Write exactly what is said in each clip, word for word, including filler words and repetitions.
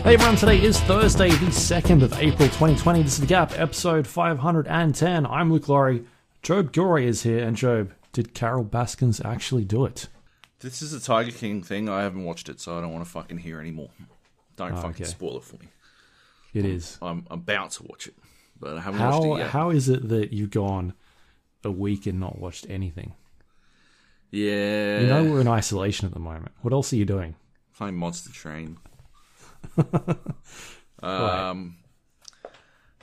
Hey everyone, today is Thursday, the second of April twenty twenty. This is The Gap, episode five hundred ten. I'm Luke Laurie. Joab Gilroy is here, and Joab, did Carole Baskins actually do it? This is a Tiger King thing. I haven't watched it, so I don't want to fucking hear anymore. Don't oh, fucking okay. spoil it for me. It I'm, is. I'm about to watch it, but I haven't how, watched it yet. How is it that you've gone a week and not watched anything? Yeah. You know we're in isolation at the moment. What else are you doing? Playing Monster Train. um,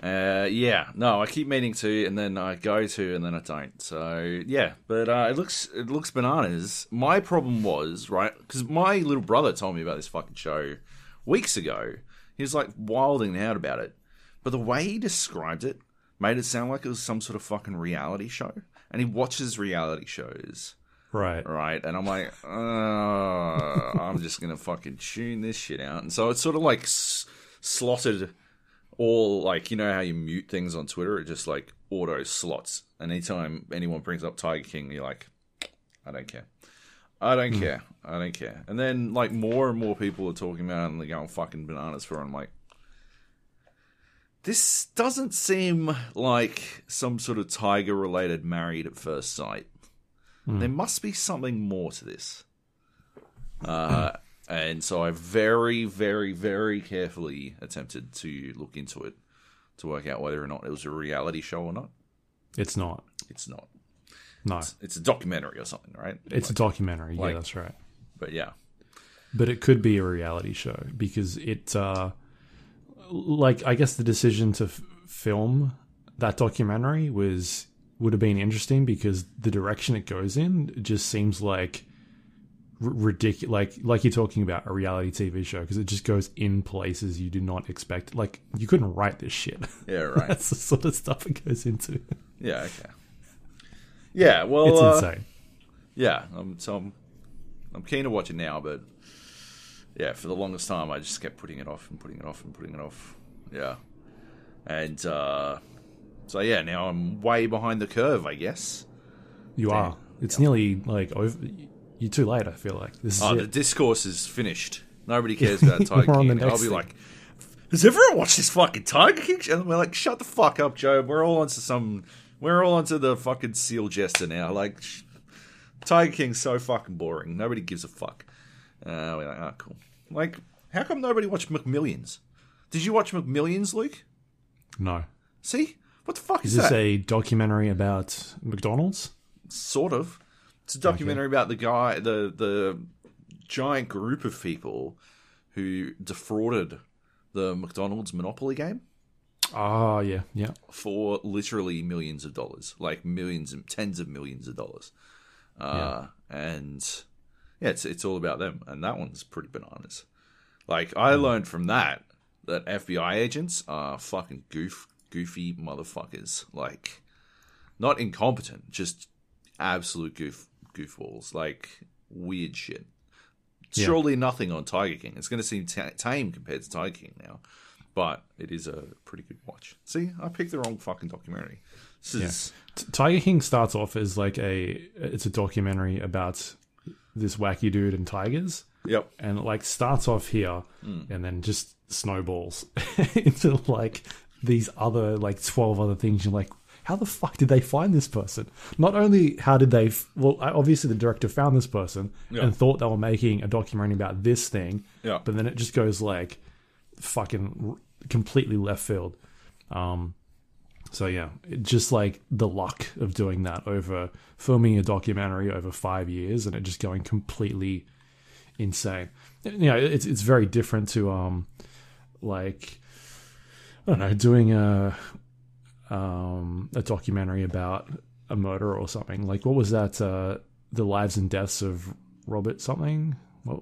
right. uh, yeah, no, I keep meaning to, and then I go to, and then I don't. So yeah, but uh, it looks it looks bananas. My problem was right because my little brother told me about this fucking show weeks ago. He was like wilding out about it, but the way he described it made it sound like it was some sort of fucking reality show. And he watches reality shows. Right. Right. And I'm like, uh, I'm just going to fucking tune this shit out. And so it's sort of like s- slotted all, like, you know how you mute things on Twitter? It just like auto slots. And anytime anyone brings up Tiger King, you're like, I don't care. I don't mm. care. I don't care. And then like more and more people are talking about it and they're going fucking bananas for it. I'm like, this doesn't seem like some sort of tiger related married at first sight. There must be something more to this. Uh, and so I very, very, very carefully attempted to look into it to work out whether or not it was a reality show or not. It's not. It's not. No. It's, it's a documentary or something, right? It's like, a documentary. Like, yeah, that's right. But yeah. But it could be a reality show because it, uh, like, I guess the decision to f- film that documentary was... would have been interesting because the direction it goes in just seems like r- ridiculous. Like, like you're talking about a reality T V show because it just goes in places you do not expect. Like, you couldn't write this shit. Yeah, right. That's the sort of stuff it goes into. Yeah, okay. Yeah, well... it's uh, insane. Yeah, I'm, so I'm, I'm keen to watch it now, but yeah, for the longest time, I just kept putting it off and putting it off and putting it off. Yeah. And, uh... so, yeah, now I'm way behind the curve, I guess. You Damn. are. It's yeah. nearly, like, over. You're too late, I feel like. This is oh, it. The discourse is finished. Nobody cares about Tiger King. I'll be thing. like, has everyone watched this fucking Tiger King? And we're like, shut the fuck up, Job. We're all onto some... We're all onto the fucking seal jester now. Like, sh- Tiger King's so fucking boring. Nobody gives a fuck. Uh, we're like, oh, cool. Like, how come nobody watched McMillions? Did you watch McMillions, Luke? No. See? What the fuck is, is this that? A documentary about McDonald's? Sort of. It's a documentary okay. about the guy, the the giant group of people who defrauded the McDonald's Monopoly game. Oh, yeah, yeah. For literally millions of dollars, like millions and tens of millions of dollars. Uh, yeah. And yeah, it's it's all about them. And that one's pretty bananas. Like, I mm. learned from that that F B I agents are fucking goof. Goofy motherfuckers, like not incompetent, just absolute goof goofballs, like weird shit. Yeah. Surely nothing on Tiger King. It's going to seem t- tame compared to Tiger King now, but it is a pretty good watch. See, I picked the wrong fucking documentary. This is- yeah. T- Tiger King starts off as like a it's a documentary about this wacky dude and tigers. Yep, and it like starts off here mm. and then just snowballs into like. These other like twelve other things. You're like, how the fuck did they find this person? Not only how did they f- well obviously the director found this person yeah. and thought they were making a documentary about this thing yeah. but then it just goes like fucking r- completely left field. Um so yeah, it just like the luck of doing that over filming a documentary over five years and it just going completely insane. You know, it's it's very different to um like I don't know, doing a um, a documentary about a murder or something. Like, what was that? Uh, the lives and deaths of Robert something? What?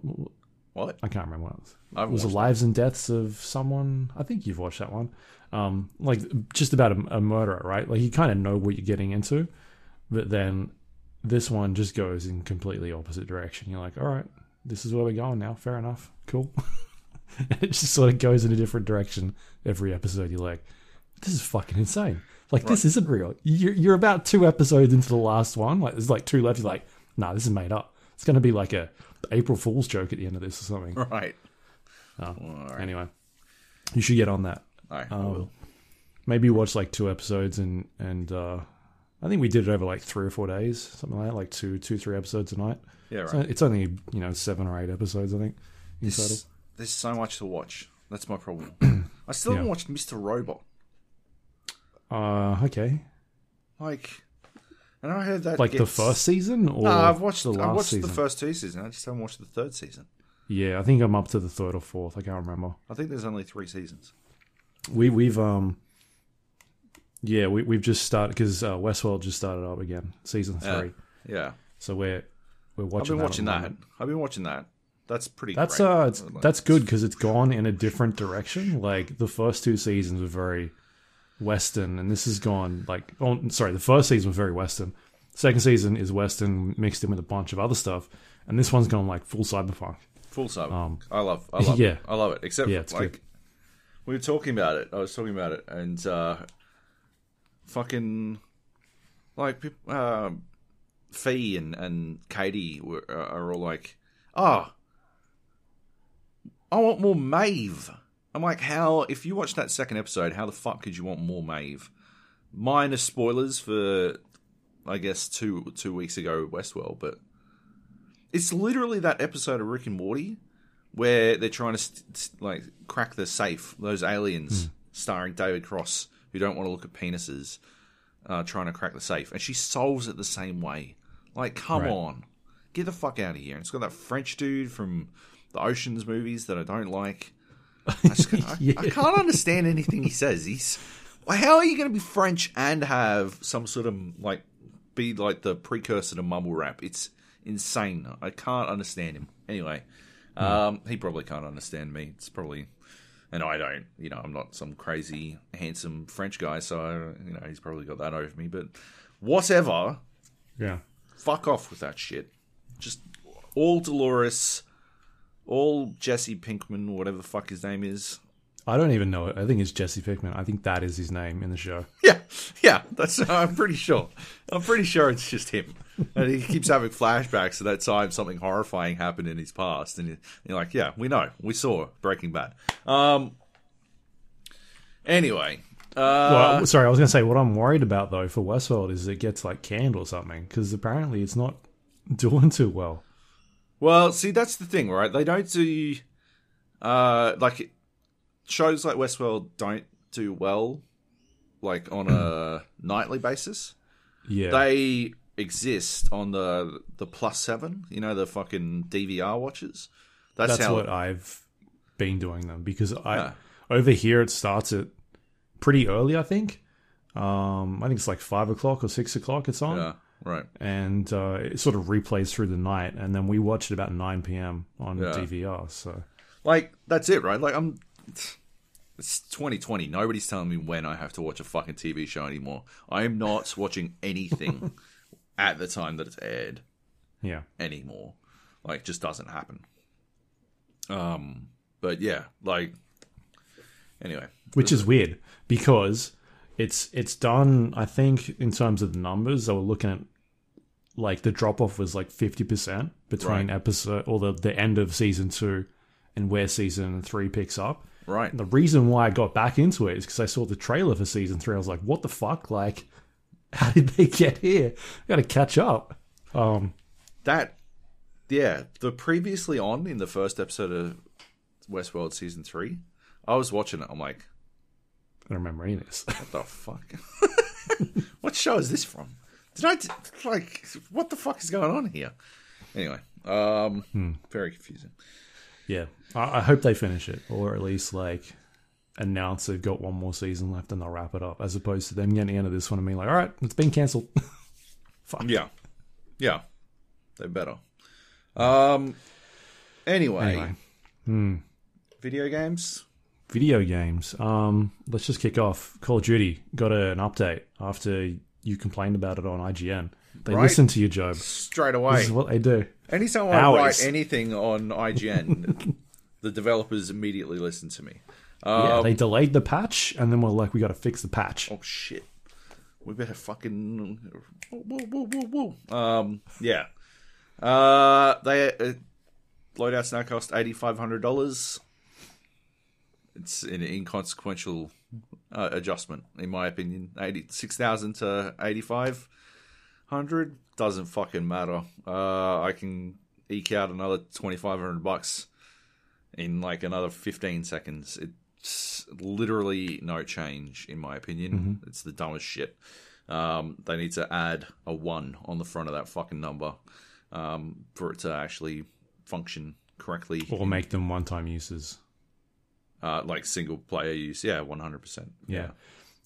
what? I can't remember what it was. It was the lives that. and deaths of someone. I think you've watched that one. Um, like, just about a, a murderer, right? Like, you kind of know what you're getting into. But then this one just goes in completely opposite direction. You're like, all right, this is where we're going now. Fair enough. Cool. It just sort of goes in a different direction every episode. You're like, this is fucking insane. Like, right. This isn't real. You're, you're about two episodes into the last one. Like, there's like two left. You're like, nah, this is made up. It's going to be like a April Fool's joke at the end of this or something. Right. Uh, right. Anyway. You should get on that. All right, um, I will. Maybe watch like two episodes and and uh, I think we did it over like three or four days, something like that, like two, two, three episodes a night. Yeah, right. So it's only, you know, seven or eight episodes, I think. In there's, total. There's so much to watch. That's my problem. I still haven't yeah. watched Mister Robot. Uh, okay. Like, and I heard that like gets... the first season, or no, I've watched the last I watched season. the first two seasons. I just haven't watched the third season. Yeah, I think I'm up to the third or fourth. I can't remember. I think there's only three seasons. We we've um. Yeah, we we've just started because uh, Westworld just started up again, season three. Yeah. yeah. So we're we're watching. I've been that watching that. I've been watching that. That's pretty. That's great. uh, it's, like, that's good because it's gone in a different direction. Like the first two seasons were very Western, and this has gone like. Oh, sorry, the first season was very Western. Second season is Western mixed in with a bunch of other stuff, and this one's gone like full cyberpunk. Full cyberpunk. Um, I love. I love. Yeah. It. I love it. Except yeah, it's like good. We were talking about it. I was talking about it, and uh, fucking like uh, Fee and and Katie were, are all like, oh. I want more Maeve. I'm like, how? If you watch that second episode, how the fuck could you want more Maeve? Minor spoilers for, I guess, two two weeks ago, Westworld, but it's literally that episode of Rick and Morty where they're trying to st- st- like crack the safe. Those aliens mm. starring David Cross who don't want to look at penises, uh, trying to crack the safe, and she solves it the same way. Like, come right. on, get the fuck out of here! And it's got that French dude from the Oceans movies that I don't like. I, just, I, yeah. I can't understand anything he says. He's, how are you going to be French and have some sort of like be like the precursor to mumble rap? It's insane. I can't understand him. Anyway, mm. um, he probably can't understand me. It's probably, and I don't. You know, I'm not some crazy handsome French guy, so you know he's probably got that over me. But whatever. Yeah. Fuck off with that shit. Just all Dolores. All Jesse Pinkman, whatever the fuck his name is. I don't even know it. I think it's Jesse Pinkman. I think that is his name in the show. Yeah, yeah. That's. I'm pretty sure. I'm pretty sure it's just him. And he keeps having flashbacks to that time something horrifying happened in his past. And you're like, yeah, we know. We saw Breaking Bad. Um. Anyway. Uh, well, sorry, I was going to say, what I'm worried about, though, for Westworld is it gets, like, canned or something. Because apparently it's not doing too well. Well, see, that's the thing, right? They don't do, uh, like, shows like Westworld don't do well, like, on a nightly basis. Yeah. They exist on the the plus seven, you know, the fucking D V R watches. That's, that's how what it, I've been doing them, because I no. over here it starts at pretty early, I think. Um, I think it's like five o'clock or six o'clock it's on. Yeah. Right. And uh, it sort of replays through the night, and then we watched it about nine p.m. on yeah. D V R. So, like, that's it, right? Like, I'm. It's twenty twenty. Nobody's telling me when I have to watch a fucking T V show anymore. I am not watching anything at the time that it's aired. Yeah. Anymore. Like, just doesn't happen. Um. But yeah, like. Anyway, which is weird because. It's it's done, I think, in terms of the numbers. They were looking at, like, the drop-off was, like, fifty percent between right. episode, or the, the end of season two and where season three picks up. Right. And the reason why I got back into it is because I saw the trailer for season three. I was like, what the fuck? Like, how did they get here? I got to catch up. Um, that, yeah, the previously on in the first episode of Westworld season three, I was watching it. I'm like... I don't remember any of this. What the fuck? What show is this from? Did I, like, what the fuck is going on here? Anyway, um, hmm. very confusing. Yeah. I-, I hope they finish it, or at least, like, announce they've got one more season left and they'll wrap it up, as opposed to them getting into this one and being like, all right, it's been cancelled. Fuck. Yeah. Yeah. They better. Um, anyway. anyway. Hmm. Video games? Video games. Um, let's just kick off. Call of Duty got a, an update after you complained about it on I G N. They right? listen to you, Job. Straight away. This is what they do. Anytime I write anything on I G N, the developers immediately listen to me. Um, yeah, they delayed the patch, and then we're like, we got to fix the patch. Oh, shit. We better fucking... Whoa, whoa, whoa, whoa. Um, yeah. Uh, they uh, loadouts now cost eight thousand five hundred dollars. it's an inconsequential uh, adjustment, in my opinion. eighty-six thousand to eighty-five hundred doesn't fucking matter. Uh, I can eke out another twenty-five hundred bucks in like another fifteen seconds. It's literally no change, in my opinion. Mm-hmm. It's the dumbest shit. Um, they need to add a one on the front of that fucking number um, for it to actually function correctly. Or make them one-time uses. Uh, like single-player use. Yeah, one hundred percent. Yeah.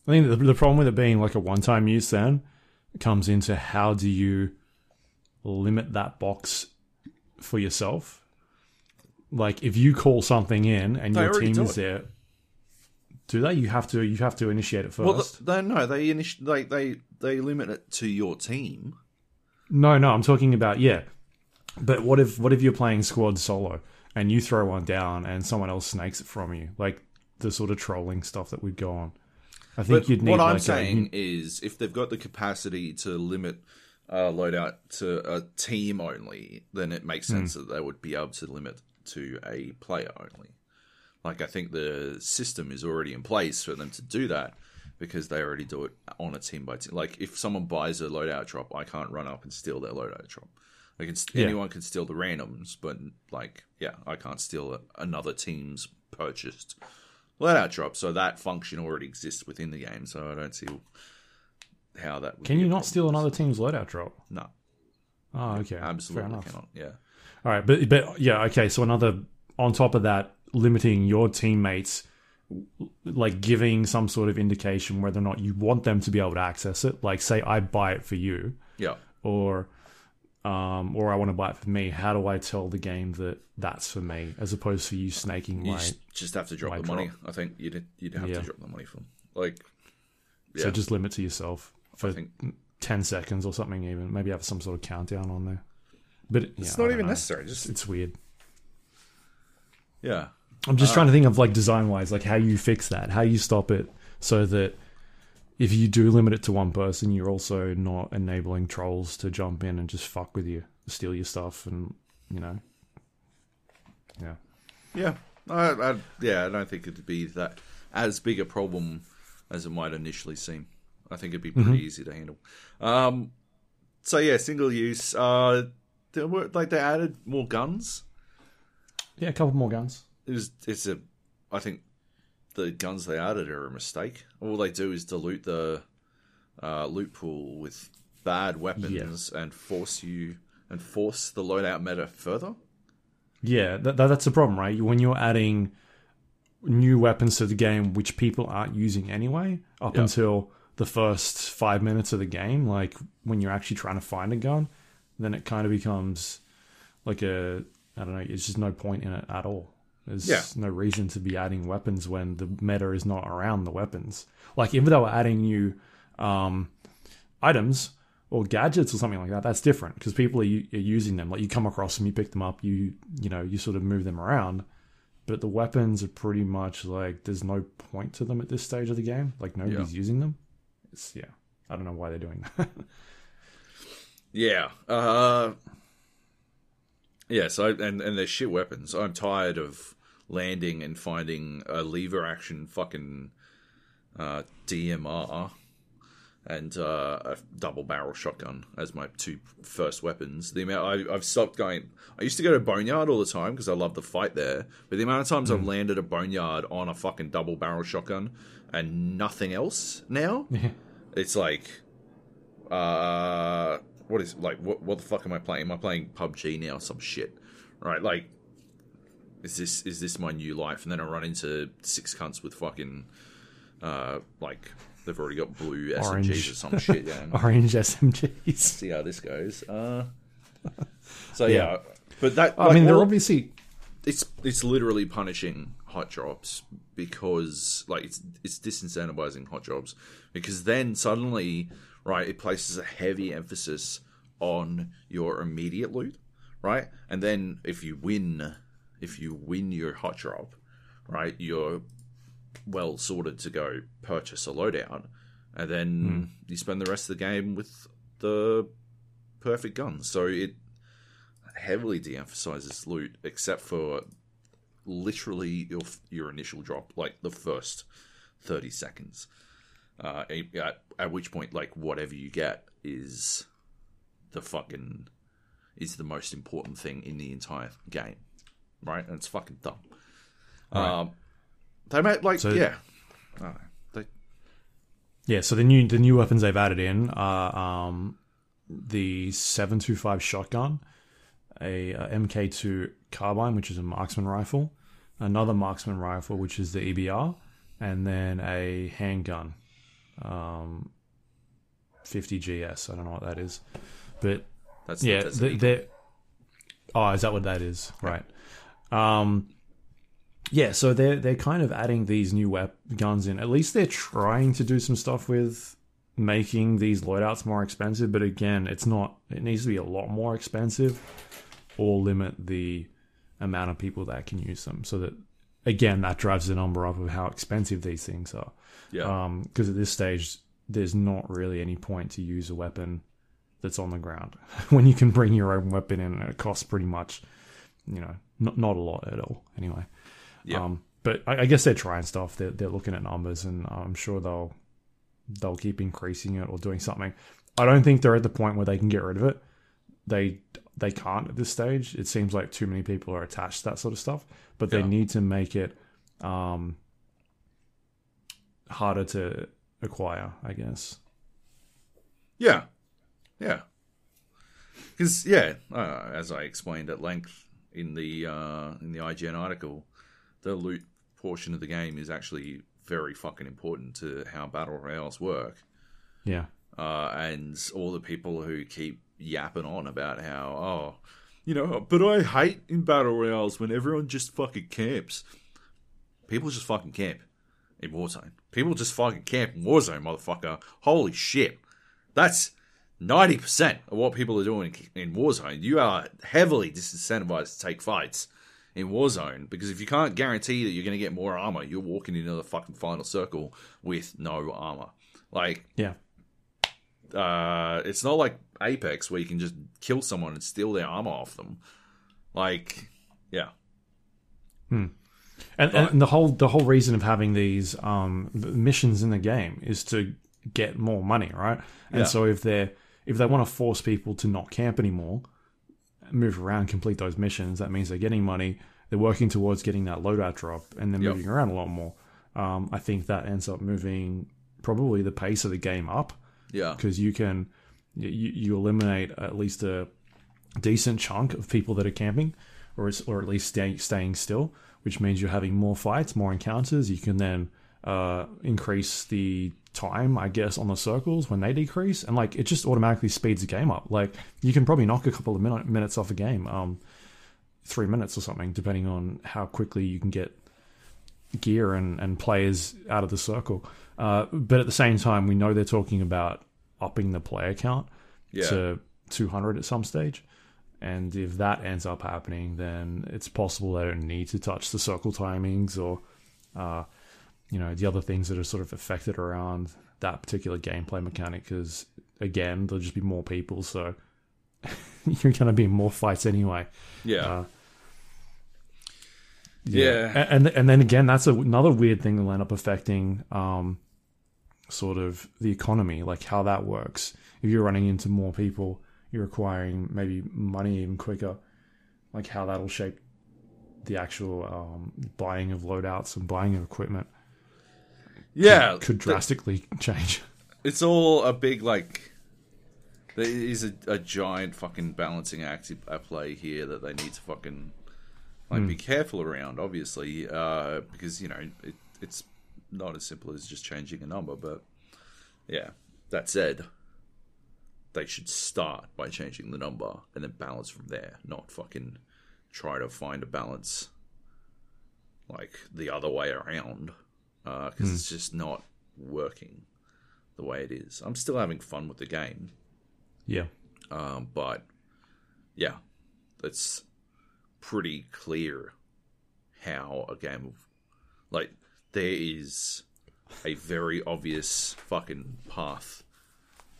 I think the, the problem with it being like a one-time use then comes into how do you limit that box for yourself? Like, if you call something in and they your team is there... Do they? You have to. You have to initiate it first. Well, they, no, they, init- they they they limit it to your team. No, no, I'm talking about yeah. But what if what if you're playing squad solo and you throw one down and someone else snakes it from you, like the sort of trolling stuff that would go on? I think but you'd need. What like I'm a, saying you- is, if they've got the capacity to limit uh, loadout to a team only, then it makes sense mm. that they would be able to limit to a player only. Like, I think the system is already in place for them to do that because they already do it on a team by team. Like, if someone buys a loadout drop, I can't run up and steal their loadout drop. Like, it's, yeah. anyone can steal the randoms, but, like, yeah, I can't steal another team's purchased loadout drop. So that function already exists within the game, so I don't see how that would Can you not steal another team's loadout drop? No. Oh, okay. Absolutely cannot, yeah. All right, but, but, yeah, okay, so another, on top of that, limiting your teammates, like giving some sort of indication whether or not you want them to be able to access it. Like, say I buy it for you, yeah, or um, or I want to buy it for me. How do I tell the game that that's for me, as opposed to you snaking you my? You just have to drop the drop. money. I think you'd you'd have yeah. to drop the money for like. Yeah. So just limit to yourself for think... ten seconds or something. Even maybe have some sort of countdown on there. But it's yeah, not even know. necessary. Just it's weird. Yeah. I'm just uh, trying to think of, like, design-wise, like, how you fix that, how you stop it so that if you do limit it to one person, you're also not enabling trolls to jump in and just fuck with you, steal your stuff and, you know. Yeah. Yeah. I, I, yeah, I don't think it'd be that as big a problem as it might initially seem. I think it'd be pretty mm-hmm. easy to handle. Um, so, yeah, single use. Uh, they were, like, they added more guns. Yeah, a couple more guns. It was, it's a, I think the guns they added are a mistake. All they do is dilute the uh, loot pool with bad weapons yeah. and force you and force the loadout meta further. Yeah, that, that, that's the problem, right? When you're adding new weapons to the game, which people aren't using anyway, up yep. until the first five minutes of the game, like when you're actually trying to find a gun, then it kind of becomes like a, I don't know, it's just no point in it at all. There's yeah. no reason to be adding weapons when the meta is not around the weapons. Like, if they were adding new um, items or gadgets or something like that, that's different because people are, u- are using them. Like, you come across them, you pick them up, you you know, you sort of move them around. But the weapons are pretty much like there's no point to them at this stage of the game. Like, nobody's yeah. using them. It's, yeah, I don't know why they're doing that. yeah. Uh, yeah, so, and, and they're shit weapons. I'm tired of landing and finding a lever action fucking uh, D M R and uh, a double barrel shotgun as my two first weapons. The amount I, I've stopped going. I used to go to Boneyard all the time because I love the fight there. But the amount of times mm. I've landed a Boneyard on a fucking double barrel shotgun and nothing else now, it's like, uh, what is like what? What the fuck am I playing? Am I playing P U B G now? Some shit, right? Like. Is this is this my new life? And then I run into six cunts with fucking, uh, like, they've already got blue S M Gs Orange. Or some shit. Yeah, Orange S M Gs. See how this goes. Uh, so, yeah. yeah. But that... I like, mean, they're well, obviously... It's it's literally punishing hot jobs because, like, it's, it's disincentivizing hot jobs because then suddenly, right, it places a heavy emphasis on your immediate loot, right? And then if you win... If you win your hot drop, right, you're well sorted to go purchase a loadout, and then mm. you spend the rest of the game with the perfect gun. So it heavily de-emphasizes loot, except for literally your your initial drop, like the first thirty seconds. Uh, at, at which point, like, whatever you get is the fucking is the most important thing in the entire game, right? And it's fucking dumb. Right. Um, they made like so, yeah, I don't know. They, yeah. So the new the new weapons they've added in are um, the seven two five shotgun, a, a M K two carbine, which is a marksman rifle, another marksman rifle, which is the E B R, and then a handgun. Um, fifty G S. I don't know what that is, but that's yeah. The, they're, oh, is that what that is? Right. Um, yeah. So they're they're kind of adding these new wep- guns in. At least they're trying to do some stuff with making these loadouts more expensive. But again, it's not. It needs to be a lot more expensive, or limit the amount of people that can use them. So that again, that drives the number up of how expensive these things are. Yeah. Um, because at this stage, there's not really any point to use a weapon that's on the ground when you can bring your own weapon in, and it costs pretty much, you know, not not a lot at all. Anyway, yeah. Um, but I, I guess they're trying stuff. They're they're looking at numbers, and I'm sure they'll they'll keep increasing it or doing something. I don't think they're at the point where they can get rid of it. They they can't at this stage. It seems like too many people are attached to that sort of stuff. But they yeah. need to make it. Um, harder to acquire, I guess. Yeah. Yeah. Because, yeah, uh, as I explained at length in the uh, in the I G N article, the loot portion of the game is actually very fucking important to how battle royales work. Yeah. Uh, and all the people who keep yapping on about how, oh, you know, but I hate in battle royales when everyone just fucking camps. People just fucking camp. In Warzone. People just fucking camp in Warzone, motherfucker. Holy shit. That's ninety percent of what people are doing in Warzone. You are heavily disincentivized to take fights in Warzone, because if you can't guarantee that you're going to get more armor, you're walking into the fucking final circle with no armor. Like, yeah. Uh, it's not like Apex where you can just kill someone and steal their armor off them. Like, yeah. Hmm. And, and the whole the whole reason of having these um, missions in the game is to get more money, right? And yeah. so if they if they want to force people to not camp anymore, move around, complete those missions, that means they're getting money. They're working towards getting that loadout drop, and they're yep. moving around a lot more. Um, I think that ends up moving probably the pace of the game up. Yeah, because you can you, you eliminate at least a decent chunk of people that are camping, or it's, or at least stay, staying still. Which means you're having more fights, more encounters. You can then uh, increase the time, I guess, on the circles when they decrease. And, like, it just automatically speeds the game up. Like, you can probably knock a couple of min- minutes off a game, um, three minutes or something, depending on how quickly you can get gear and, and players out of the circle. Uh, but at the same time, we know they're talking about upping the player count yeah. to two hundred at some stage. And if that ends up happening, then it's possible they don't need to touch the circle timings or, uh, you know, the other things that are sort of affected around that particular gameplay mechanic. Because, again, there'll just be more people, so you're going to be in more fights anyway. Yeah. Uh, yeah. yeah. And, and then, again, that's a, another weird thing that will end up affecting um, sort of the economy, like how that works. If you're running into more people... you're acquiring maybe money even quicker, like how that'll shape the actual um, buying of loadouts and buying of equipment. Yeah. Could, could drastically the, change. It's all a big, like, there is a, a giant fucking balancing act at play here that they need to fucking, like, mm. be careful around, obviously, uh, because, you know, it, it's not as simple as just changing a number, but, yeah, that said... they should start by changing the number and then balance from there, not fucking try to find a balance like the other way around, because uh, mm. it's just not working the way it is. I'm still having fun with the game. Yeah. Um, but, yeah, it's pretty clear how a game of... like, there is a very obvious fucking path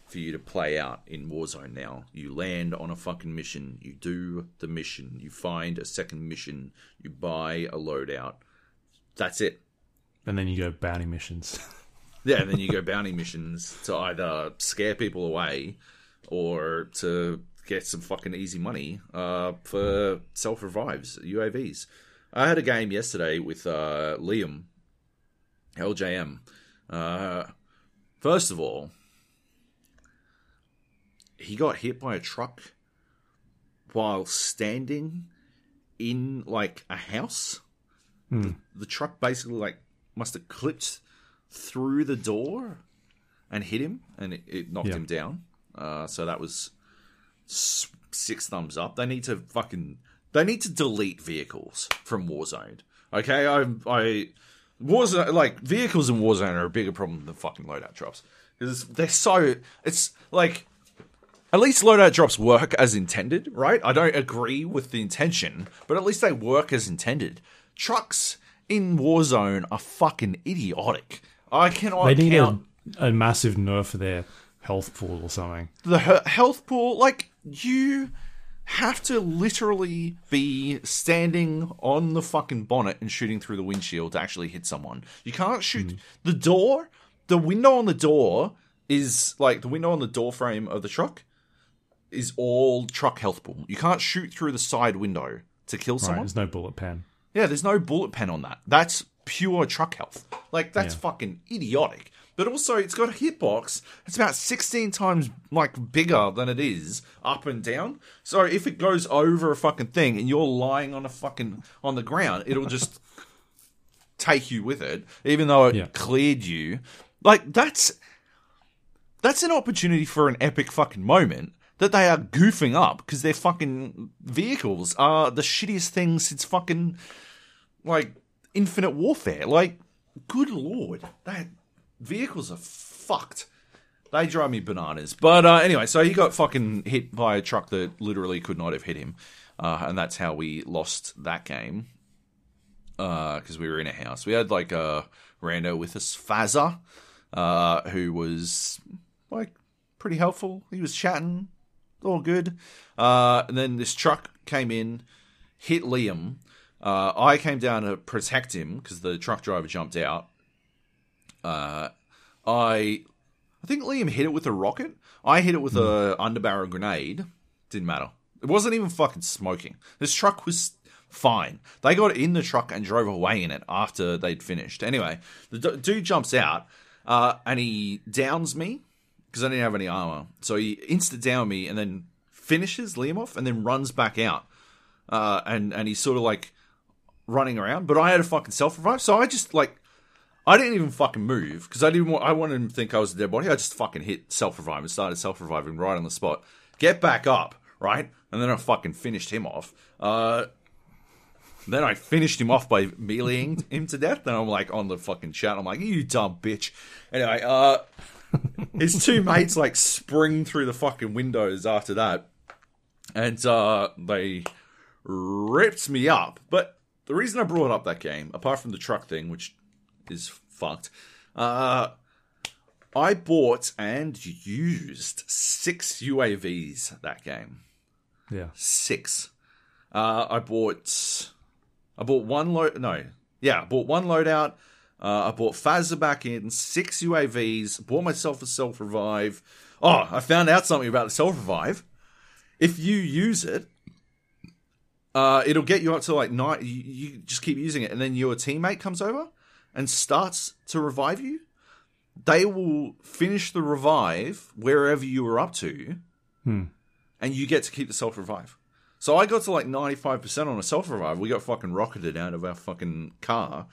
for you to play out in Warzone now. You land on a fucking mission. You do the mission. You find a second mission. You buy a loadout. That's it. And then you go bounty missions. Yeah, and then you go bounty missions to either scare people away or to get some fucking easy money uh, for self-revives, U A Vs. I had a game yesterday with uh, Liam, L J M. Uh, first of all, he got hit by a truck while standing in, like, a house. Hmm. The, the truck basically, like, must have clipped through the door and hit him, and it, it knocked yeah. him down. Uh, so that was six thumbs up. They need to fucking... They need to delete vehicles from Warzone. Okay? I... I Warzone, like, vehicles in Warzone are a bigger problem than fucking loadout drops. Because they're so... It's, like... At least loadout drops work as intended, right? I don't agree with the intention, but at least they work as intended. Trucks in Warzone are fucking idiotic. I cannot count... They need count- a, a massive nerf for their health pool or something. The he- health pool, like, you have to literally be standing on the fucking bonnet and shooting through the windshield to actually hit someone. You can't shoot... Mm. The door, the window on the door is, like, the window on the door frame of the truck is all truck health pool. You can't shoot through the side window to kill someone. Right, there's no bullet pen. Yeah, there's no bullet pen on that. That's pure truck health. Like, that's yeah. fucking idiotic. But also, it's got a hitbox. It's about sixteen times, like, bigger than it is up and down. So if it goes over a fucking thing and you're lying on a fucking... on the ground, it'll just take you with it, even though it yeah. cleared you. Like, that's... That's an opportunity for an epic fucking moment that they are goofing up because their fucking vehicles are the shittiest things since fucking, like, Infinite Warfare. Like, good lord, that vehicles are fucked. They drive me bananas. But uh, anyway, so he got fucking hit by a truck that literally could not have hit him. Uh, and that's how we lost that game because uh, we were in a house. We had, like, a rando with us, Fazza, uh, who was, like, pretty helpful. He was chatting. All good. Uh, and then this truck came in, hit Liam. Uh, I came down to protect him because the truck driver jumped out. Uh, I I think Liam hit it with a rocket. I hit it with mm. a underbarrel grenade. Didn't matter. It wasn't even fucking smoking. This truck was fine. They got in the truck and drove away in it after they'd finished. Anyway, the d- dude jumps out uh, and he downs me. Because I didn't have any armor. So he insta-downed me and then finishes Liam off and then runs back out. Uh, and, and he's sort of, like, running around. But I had a fucking self-revive. So I just, like, I didn't even fucking move. Because I didn't want, I wanted him to think I was a dead body. I just fucking hit self-revive and started self-reviving right on the spot. Get back up, right? And then I fucking finished him off. Uh, then I finished him off by meleeing him to death. Then I'm, like, on the fucking chat. I'm like, you dumb bitch. Anyway, uh... his two mates, like, spring through the fucking windows after that. And uh, they ripped me up. But the reason I brought up that game, apart from the truck thing, which is fucked, uh, I bought and used six U A Vs that game. Yeah. Six. Uh, I bought... I bought one load... No. Yeah, I bought one loadout... Uh, I bought Fazza back in, six U A Vs, bought myself a self-revive. Oh, I found out something about the self-revive. If you use it, uh, it'll get you up to like nine. You, you just keep using it, and then your teammate comes over and starts to revive you. They will finish the revive wherever you were up to, hmm. and you get to keep the self-revive. So I got to like ninety-five percent on a self-revive. We got fucking rocketed out of our fucking car.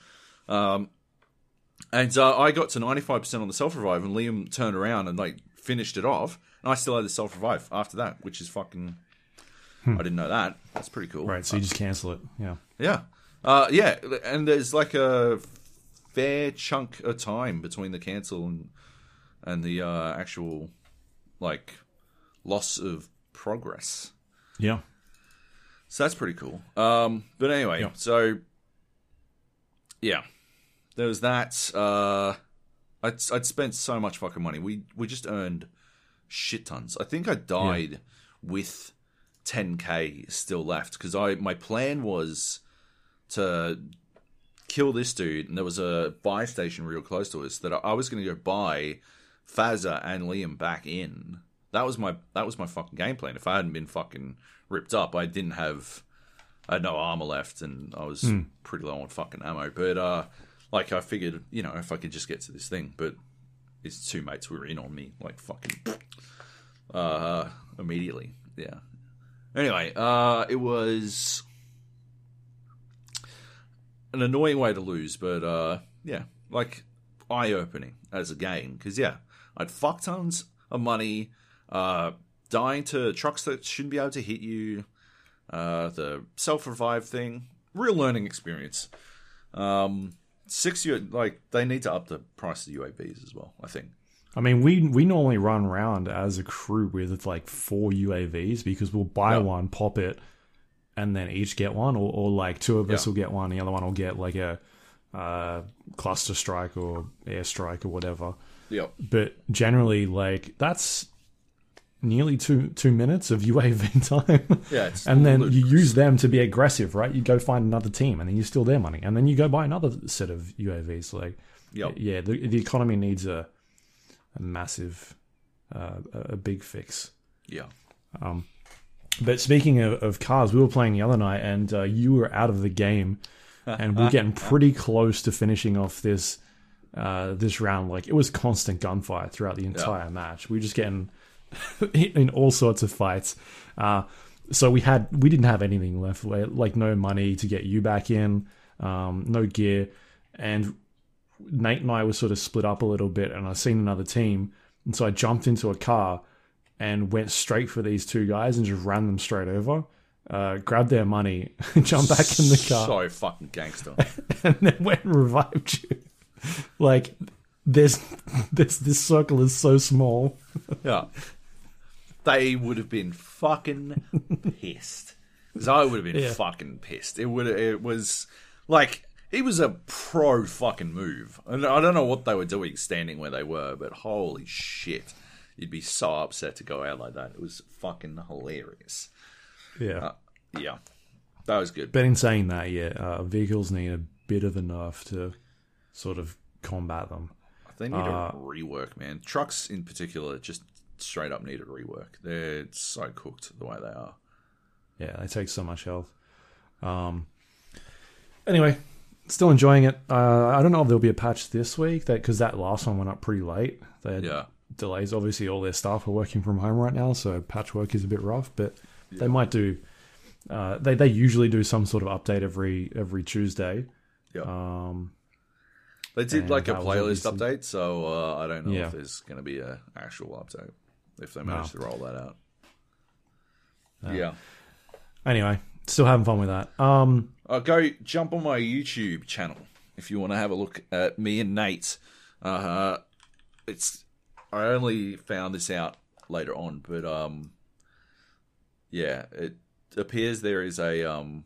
Um... And uh, I got to ninety-five percent on the self-revive, and Liam turned around and, like, finished it off. And I still had the self-revive after that, which is fucking... Hmm. I didn't know that. That's pretty cool. Right, so you just cancel it. Yeah. Yeah. Uh, yeah, and there's, like, a fair chunk of time between the cancel and, and the uh, actual, like, loss of progress. Yeah. So that's pretty cool. Um, but anyway, yeah. so... Yeah. There was that. Uh, I'd, I'd spent so much fucking money. We we just earned shit tons. I think I died yeah. with ten K still left, because I my plan was to kill this dude, and there was a buy station real close to us that I, I was going to go buy Fazza and Liam back in. That was my that was my fucking game plan. If I hadn't been fucking ripped up, I didn't have I had no armor left, and I was mm. pretty low on fucking ammo. But uh, like I figured, you know, if I could just get to this thing, but his two mates were in on me, like fucking uh, immediately. Yeah. Anyway, uh, it was an annoying way to lose, but uh, yeah, like eye-opening as a game, because yeah, I'd fuck tons of money, uh, dying to trucks that shouldn't be able to hit you, uh, the self-revive thing, real learning experience. Um, six year, like they need to up the price of the U A Vs as well, I think. I mean, we we normally run around as a crew with like four U A Vs, because we'll buy yeah. one, pop it, and then each get one, or, or like two of us yeah. will get one, the other one will get like a uh, cluster strike or airstrike or whatever. Yeah. But generally, like that's nearly two two minutes of U A V time. Yeah. It's and then ludicrous. You use them to be aggressive, right? You go find another team, and then you steal their money, and then you go buy another set of U A Vs. Like, yep. yeah, the the economy needs a, a massive, uh, a big fix. Yeah. Um, but speaking of, of cars, we were playing the other night, and uh, you were out of the game, and we we're getting pretty close to finishing off this. Uh, this round, like it was constant gunfire throughout the entire yeah. match. We were just getting in all sorts of fights. Uh, so we had we didn't have anything left, like no money to get you back in, um, no gear. And Nate and I were sort of split up a little bit, and I seen another team. And so I jumped into a car and went straight for these two guys and just ran them straight over. Uh, grabbed their money, jumped back in the car. So fucking gangster. And then went and revived you. Like this, this, this circle is so small. Yeah, they would have been fucking pissed. Because I would have been yeah. fucking pissed. It would. It was like it was a pro fucking move, and I don't know what they were doing standing where they were, but holy shit, you'd be so upset to go out like that. It was fucking hilarious. Yeah, uh, yeah, that was good. But in saying that, yeah, uh, vehicles need a bit of a nerf to sort of combat them. They need uh, a rework, man. Trucks in particular just straight up need a rework. They're so cooked the way they are. Yeah, they take so much health. Um. Anyway, still enjoying it. Uh, I don't know if there'll be a patch this week, that because that last one went up pretty late. They had yeah. delays. Obviously, all their staff are working from home right now, so patchwork is a bit rough, but yeah. they might do... Uh, they, they usually do some sort of update every every Tuesday. Yeah. Um. They did and like a playlist update, so uh, I don't know yeah. if there's going to be an actual update, if they manage no. to roll that out. No. Yeah. Anyway, still having fun with that. Um, uh, go jump on my YouTube channel if you want to have a look at me and Nate. Uh, it's I only found this out later on, but um, yeah, it appears there is a um,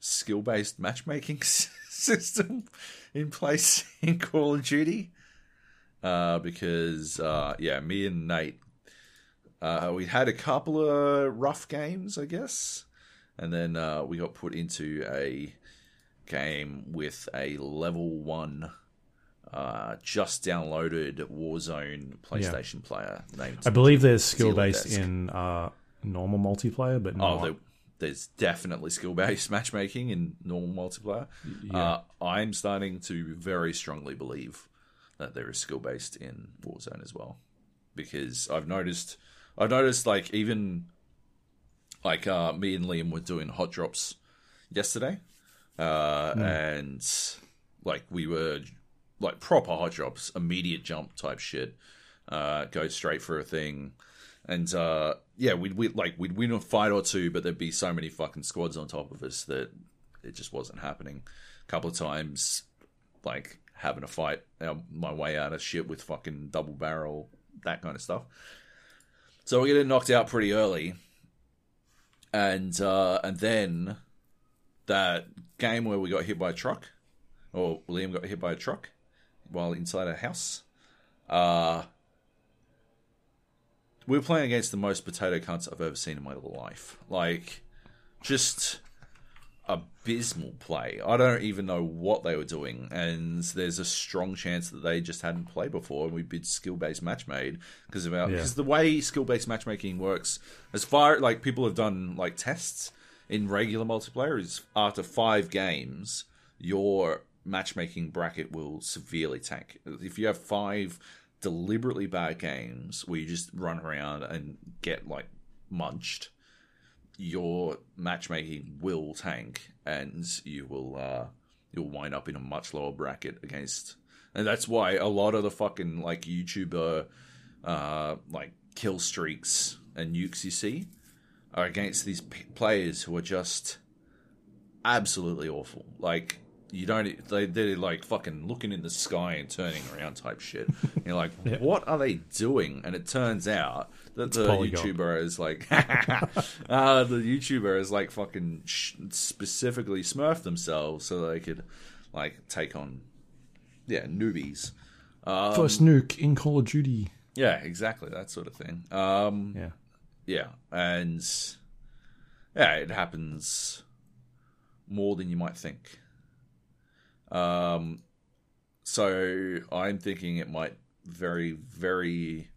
skill-based matchmaking system in place in Call of Duty, uh, because uh, yeah, me and Nate, uh, we had a couple of rough games, I guess, and then uh, we got put into a game with a level one, uh, just downloaded Warzone PlayStation yeah. player named. I believe there's skill based in uh, normal multiplayer, but not. Oh, they- There's definitely skill-based matchmaking in normal multiplayer. Yeah. Uh, I'm starting to very strongly believe that there is skill-based in Warzone as well, because I've noticed, I've noticed like even like uh, me and Liam were doing hot drops yesterday, uh, mm. and like we were like proper hot drops, immediate jump type shit, uh, go straight for a thing. And uh, yeah, we'd we like we'd win a fight or two, but there'd be so many fucking squads on top of us that it just wasn't happening. A couple of times, like having a fight uh, my way out of shit with fucking double barrel, that kind of stuff. So we're getting knocked out pretty early, and uh, and then that game where we got hit by a truck, or Liam got hit by a truck while inside a house. Uh, we're playing against the most potato cunts I've ever seen in my life. Like, just abysmal play. I don't even know what they were doing, and there's a strong chance that they just hadn't played before, and we did skill-based matchmade because of our, yeah. because the way skill-based matchmaking works, as far like people have done like tests in regular multiplayer, is after five games, your matchmaking bracket will severely tank. If you have five deliberately bad games where you just run around and get like munched, your matchmaking will tank, and you will uh, you'll wind up in a much lower bracket against, and that's why a lot of the fucking like YouTuber uh, like kill streaks and nukes you see are against these p- players who are just absolutely awful. Like you don't, they they're like fucking looking in the sky and turning around type shit. And you're like, yeah. what are they doing? And it turns out. That the YouTuber is like, uh, the YouTuber is like fucking sh- specifically smurfed themselves so they could like take on, yeah, newbies. Um, First nuke in Call of Duty. Yeah, exactly that sort of thing. Um, yeah, yeah, and yeah, it happens more than you might think. Um, so I'm thinking it might very, very.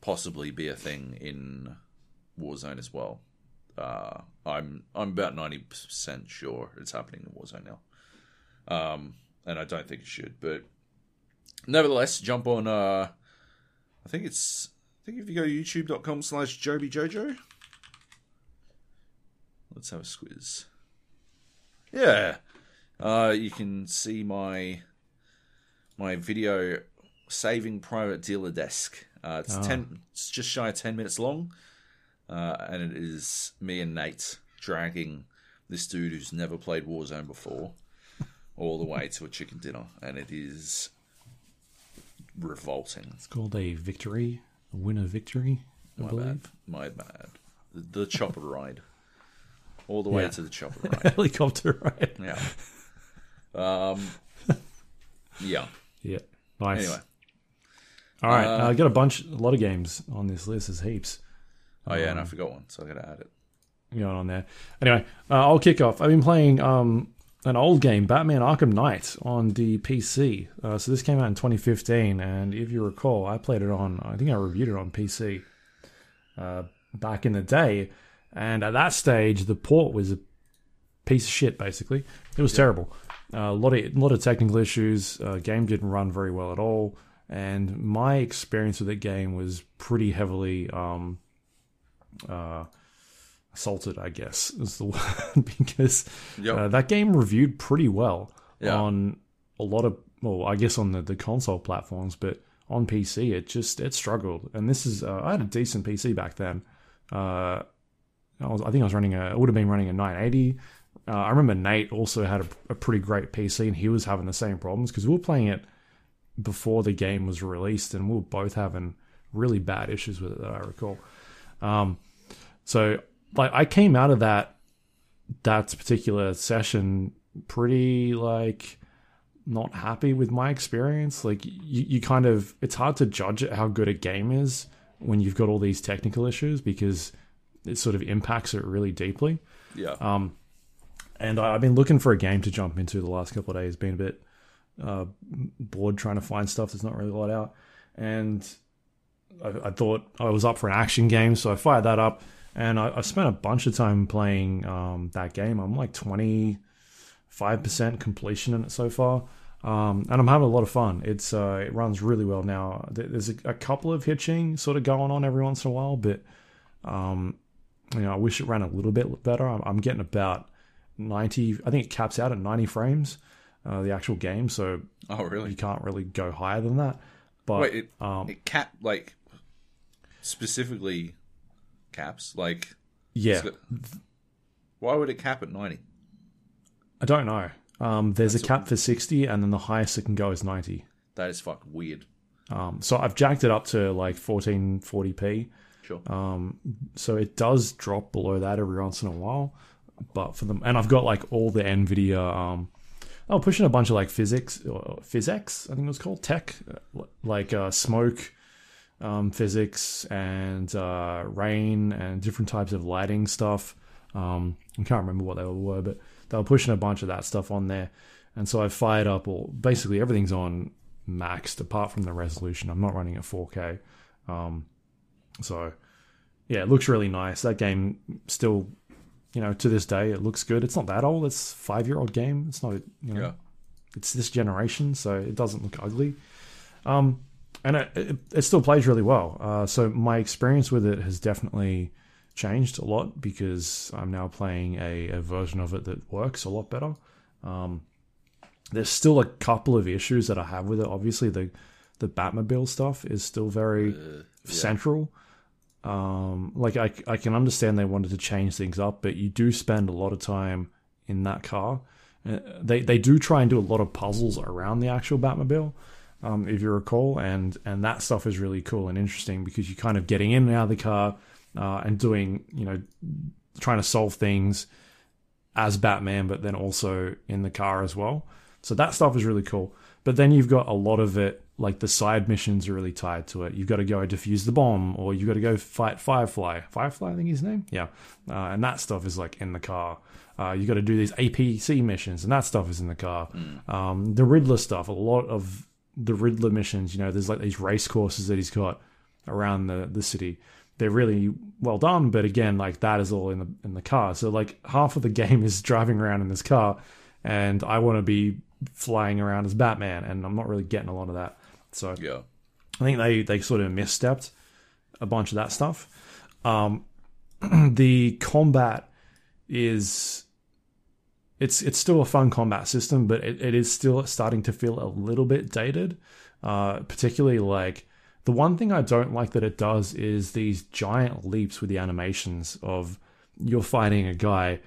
possibly be a thing in Warzone as well. Uh, I'm I'm about ninety percent sure it's happening in Warzone now. Um, and I don't think it should, but nevertheless, jump on, uh, I think it's, I think if you go to youtube.com slash jobyjojo, let's have a squiz. Yeah. Uh, you can see my, my video Saving Private Dealer Desk. Uh, it's oh. ten. It's just shy of ten minutes long, uh, and it is me and Nate dragging this dude who's never played Warzone before all the way to a chicken dinner, and it is revolting. It's called a victory, a winner victory. I My believe. bad. My bad. The, the chopper ride, all the way yeah. to the chopper ride, helicopter ride. Yeah. Um. Yeah. Yeah. Nice. Anyway. All right, uh, I got a bunch, a lot of games on this list. There's heaps. Oh yeah, um, and I forgot one, so I got to add it. Going on there. Anyway, uh, I'll kick off. I've been playing um, an old game, Batman: Arkham Knight, on the P C. Uh, so this came out in twenty fifteen, and if you recall, I played it on. I think I reviewed it on P C uh, back in the day, and at that stage, the port was a piece of shit. Basically, it was yeah. terrible. Uh, a lot of, a lot of technical issues. Uh, game didn't run very well at all. And my experience with that game was pretty heavily um, uh, assaulted, I guess, is the word, because yep. uh, that game reviewed pretty well yeah. on a lot of, well, I guess on the, the console platforms, but on P C it just it struggled. And this is, uh, I had a decent P C back then. Uh, I was, I think I was running a, I would have been running a nine eighty. Uh, I remember Nate also had a, a pretty great P C, and he was having the same problems because we were playing it before the game was released, and we were both having really bad issues with it that I recall. Um, so like I came out of that that particular session pretty like not happy with my experience. Like you, you kind of, it's hard to judge how good a game is when you've got all these technical issues, because it sort of impacts it really deeply. Yeah. Um, and I, I've been looking for a game to jump into the last couple of days, been a bit Uh, bored trying to find stuff that's not really light out, and I, I thought I was up for an action game, so I fired that up, and I, I spent a bunch of time playing um, that game. I'm like twenty-five percent completion in it so far, um, and I'm having a lot of fun. It's uh, it runs really well now. There's a, a couple of hitching sort of going on every once in a while, but um, you know, I wish it ran a little bit better. I'm, I'm getting about ninety, I think it caps out at ninety frames. Uh, the actual game, so oh, really? You can't really go higher than that. But Wait, it, um, it cap like specifically caps like yeah. Got, why would it cap at ninety? I don't know. Um, there's That's a cap a, for sixty, and then the highest it can go is ninety. That is fucking weird. Um, so I've jacked it up to like fourteen forty p. Sure. Um, so it does drop below that every once in a while, but for them, and I've got like all the NVIDIA. Um, I was pushing a bunch of like physics, or physics, I think it was called, tech, like uh, smoke, um, physics and uh, rain and different types of lighting stuff. Um, I can't remember what they were, but they were pushing a bunch of that stuff on there. And so I fired up all, basically everything's on maxed apart from the resolution. I'm not running at four K. Um, so yeah, it looks really nice. That game still, you know, to this day, it looks good. It's not that old. It's a five-year-old game. It's not, you know, yeah. It's this generation, so it doesn't look ugly. Um, and it, it, it still plays really well. Uh, so my experience with it has definitely changed a lot because I'm now playing a, a version of it that works a lot better. Um, there's still a couple of issues that I have with it. Obviously, the the Batmobile stuff is still very uh, yeah. central. Um, like I, I can understand they wanted to change things up, but you do spend a lot of time in that car. Uh, they they do try and do a lot of puzzles around the actual Batmobile, um, if you recall, and and that stuff is really cool and interesting because you're kind of getting in and out of the car uh, and doing, you know, trying to solve things as Batman, but then also in the car as well. So that stuff is really cool. But then you've got a lot of it, like the side missions are really tied to it. You've got to go defuse the bomb, or you've got to go fight Firefly. Firefly, I think his name? Yeah. Uh, and that stuff is like in the car. Uh, you've got to do these A P C missions, and that stuff is in the car. Mm. Um, the Riddler stuff, a lot of the Riddler missions, you know, there's like these race courses that he's got around the, the city. They're really well done, but again, like that is all in the in the car. So like half of the game is driving around in this car, and I want to be flying around as Batman, and I'm not really getting a lot of that. So yeah, I think they, they sort of misstepped a bunch of that stuff. Um, the combat is it's it's still a fun combat system, but it, it is still starting to feel a little bit dated. Uh, particularly like the one thing I don't like that it does is these giant leaps with the animations of you're fighting a guy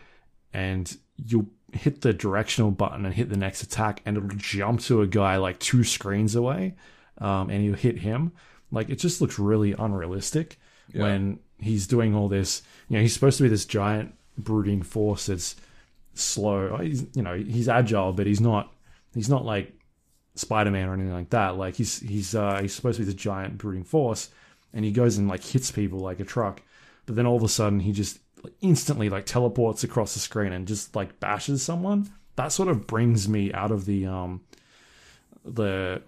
and you'll hit the directional button and hit the next attack and it'll jump to a guy like two screens away um, and you hit him. Like it just looks really unrealistic yeah. when he's doing all this. You know, he's supposed to be this giant brooding force that's slow. He's, you know, he's agile, but he's not, he's not like Spider-Man or anything like that. Like he's, he's, uh, he's supposed to be this giant brooding force and he goes and like hits people like a truck. But then all of a sudden he just, instantly like teleports across the screen and just like bashes someone. That sort of brings me out of the um the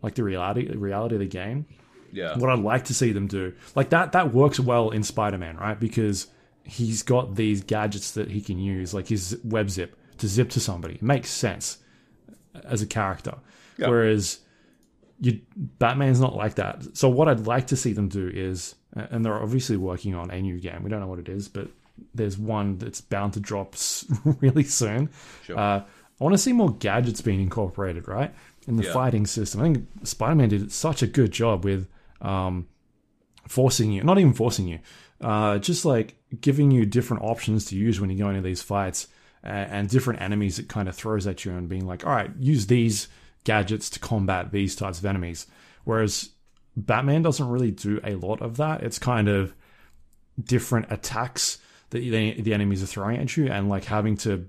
like the reality reality of the game. Yeah. What I'd like to see them do. Like that that works well in Spider-Man, right? Because he's got these gadgets that he can use, like his web zip to zip to somebody. It makes sense as a character. Yeah. Whereas you Batman's not like that. So what I'd like to see them do is, and they're obviously working on a new game. We don't know what it is, but there's one that's bound to drop really soon. Sure. Uh, I want to see more gadgets being incorporated, right? In the yeah. fighting system. I think Spider-Man did such a good job with um, forcing you, not even forcing you, uh, just like giving you different options to use when you go into these fights and, and different enemies it kind of throws at you and being like, all right, use these gadgets to combat these types of enemies. Whereas Batman doesn't really do a lot of that. It's kind of different attacks that the enemies are throwing at you and like having to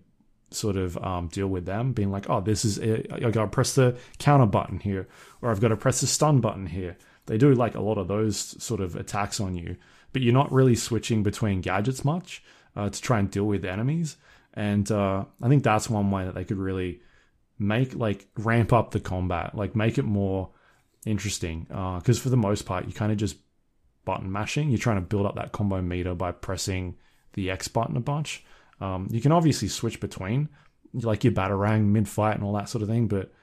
sort of um, deal with them, being like, oh, this is it. I've got to press the counter button here, or I've got to press the stun button here. They do like a lot of those sort of attacks on you, but you're not really switching between gadgets much uh, to try and deal with enemies. And uh, I think that's one way that they could really make like ramp up the combat, like make it more interesting, because uh, for the most part you kind of just button mashing. You're trying to build up that combo meter by pressing the X button a bunch. Um, you can obviously switch between like your batarang mid-fight and all that sort of thing, but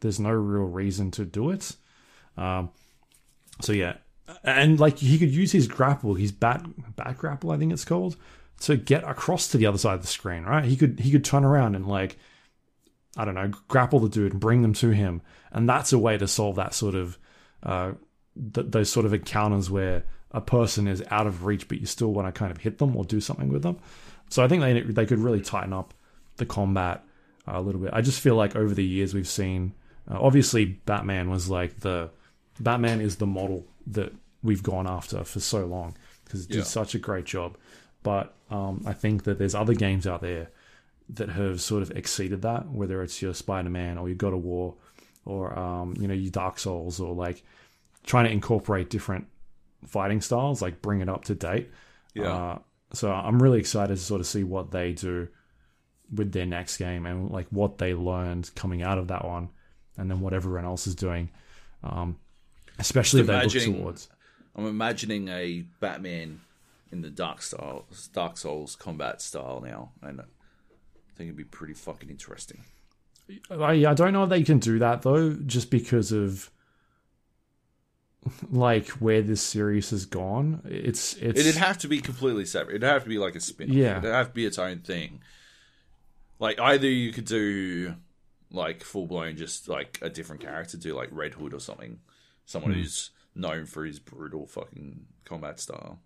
there's no real reason to do it. Um, so yeah, and like he could use his grapple, his bat bat grapple, I think it's called, to get across to the other side of the screen, right? He could he could turn around and like, I don't know, grapple the dude and bring them to him. And that's a way to solve that sort of, uh, th- those sort of encounters where a person is out of reach, but you still want to kind of hit them or do something with them. So I think they they could really tighten up the combat uh, a little bit. I just feel like over the years we've seen, uh, obviously Batman was like the, Batman is the model that we've gone after for so long because it did yeah. such a great job. But um, I think that there's other games out there that have sort of exceeded that, whether it's your Spider-Man or your God of War or, um, you know, your Dark Souls or like trying to incorporate different fighting styles, like bring it up to date. Yeah. Uh, so I'm really excited to sort of see what they do with their next game and like what they learned coming out of that one, and then what everyone else is doing. Um, especially if they look towards. I'm imagining a Batman in the Dark style, Dark Souls combat style now, and I think it'd be pretty fucking interesting. I, I don't know if they can do that though, just because of like where this series has gone. It's it's it'd have to be completely separate. It'd have to be like a spin-off. Yeah, it'd have to be its own thing. Like either you could do like full blown, just like a different character, do like Red Hood or something, someone mm. who's known for his brutal fucking combat style.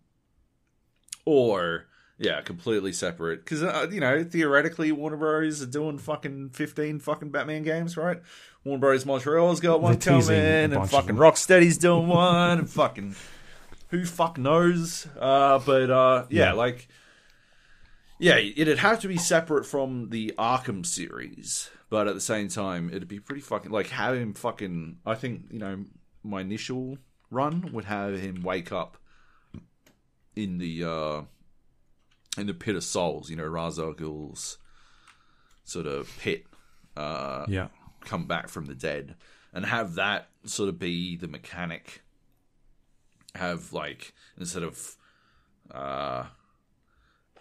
Or, yeah, completely separate. Because, uh, you know, theoretically, Warner Bros. Are doing fucking fifteen fucking Batman games, right? Warner Bros. Montreal's got one coming, and fucking Rocksteady's doing one, and fucking who fuck knows? Uh, but, uh, yeah, yeah, like, yeah, it'd have to be separate from the Arkham series. But at the same time, it'd be pretty fucking, like, have him fucking, I think, you know, my initial run would have him wake up in the uh, in the pit of souls, you know, Ra's al Ghul's sort of pit, uh, yeah, come back from the dead, and have that sort of be the mechanic. Have like instead of uh,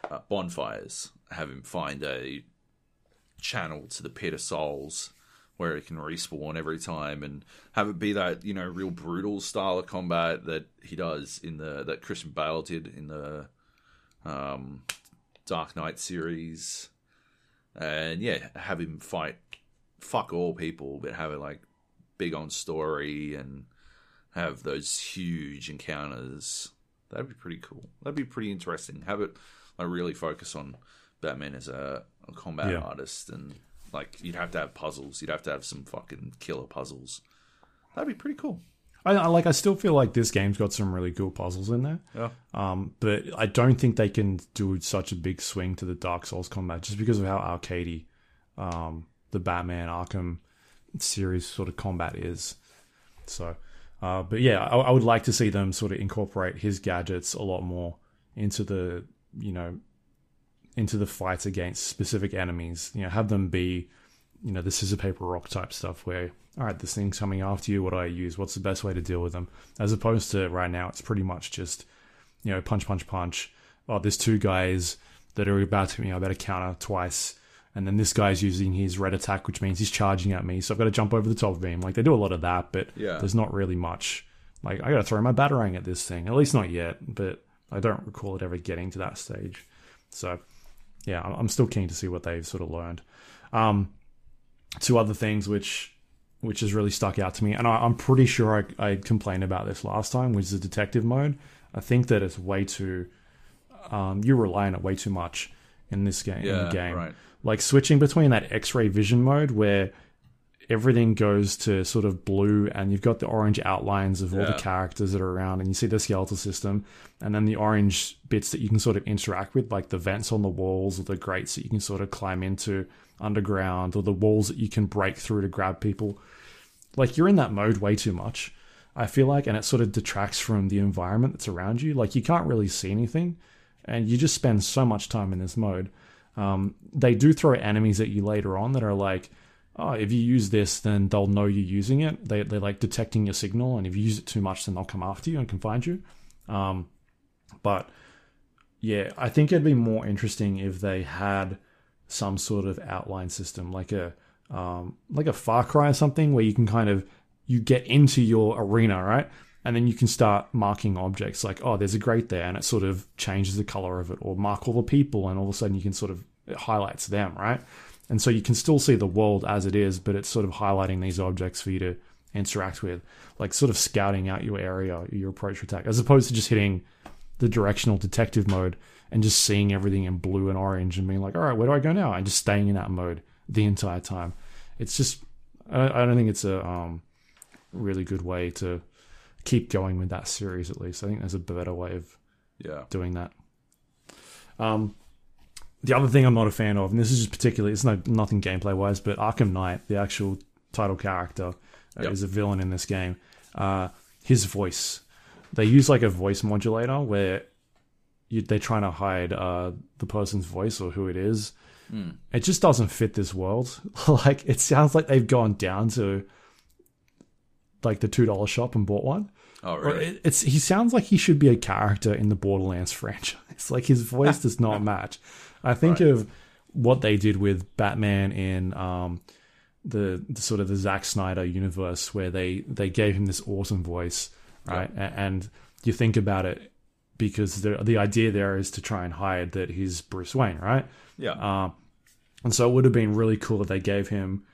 uh, bonfires, have him find a channel to the pit of souls where it can respawn every time, and have it be that, you know, real brutal style of combat that he does in the that Christian Bale did in the um, Dark Knight series, and yeah, have him fight fuck all people, but have it like big on story and have those huge encounters. That'd be pretty cool. That'd be pretty interesting. Have it like really focus on Batman as a, a combat yeah. artist and. Like, you'd have to have puzzles. You'd have to have some fucking killer puzzles. That'd be pretty cool. I, I like. I still feel like this game's got some really cool puzzles in there. Yeah. Um, but I don't think they can do such a big swing to the Dark Souls combat just because of how arcadey um, the Batman Arkham series sort of combat is. So, uh, but yeah, I, I would like to see them sort of incorporate his gadgets a lot more into the, you know, into the fights against specific enemies. You know, have them be, you know, this is a paper rock type stuff where, all right, this thing's coming after you, what do I use? What's the best way to deal with them? As opposed to right now, it's pretty much just, you know, punch, punch, punch. Oh, there's two guys that are about to, you know, I better counter twice. And then this guy's using his red attack, which means he's charging at me. So I've got to jump over the top of him. Like, they do a lot of that, but yeah. there's not really much. Like, I got to throw my batarang at this thing. At least not yet, but I don't recall it ever getting to that stage. So... yeah, I'm still keen to see what they've sort of learned. Um, two other things which which has really stuck out to me, and I, I'm pretty sure I, I complained about this last time, which is the detective mode. I think that it's way too... Um, you rely on it way too much in this game. Yeah, in the game. Right. Like switching between that X-ray vision mode where everything goes to sort of blue and you've got the orange outlines of all yeah. the characters that are around and you see the skeletal system and then the orange bits that you can sort of interact with, like the vents on the walls or the grates that you can sort of climb into underground or the walls that you can break through to grab people. Like, you're in that mode way too much, I feel like, and it sort of detracts from the environment that's around you. Like, you can't really see anything and you just spend so much time in this mode. Um, they do throw enemies at you later on that are like, oh, if you use this, then they'll know you're using it. They, they're like detecting your signal, and if you use it too much, then they'll come after you and can find you. Um, but yeah, I think it'd be more interesting if they had some sort of outline system, like a um, like a Far Cry or something, where you can kind of, you get into your arena, right? And then you can start marking objects, like, oh, there's a grate there, and it sort of changes the color of it, or mark all the people, and all of a sudden you can sort of, it highlights them, right? And so you can still see the world as it is, but it's sort of highlighting these objects for you to interact with, like sort of scouting out your area, your approach attack, as opposed to just hitting the directional detective mode and just seeing everything in blue and orange and being like, all right, where do I go now? And just staying in that mode the entire time. It's just, I don't think it's a um, really good way to keep going with that series, at least. I think there's a better way of yeah. doing that. Um. The other thing I'm not a fan of, and this is just particularly, it's no, nothing gameplay-wise, but Arkham Knight, the actual title character, yep. is a villain in this game. Uh, his voice. They use like a voice modulator where you, they're trying to hide uh, the person's voice or who it is. Mm. It just doesn't fit this world. Like, it sounds like they've gone down to like the two dollar shop and bought one. Oh, really? It, it's, he sounds like he should be a character in the Borderlands franchise. Like, his voice does not match. I think right. of what they did with Batman in um, the, the sort of the Zack Snyder universe, where they, they gave him this awesome voice, right? Yeah. A- and you think about it, because the the idea there is to try and hide that he's Bruce Wayne, right? Yeah. Uh, and so it would have been really cool if they gave him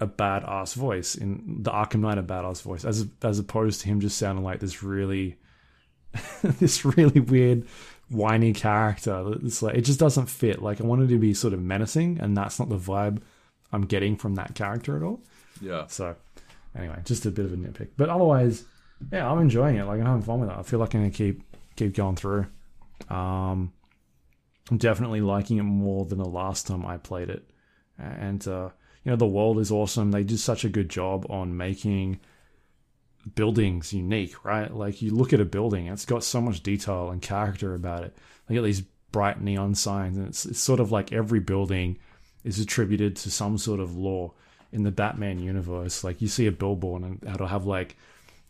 a badass voice in the Arkham Knight, a badass voice, as as opposed to him just sounding like this really, this really weird, whiny character. It's like, it just doesn't fit. Like, I wanted to be sort of menacing, and that's not the vibe I'm getting from that character at all. Yeah. So, anyway, just a bit of a nitpick, but otherwise, yeah, I'm enjoying it. Like, I'm having fun with it. I feel like I'm gonna keep. keep going through. Um, I'm definitely liking it more than the last time I played it. And, uh, you know, the world is awesome. They do such a good job on making buildings unique, right? Like, you look at a building, it's got so much detail and character about it. They got these bright neon signs, and it's, it's sort of like every building is attributed to some sort of lore in the Batman universe. Like, you see a billboard and it'll have like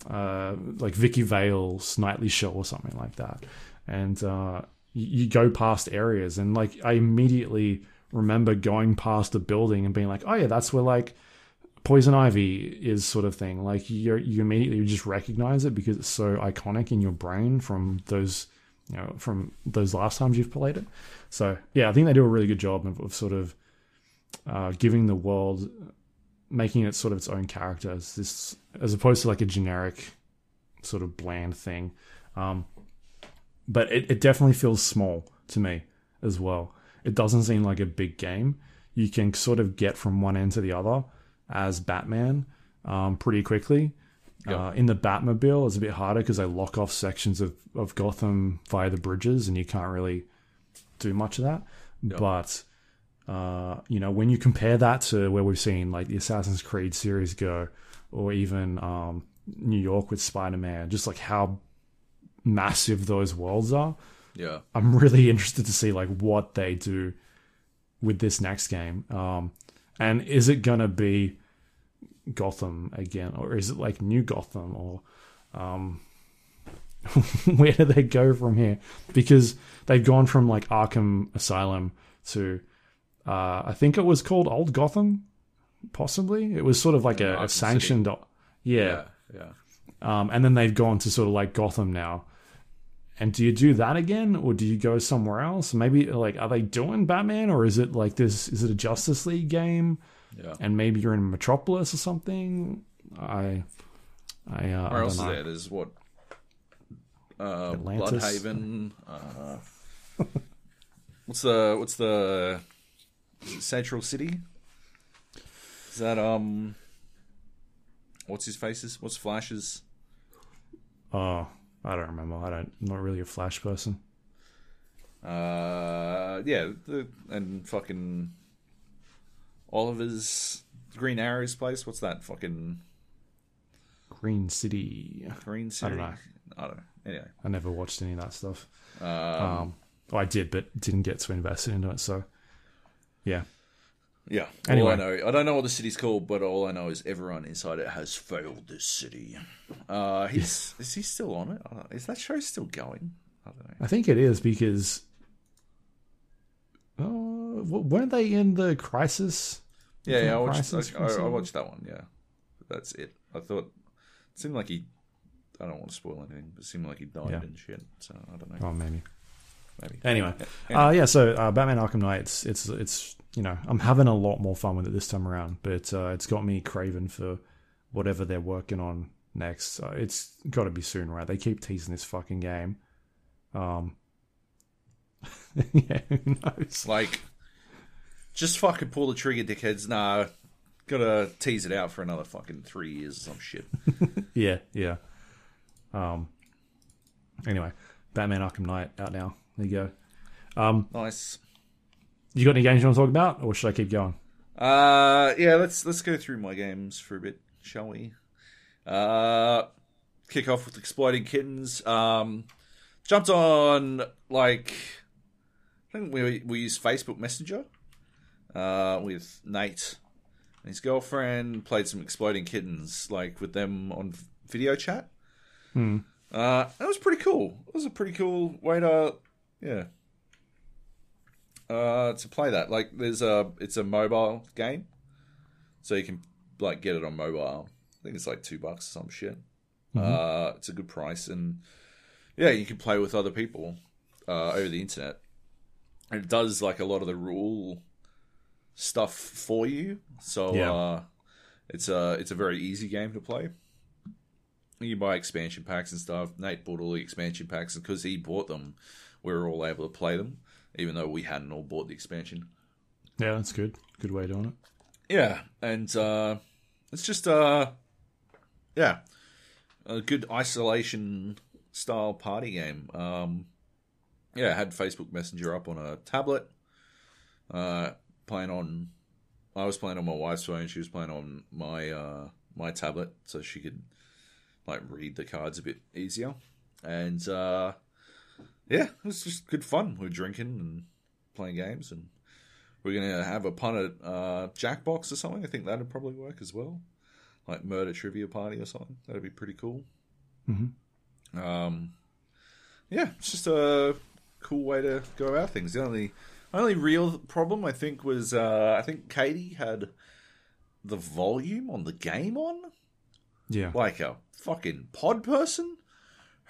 uh like Vicky Vale's nightly show or something like that, and uh you, you go past areas, and like I immediately remember going past a building and being like, oh yeah, that's where like Poison Ivy is, sort of thing. Like you you immediately just recognize it because it's so iconic in your brain from those, you know, from those last times you've played it. So yeah, I think they do a really good job of, of sort of uh giving the world, making it sort of its own character, as this, as opposed to like a generic sort of bland thing. Um, but it, it definitely feels small to me as well. It doesn't seem like a big game. You can sort of get from one end to the other as Batman um, pretty quickly. Yep. Uh, in the Batmobile, it's a bit harder because they lock off sections of, of Gotham via the bridges, and you can't really do much of that. Yep. But... Uh, you know, when you compare that to where we've seen like the Assassin's Creed series go, or even um, New York with Spider-Man, just like how massive those worlds are. Yeah, I'm really interested to see like what they do with this next game. Um, and is it gonna be Gotham again, or is it like New Gotham, or um, where do they go from here? Because they've gone from like Arkham Asylum to Uh, I think it was called Old Gotham, possibly. It was sort of like a, a sanctioned... O- yeah. Yeah. yeah. Um, and then they've gone to sort of like Gotham now. And do you do that again, or do you go somewhere else? Maybe, like, are they doing Batman, or is it like this... Is it a Justice League game? Yeah. And maybe you're in Metropolis or something? I... I, uh, where I else is that? Is what... Uh, Bloodhaven. Uh, what's the... What's the... Central City? Is that, um... What's his face's? What's Flash's? Oh, I don't remember. I don't, I'm not really a Flash person. Uh, yeah, the, and fucking... Oliver's... Green Arrow's place? What's that fucking... Green City. Green City? I don't know. I don't know. Anyway. I never watched any of that stuff. Um... um oh, I did, but didn't get too invested into it, so... Yeah. Yeah. Anyway. All I know, I don't know what the city's called, but all I know is everyone inside it has failed this city. Uh, he's, is he still on it? I don't know. Is that show still going? I don't know. I think it is because... Uh, weren't they in the Crisis? Yeah, yeah I, watched, Crisis I, I, I watched that one, yeah. But that's it. I thought... It seemed like he... I don't want to spoil anything, but it seemed like he died yeah. and shit. So, I don't know. Oh, maybe. Maybe. Anyway, anyway. Uh, yeah, so uh, Batman Arkham Knight, it's, it's, it's, you know, I'm having a lot more fun with it this time around, but uh, it's got me craving for whatever they're working on next. Uh, it's got to be soon, right? They keep teasing this fucking game. Um, yeah, who knows? Like, just fucking pull the trigger, dickheads. Nah, gotta tease it out for another fucking three years or some shit. yeah, yeah. Um. Anyway, Batman Arkham Knight out now. There you go. Um, nice. You got any games you want to talk about, or should I keep going? Uh, yeah, let's let's go through my games for a bit, shall we? Uh, kick off with Exploding Kittens. Um, jumped on, like, I think we we used Facebook Messenger uh, with Nate and his girlfriend. Played some Exploding Kittens, like, with them on video chat. Hmm. Uh, that was pretty cool. It was a pretty cool way to, yeah, uh, to play that. Like, there's a, it's a mobile game, so you can, like, get it on mobile. I think it's like two bucks or some shit. Mm-hmm. Uh, it's a good price, and yeah, you can play with other people uh, over the internet. And it does, like, a lot of the rule stuff for you, so yeah. uh, it's a it's a very easy game to play. You buy expansion packs and stuff. Nate bought all the expansion packs, and because he bought them, we were all able to play them, even though we hadn't all bought the expansion. Yeah, that's good. Good way of doing it. Yeah, and uh, it's just, uh, yeah, a good isolation-style party game. Um, yeah, I had Facebook Messenger up on a tablet. Uh, playing on, I was playing on my wife's phone. She was playing on my uh, my tablet, so she could, like, read the cards a bit easier. And uh, yeah, it was just good fun. We were drinking and playing games, and we we're going to have a pun at uh, Jackbox or something. I think that would probably work as well. Like Murder Trivia Party or something. That would be pretty cool. Mm-hmm. Um, yeah, it's just a cool way to go about things. The only only real problem, I think, was uh, I think Katie had the volume on the game on. Yeah. Like a fucking pod person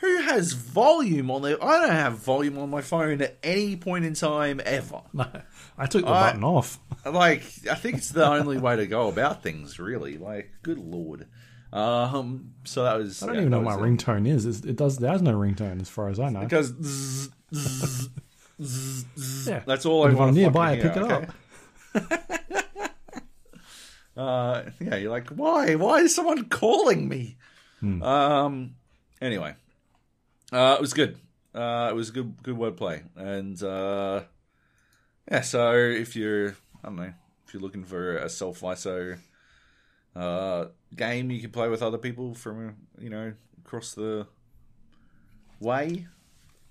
who has volume on their... I don't have volume on my phone at any point in time ever. No, I took the I, button off. Like, I think it's the only way to go about things, really. Like, good lord. Um, so that was... I don't yeah, even know what my it. ringtone is. It's, it does. There's no ringtone as far as I know. It goes... Zzz, zzz, zzz, zzz. Yeah. That's all I want to nearby, hear. Pick it okay. up. Uh, yeah, you're like, why? Why is someone calling me? Hmm. Um, anyway, uh, it was good. Uh, it was good, good wordplay, and uh, yeah. So if you're, I don't know, if you're looking for a self-I S O uh, game, you can play with other people from, you know, across the way.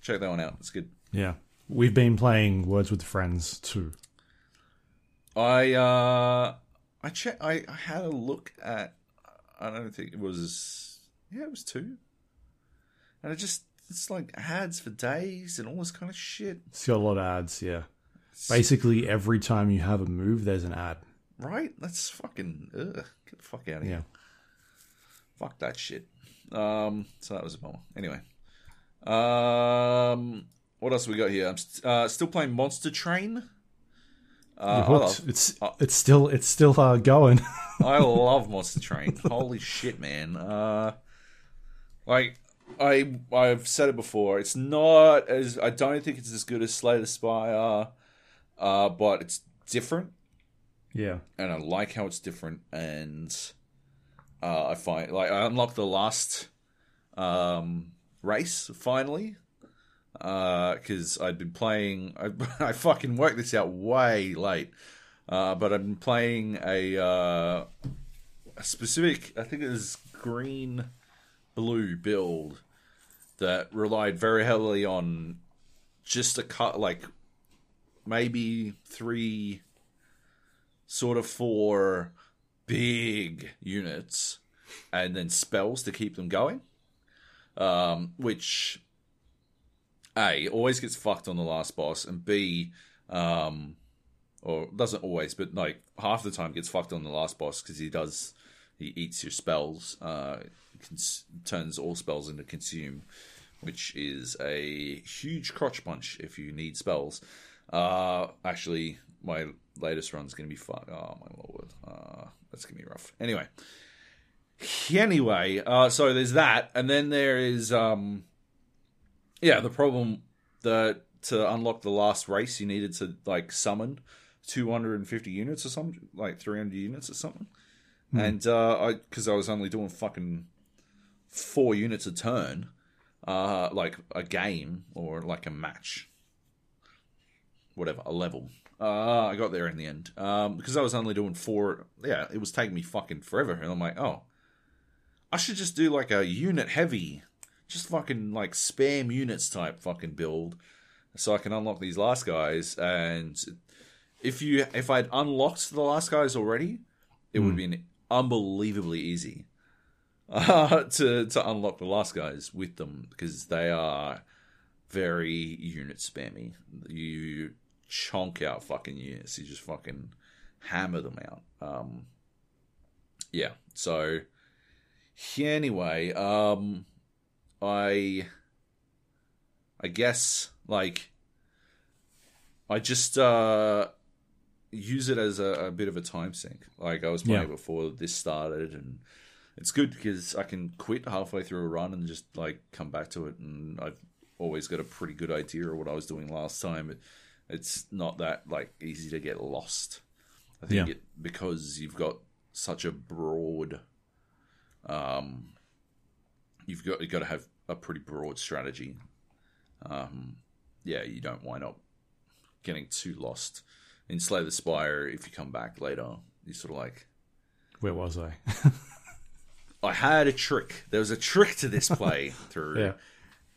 Check that one out. It's good. Yeah, we've been playing Words with Friends too. I. Uh, I check. I, I had a look at. I don't think it was. Yeah, it was two. And it just it's like ads for days and all this kind of shit. It's got a lot of ads. Yeah. It's, basically, every time you have a move, there's an ad. Right. That's fucking. Ugh, get the fuck out of yeah. here. Fuck that shit. Um. So that was a bummer. Anyway. Um. What else we got here? I'm st- uh, still playing Monster Train. Uh, I love, it's uh, it's still it's still uh, going. I love Monster Train. Holy shit, man! Uh, like I I've said it before. It's not as I don't think it's as good as Slay the Spire, uh, but it's different. Yeah, and I like how it's different. And uh, I find like I unlocked the last um, race finally. Because uh, I'd been playing, I, I fucking worked this out way late. Uh, but I've been playing a, uh, a specific, I think it was green blue build that relied very heavily on just a cut, like maybe three, sort of four big units, and then spells to keep them going, um, which. A, always gets fucked on the last boss, and B, um, or doesn't always, but like half the time gets fucked on the last boss because he does, he eats your spells, uh, cons- turns all spells into consume, which is a huge crotch punch if you need spells. Uh, actually, my latest run's going to be fucked. Oh, my lord. Uh, that's going to be rough. Anyway. Anyway, uh, so there's that, and then there is, um, yeah, the problem that to unlock the last race, you needed to like summon two hundred fifty units or something, like three hundred units or something. Mm. And uh, I, because I was only doing fucking four units a turn, uh, like a game or like a match, whatever, a level. Uh, I got there in the end um, because I was only doing four. Yeah, it was taking me fucking forever, and I'm like, oh, I should just do like a unit heavy, just fucking like spam units type fucking build, so I can unlock these last guys. And if you, if I'd unlocked the last guys already, it mm. would have been unbelievably easy uh, to to unlock the last guys with them, because they are very unit spammy. You chonk out fucking units. You just fucking hammer them out. Um, yeah. So yeah, anyway, um, I I guess like I just uh, use it as a, a bit of a time sink. Like I was playing yeah. before this started, and it's good because I can quit halfway through a run and just like come back to it, and I've always got a pretty good idea of what I was doing last time. It, it's not that like easy to get lost. I think yeah. it, because you've got such a broad, um, you've got you've got to have a pretty broad strategy. Um, yeah, you don't wind up getting too lost. In Slay the Spire, if you come back later, you're sort of like, where was I? I had a trick. There was a trick to this play through. yeah.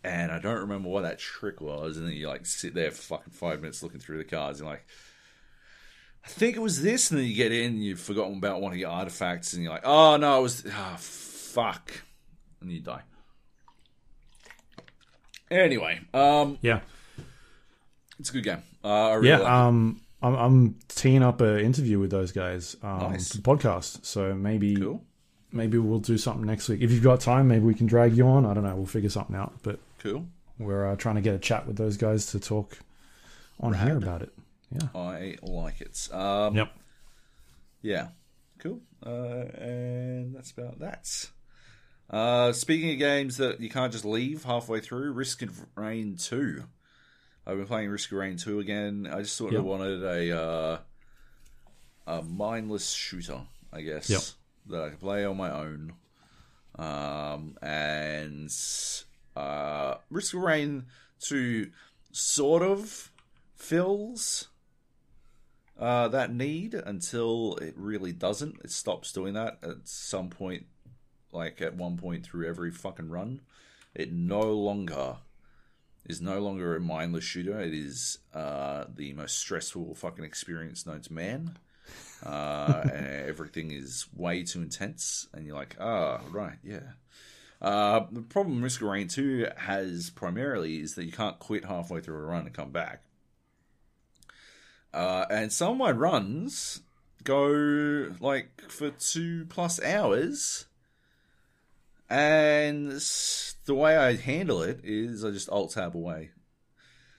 And I don't remember what that trick was. And then you like sit there for fucking five minutes looking through the cards. And you're like, I think it was this. And then you get in and you've forgotten about one of your artifacts. And you're like, oh, no, it was... Oh, fuck. And you die. Anyway. Um, yeah. It's a good game. Uh, I really yeah, like um, I'm, I'm teeing up an interview with those guys um, nice. for the podcast. So maybe... Cool. Maybe we'll do something next week. If you've got time, maybe we can drag you on. I don't know. We'll figure something out. But cool. We're uh, trying to get a chat with those guys to talk on Rad. here about it. Yeah, I like it. Um, yep. Yeah. Cool. Uh, and that's about that. Uh, speaking of games that you can't just leave halfway through, Risk of Rain two. I've been playing Risk of Rain two again. I just sort of yep. wanted a uh, a mindless shooter, I guess. Yep. That I can play on my own. Um, and uh, Risk of Rain two sort of fills uh, that need until it really doesn't. It stops doing that at some point, like at one point through every fucking run. It no longer is no longer a mindless shooter. It is uh, the most stressful fucking experience known to man. uh, and everything is way too intense, and you're like, ah, oh, right, yeah. Uh, the problem Risk of Rain two has primarily is that you can't quit halfway through a run and come back. Uh, and some of my runs go like for two plus hours, and the way I handle it is I just alt tab away.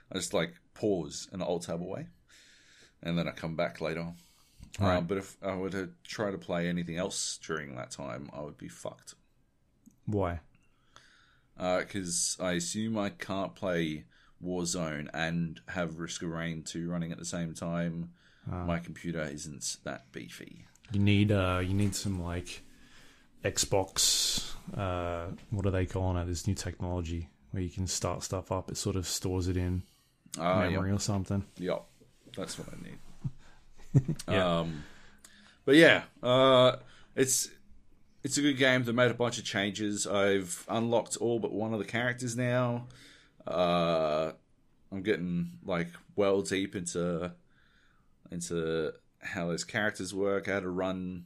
I just like pause and alt tab away, and then I come back later. Um, right. But if I were to try to play anything else during that time, I would be fucked. Why? Because uh, I assume I can't play Warzone and have Risk of Rain two running at the same time. Um, My computer isn't that beefy. You need uh, you need some like Xbox. Uh, what are they calling it? This new technology where you can start stuff up. It sort of stores it in uh, memory yep. or something. Yep, that's what I need. yeah. Um, but yeah, uh, it's it's a good game. They made a bunch of changes. I've unlocked all but one of the characters now. Uh, I'm getting like well deep into into how those characters work. I had a run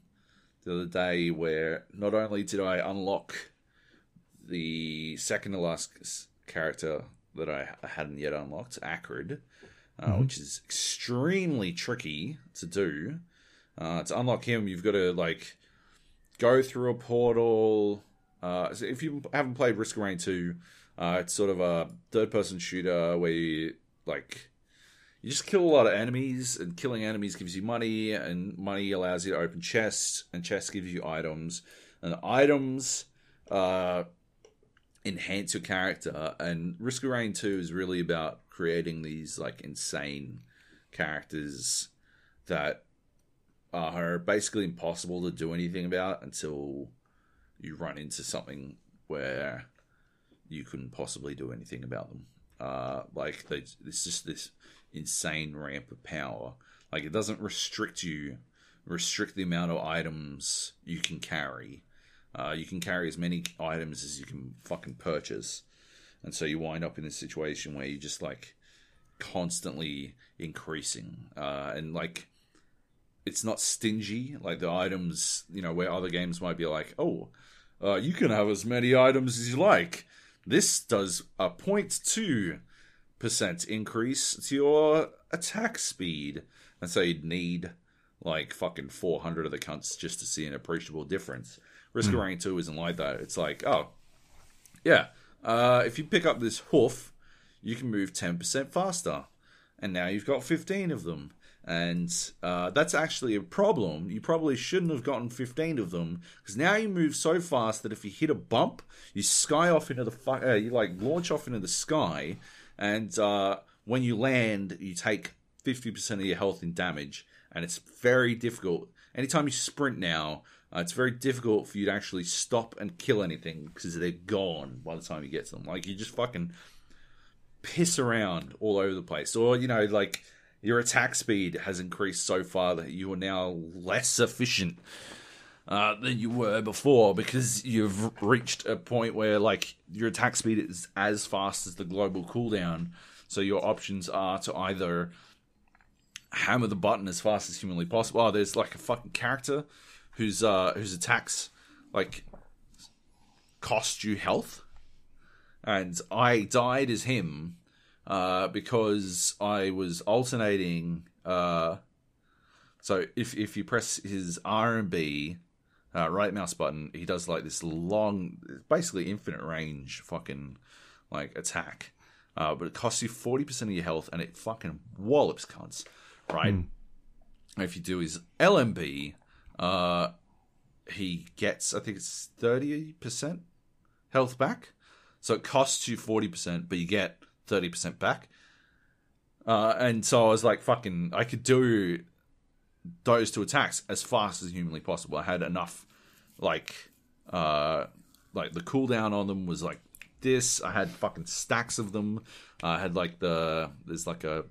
the other day where not only did I unlock the second to last character that I hadn't yet unlocked, Acrid. Uh, mm-hmm. Which is extremely tricky to do. Uh, to unlock him, you've got to like go through a portal. Uh, so if you haven't played Risk of Rain two, uh, it's sort of a third-person shooter where you like you just kill a lot of enemies, and killing enemies gives you money, and money allows you to open chests, and chests gives you items, and items uh, enhance your character. And Risk of Rain two is really about creating these like insane characters that are basically impossible to do anything about until you run into something where you couldn't possibly do anything about them. Uh, like they, it's just this insane ramp of power. Like it doesn't restrict you, restrict the amount of items you can carry. Uh, you can carry as many items as you can fucking purchase. And so you wind up in this situation where you're just, like, constantly increasing. Uh, and, like, it's not stingy. Like, the items, you know, where other games might be like, oh, uh, you can have as many items as you like. This does a zero point two percent increase to your attack speed. And so you'd need, like, fucking four hundred of the cunts just to see an appreciable difference. Risk of Rain two isn't like that. It's like, oh, yeah, uh, if you pick up this hoof, you can move ten percent faster. And now you've got fifteen of them. And uh, that's actually a problem. You probably shouldn't have gotten fifteen of them, because now you move so fast that if you hit a bump, you sky off into the... Fu- uh, you, like, launch off into the sky, and uh, when you land, you take fifty percent of your health in damage, and it's very difficult. Anytime you sprint now, uh, it's very difficult for you to actually stop and kill anything, because they're gone by the time you get to them. Like, you just fucking piss around all over the place. Or, you know, like... your attack speed has increased so far that you are now less efficient uh, than you were before, because you've reached a point where, like, your attack speed is as fast as the global cooldown. So your options are to either hammer the button as fast as humanly possible. Oh, there's, like, a fucking character whose uh, whose attacks, like, cost you health. And I died as him. Uh, because I was alternating, uh, so if if you press his R and B, uh, right mouse button, he does, like, this long, basically infinite range fucking, like, attack, uh, but it costs you forty percent of your health, and it fucking wallops cunts, right? Mm. If you do his L M B, uh, he gets, I think it's thirty percent health back, so it costs you forty percent, but you get thirty percent back. Uh, and so I was like, fucking, I could do those two attacks as fast as humanly possible. I had enough, like, uh, like the cooldown on them was like this. I had fucking stacks of them. Uh, I had like the, there's like a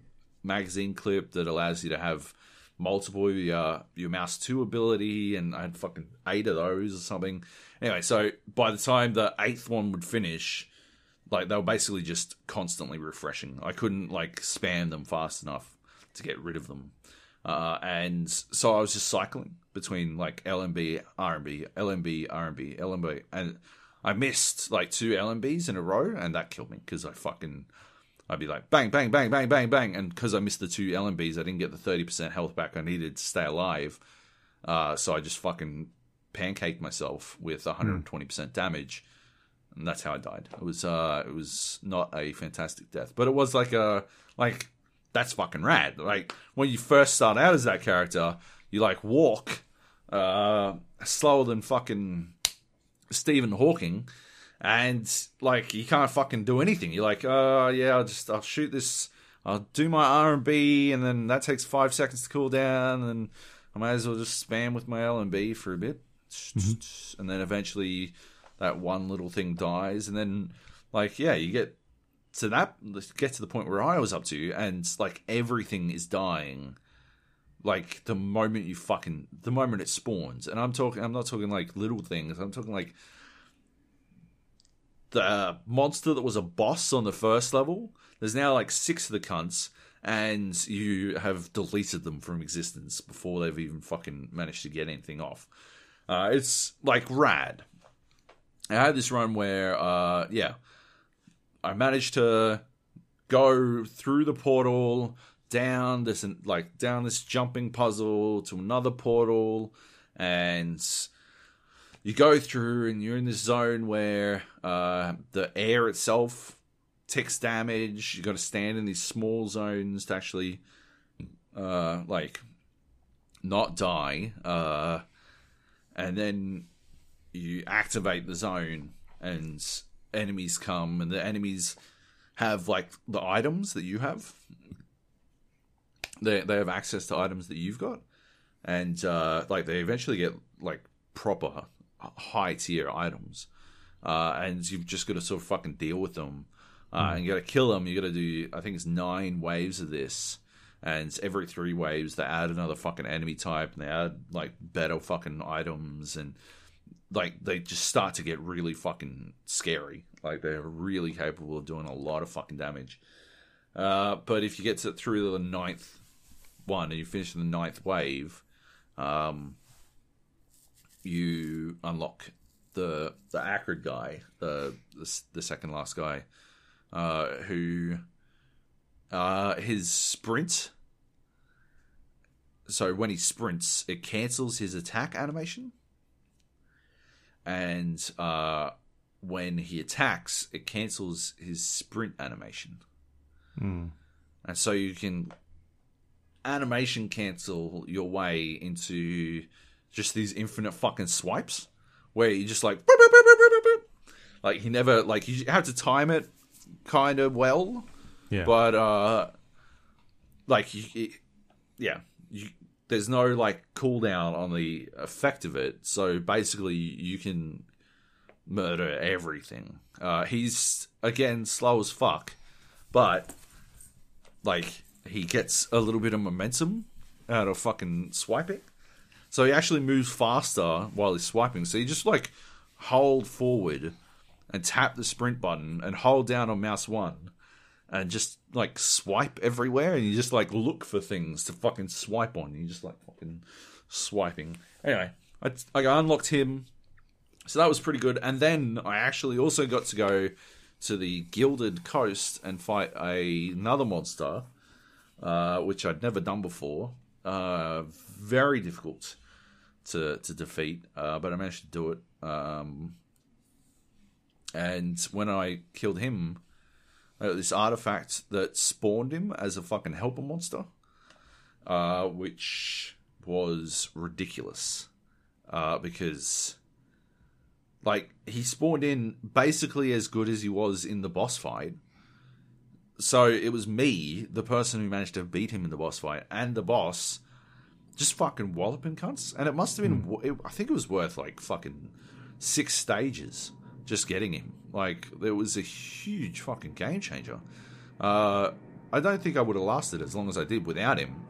magazine clip that allows you to have multiple uh, your mouse two ability. And I had fucking eight of those or something. Anyway, so by the time the eighth one would finish, like, they were basically just constantly refreshing. I couldn't, like, spam them fast enough to get rid of them. Uh, and so I was just cycling between, like, L M B, R M B, L M B, R M B, L M B. And I missed, like, two L M Bs in a row, and that killed me, because I fucking... I'd be like, bang, bang, bang, bang, bang, bang. And because I missed the two L M Bs, I didn't get the thirty percent health back I needed to stay alive. Uh, so I just fucking pancaked myself with one hundred twenty percent damage. And that's how I died. It was uh, it was not a fantastic death, but it was like a like that's fucking rad. Like, when you first start out as that character, you, like, walk uh, slower than fucking Stephen Hawking, and, like, you can't fucking do anything. You're like, oh yeah, I'll just I'll shoot this, I'll do my R and B, and then that takes five seconds to cool down, and I might as well just spam with my L and B for a bit, mm-hmm. and then eventually that one little thing dies, and then, like, yeah, you get to that, get to the point where I was up to, and, like, everything is dying, like, the moment you fucking, the moment it spawns, and I'm talking, I'm not talking, like, little things, I'm talking, like, the monster that was a boss on the first level, there's now, like, six of the cunts, and you have deleted them from existence before they've even fucking managed to get anything off. Uh, it's, like, rad. I had this run where, uh, yeah, I managed to go through the portal, down this, like, down this jumping puzzle to another portal, and you go through, and you're in this zone where uh, the air itself takes damage. You got to stand in these small zones to actually, uh, like, not die, uh, and then you activate the zone, and enemies come, and the enemies have, like, the items that you have. They they have access to items that you've got, and uh, like they eventually get, like, proper high tier items, uh, and you've just got to sort of fucking deal with them, uh, mm. and you got to kill them. You got to do, I think it's nine waves of this, and every three waves they add another fucking enemy type, and they add, like, better fucking items and like, they just start to get really fucking scary. Like, they're really capable of doing a lot of fucking damage. Uh, but if you get to through the ninth one and you finish the ninth wave, um, you unlock the the Acrid guy, the the, the second last guy, uh, who uh, his sprint. So when he sprints, it cancels his attack animation, and uh, when he attacks, it cancels his sprint animation. Mm. And so you can animation cancel your way into just these infinite fucking swipes where you just like, boop, boop, boop, boop, boop, boop. Like you never, like you have to time it kind of well, yeah. But uh, like you, it, yeah, you, there's no like cooldown on the effect of it. So basically, you can murder everything. Uh, he's again slow as fuck. But, like, he gets a little bit of momentum out of fucking swiping. So he actually moves faster while he's swiping. So you just, like, hold forward and tap the sprint button and hold down on mouse one and just, like, swipe everywhere. And you just, like, look for things to fucking swipe on. You just, like, fucking swiping. Anyway, I, I unlocked him. So that was pretty good. And then I actually also got to go to the Gilded Coast and fight a, another monster, uh, which I'd never done before. Uh, very difficult to to defeat, uh, but I managed to do it. Um, and when I killed him, I got this artifact that spawned him as a fucking helper monster, uh, which was ridiculous uh, because... Like, he spawned in basically as good as he was in the boss fight. So it was me, the person who managed to beat him in the boss fight, and the boss just fucking walloping cunts. And it must have been, it, I think it was worth like fucking six stages just getting him. Like, it was a huge fucking game changer. Uh, I don't think I would have lasted as long as I did without him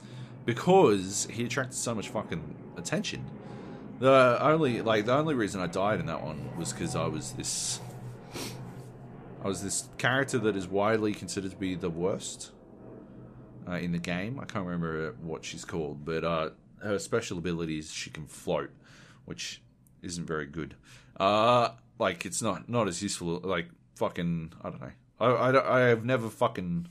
because he attracted so much fucking attention. The only like the only reason I died in that one was because I was this I was this character that is widely considered to be the worst uh, in the game. I can't remember what she's called, but uh, her special ability is she can float, which isn't very good. Uh, like it's not, not as useful. Like fucking I don't know. I I, I have never fucking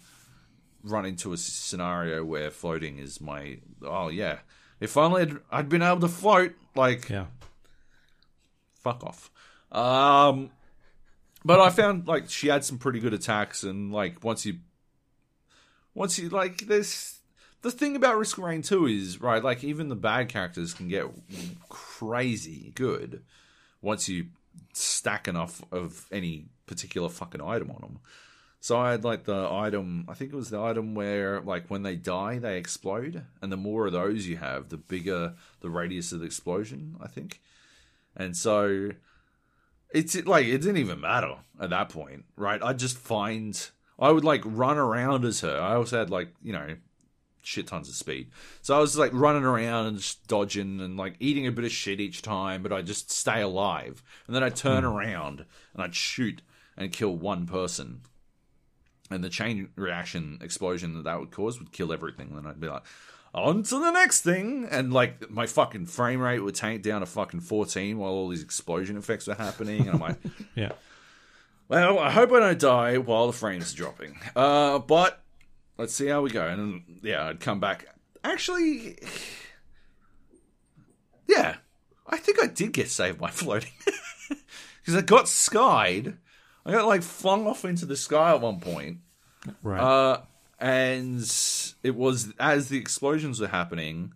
run into a scenario where floating is my oh yeah. If only I'd, I'd been able to float, like, yeah. Fuck off. Um, but I found, like, she had some pretty good attacks, and, like, once you, once you, like, there's, the thing about Risk of Rain two is, right, like, even the bad characters can get crazy good once you stack enough of any particular fucking item on them. So I had, like, the item... I think it was the item where, like, when they die, they explode. And the more of those you have, the bigger the radius of the explosion, I think. And so, it's like, it didn't even matter at that point, right? I'd just find... I would, like, run around as her. I also had, like, you know, shit tons of speed. So I was, like, running around and just dodging and, like, eating a bit of shit each time. But I'd just stay alive. And then I'd turn around and I'd shoot and kill one person. And the chain reaction explosion that that would cause would kill everything. And then I'd be like, on to the next thing. And, like, my fucking frame rate would tank down to fucking fourteen while all these explosion effects were happening. And I'm like, yeah. Well, I hope I don't die while the frame's dropping. Uh, but let's see how we go. And, yeah, I'd come back. Actually, yeah. I think I did get saved by floating. Because I got skied. I got, like, flung off into the sky at one point. Right. Uh, and it was as the explosions were happening.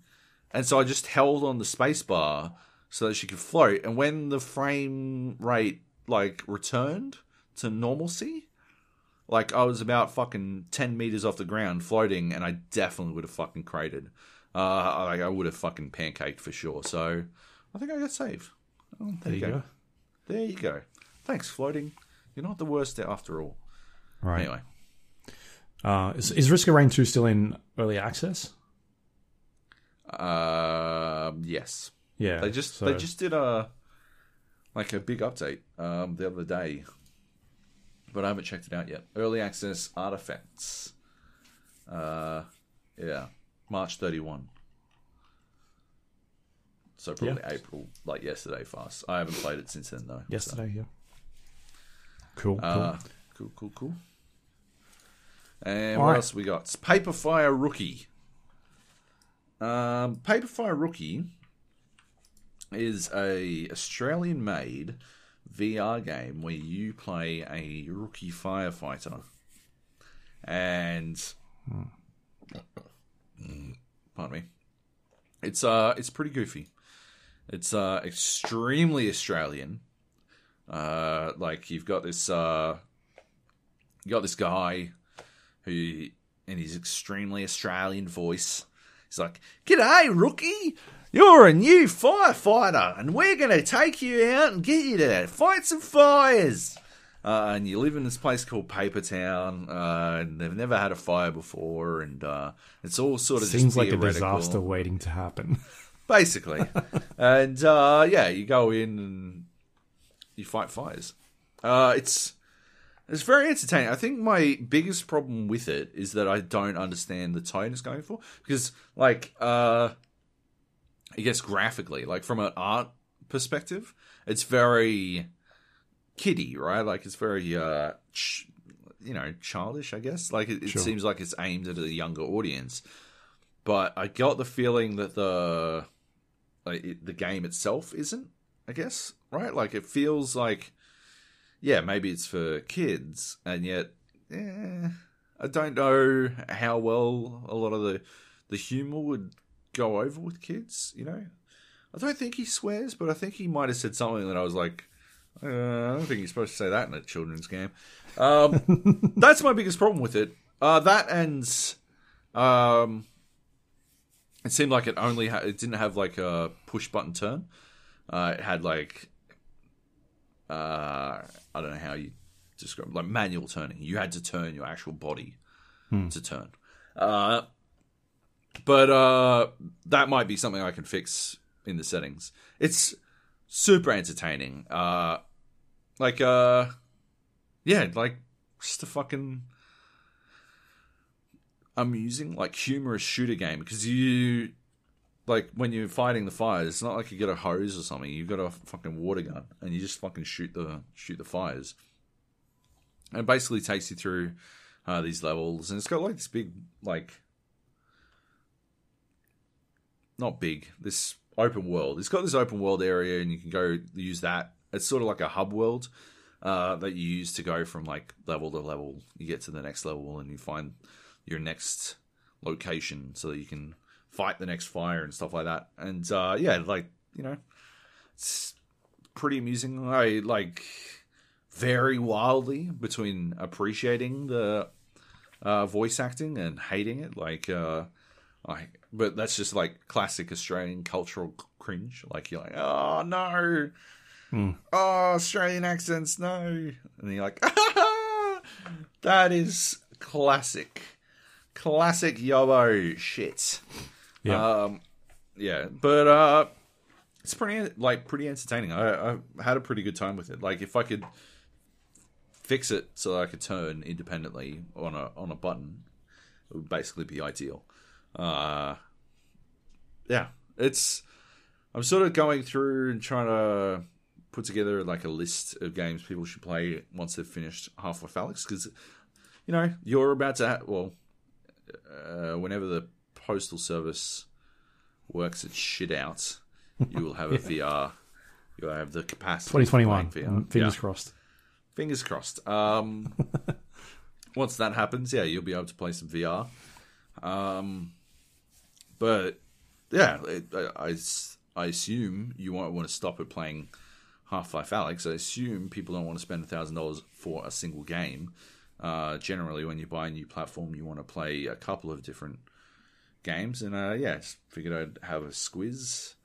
And so I just held on the space bar so that she could float. And when the frame rate, like, returned to normalcy, like, I was about fucking ten meters off the ground floating, and I definitely would have fucking cratered. Uh, like, I would have fucking pancaked for sure. So I think I got saved. Oh, there, there you go. go. There you go. Thanks, floating. You're not the worst after all. Right. Anyway. Uh, is, is Risk of Rain two still in early access? Uh, yes. Yeah. They just so. they just did a like a big update um, the other day, but I haven't checked it out yet. Early access artifacts. Uh, yeah, March thirty-first. So probably yeah. April, like yesterday, fast. I haven't played it since then though. Yesterday, so. yeah. Cool, uh, cool, cool, cool, cool. And All what right. else we got? It's Paper Fire Rookie. Um, Paper Fire Rookie is a Australian-made V R game where you play a rookie firefighter, and hmm. pardon me, it's uh, it's pretty goofy. It's uh, extremely Australian. Uh, like you've got this, uh, you got this guy who, in his extremely Australian voice, he's like, "G'day, rookie. You're a new firefighter, and we're going to take you out and get you to fight some fires." Uh, and you live in this place called Paper Town, uh, and they've never had a fire before, and uh, it's all sort of seems just like a disaster waiting to happen, basically. And uh, yeah, you go in and you fight fires. Uh, it's it's very entertaining. I think my biggest problem with it is that I don't understand the tone it's going for, because like. Uh, I guess graphically, like from an art perspective, it's very kiddie, right? Like it's very, uh, ch- you know, childish, I guess. Like it, it sure. seems like it's aimed at a younger audience. But I got the feeling that the like, it, the game itself isn't, I guess, right? Like it feels like, yeah, maybe it's for kids, and yet eh, I don't know how well a lot of the, the humor would go over with kids, you know. I don't think he swears, but I think he might have said something that I was like, uh, I don't think you're supposed to say that in a children's game. Um, that's my biggest problem with it. Uh, that and um, it seemed like it only ha- it didn't have like a push button turn. Uh, it had like uh, I don't know how you describe like manual turning. You had to turn your actual body hmm. to turn. Uh, But uh, that might be something I can fix in the settings. It's super entertaining. Uh, like, uh, yeah, like just a fucking amusing, like humorous shooter game. Because you, like, when you're fighting the fires, it's not like you get a hose or something. You've got a fucking water gun, and you just fucking shoot the shoot the fires. And it basically takes you through uh, these levels, and it's got like this big like. Not big, this open world. It's got this open world area, and you can go use that. It's sort of like a hub world uh, that you use to go from like level to level. You get to the next level, and you find your next location so that you can fight the next fire and stuff like that. And uh, yeah, like, you know, it's pretty amusing. I like vary wildly between appreciating the uh, voice acting and hating it. Like, uh, I... But that's just like classic Australian cultural cringe. Like you're like, oh no, mm. oh Australian accents, no, and then you're like, ah, that is classic, classic Yobo shit. Yeah, um, yeah. But uh, it's pretty like pretty entertaining. I, I had a pretty good time with it. Like if I could fix it so that I could turn independently on a on a button, it would basically be ideal. Uh, yeah, it's, I'm sort of going through and trying to put together like a list of games people should play once they've finished Half-Life: Alyx, because, you know, you're about to, ha- well, uh, whenever the postal service works its shit out, you will have a yeah. V R, you'll have the capacity. twenty twenty-one, V R. Fingers yeah. crossed. Fingers crossed. Um, once that happens, yeah, you'll be able to play some V R. Um, But, yeah, it, I, I assume you won't want to stop at playing Half-Life: Alyx. I assume people don't want to spend one thousand dollars for a single game. Uh, generally, when you buy a new platform, you want to play a couple of different games. And, uh, yeah, just figured I'd have a squiz.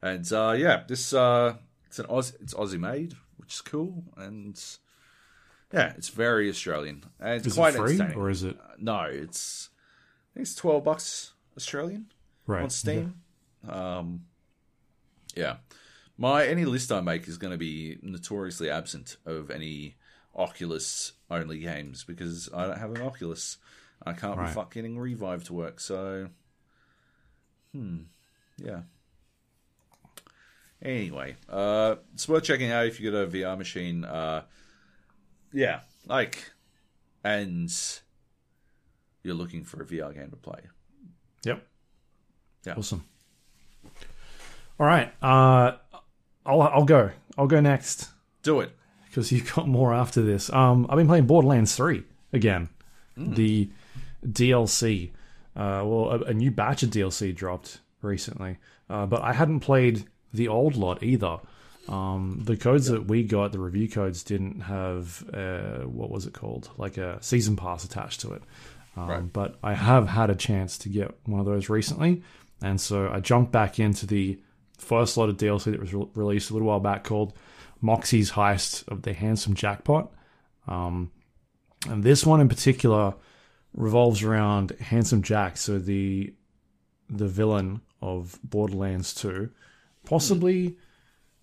And, uh, yeah, this uh, it's an Aussie, it's Aussie-made, which is cool. And, yeah, it's very Australian. And is quite it free, or is it? Uh, no, it's... I think it's twelve bucks Australian right. on Steam. Yeah. Um, yeah, My any list I make is going to be notoriously absent of any Oculus-only games because I don't have an Oculus. I can't right. be fucking getting Revive to work, so... Hmm. Yeah. Anyway, uh, it's worth checking out if you get a V R machine. Uh, yeah, like... And you're looking for a V R game to play. Yep. Yeah. Awesome. All right. Uh... I'll I'll go. I'll go next. Do it. Because you've got more after this. Um, I've been playing Borderlands three again. Mm. The D L C. Uh, well, a, a new batch of D L C dropped recently. Uh, but I hadn't played the old lot either. Um, the codes yeah. that we got, the review codes, didn't have, uh, what was it called? Like a season pass attached to it. Um, right. But I have had a chance to get one of those recently. And so I jumped back into the first lot of D L C that was re- released a little while back called Moxie's Heist of the Handsome Jackpot. Um, and this one in particular revolves around Handsome Jack, so the the villain of Borderlands two. Possibly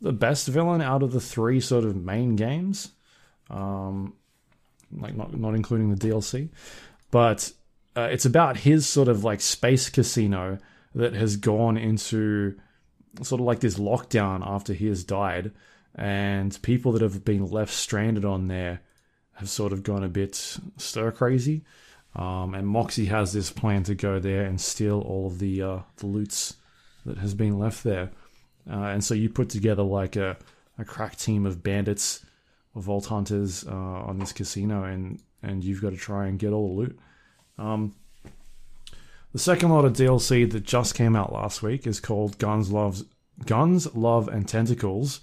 the best villain out of the three sort of main games, um, like not, not including the D L C. But uh, it's about his sort of like space casino that has gone into... sort of like this lockdown after he has died, and people that have been left stranded on there have sort of gone a bit stir crazy. Um, and Moxie has this plan to go there and steal all of the uh, the loots that has been left there. Uh, and so you put together like a, a crack team of bandits or vault hunters uh, on this casino, and, and you've got to try and get all the loot. Um, The second lot of D L C that just came out last week is called Guns, Loves, Guns Love and Tentacles.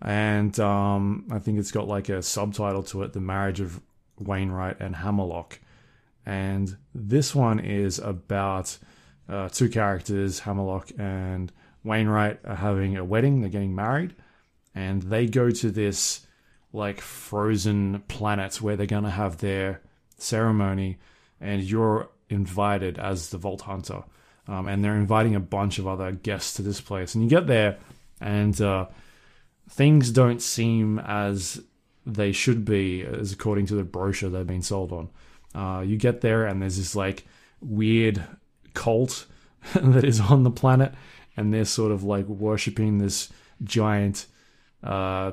And um, I think it's got like a subtitle to it, The Marriage of Wainwright and Hammerlock. And this one is about uh, two characters, Hammerlock and Wainwright, are having a wedding. They're getting married. And they go to this like frozen planet where they're going to have their ceremony. And you're... invited as the Vault Hunter, um, and they're inviting a bunch of other guests to this place, and you get there and uh, things don't seem as they should be as according to the brochure they've been sold on. Uh, you get there and there's this like weird cult that is on the planet, and they're sort of like worshipping this giant uh,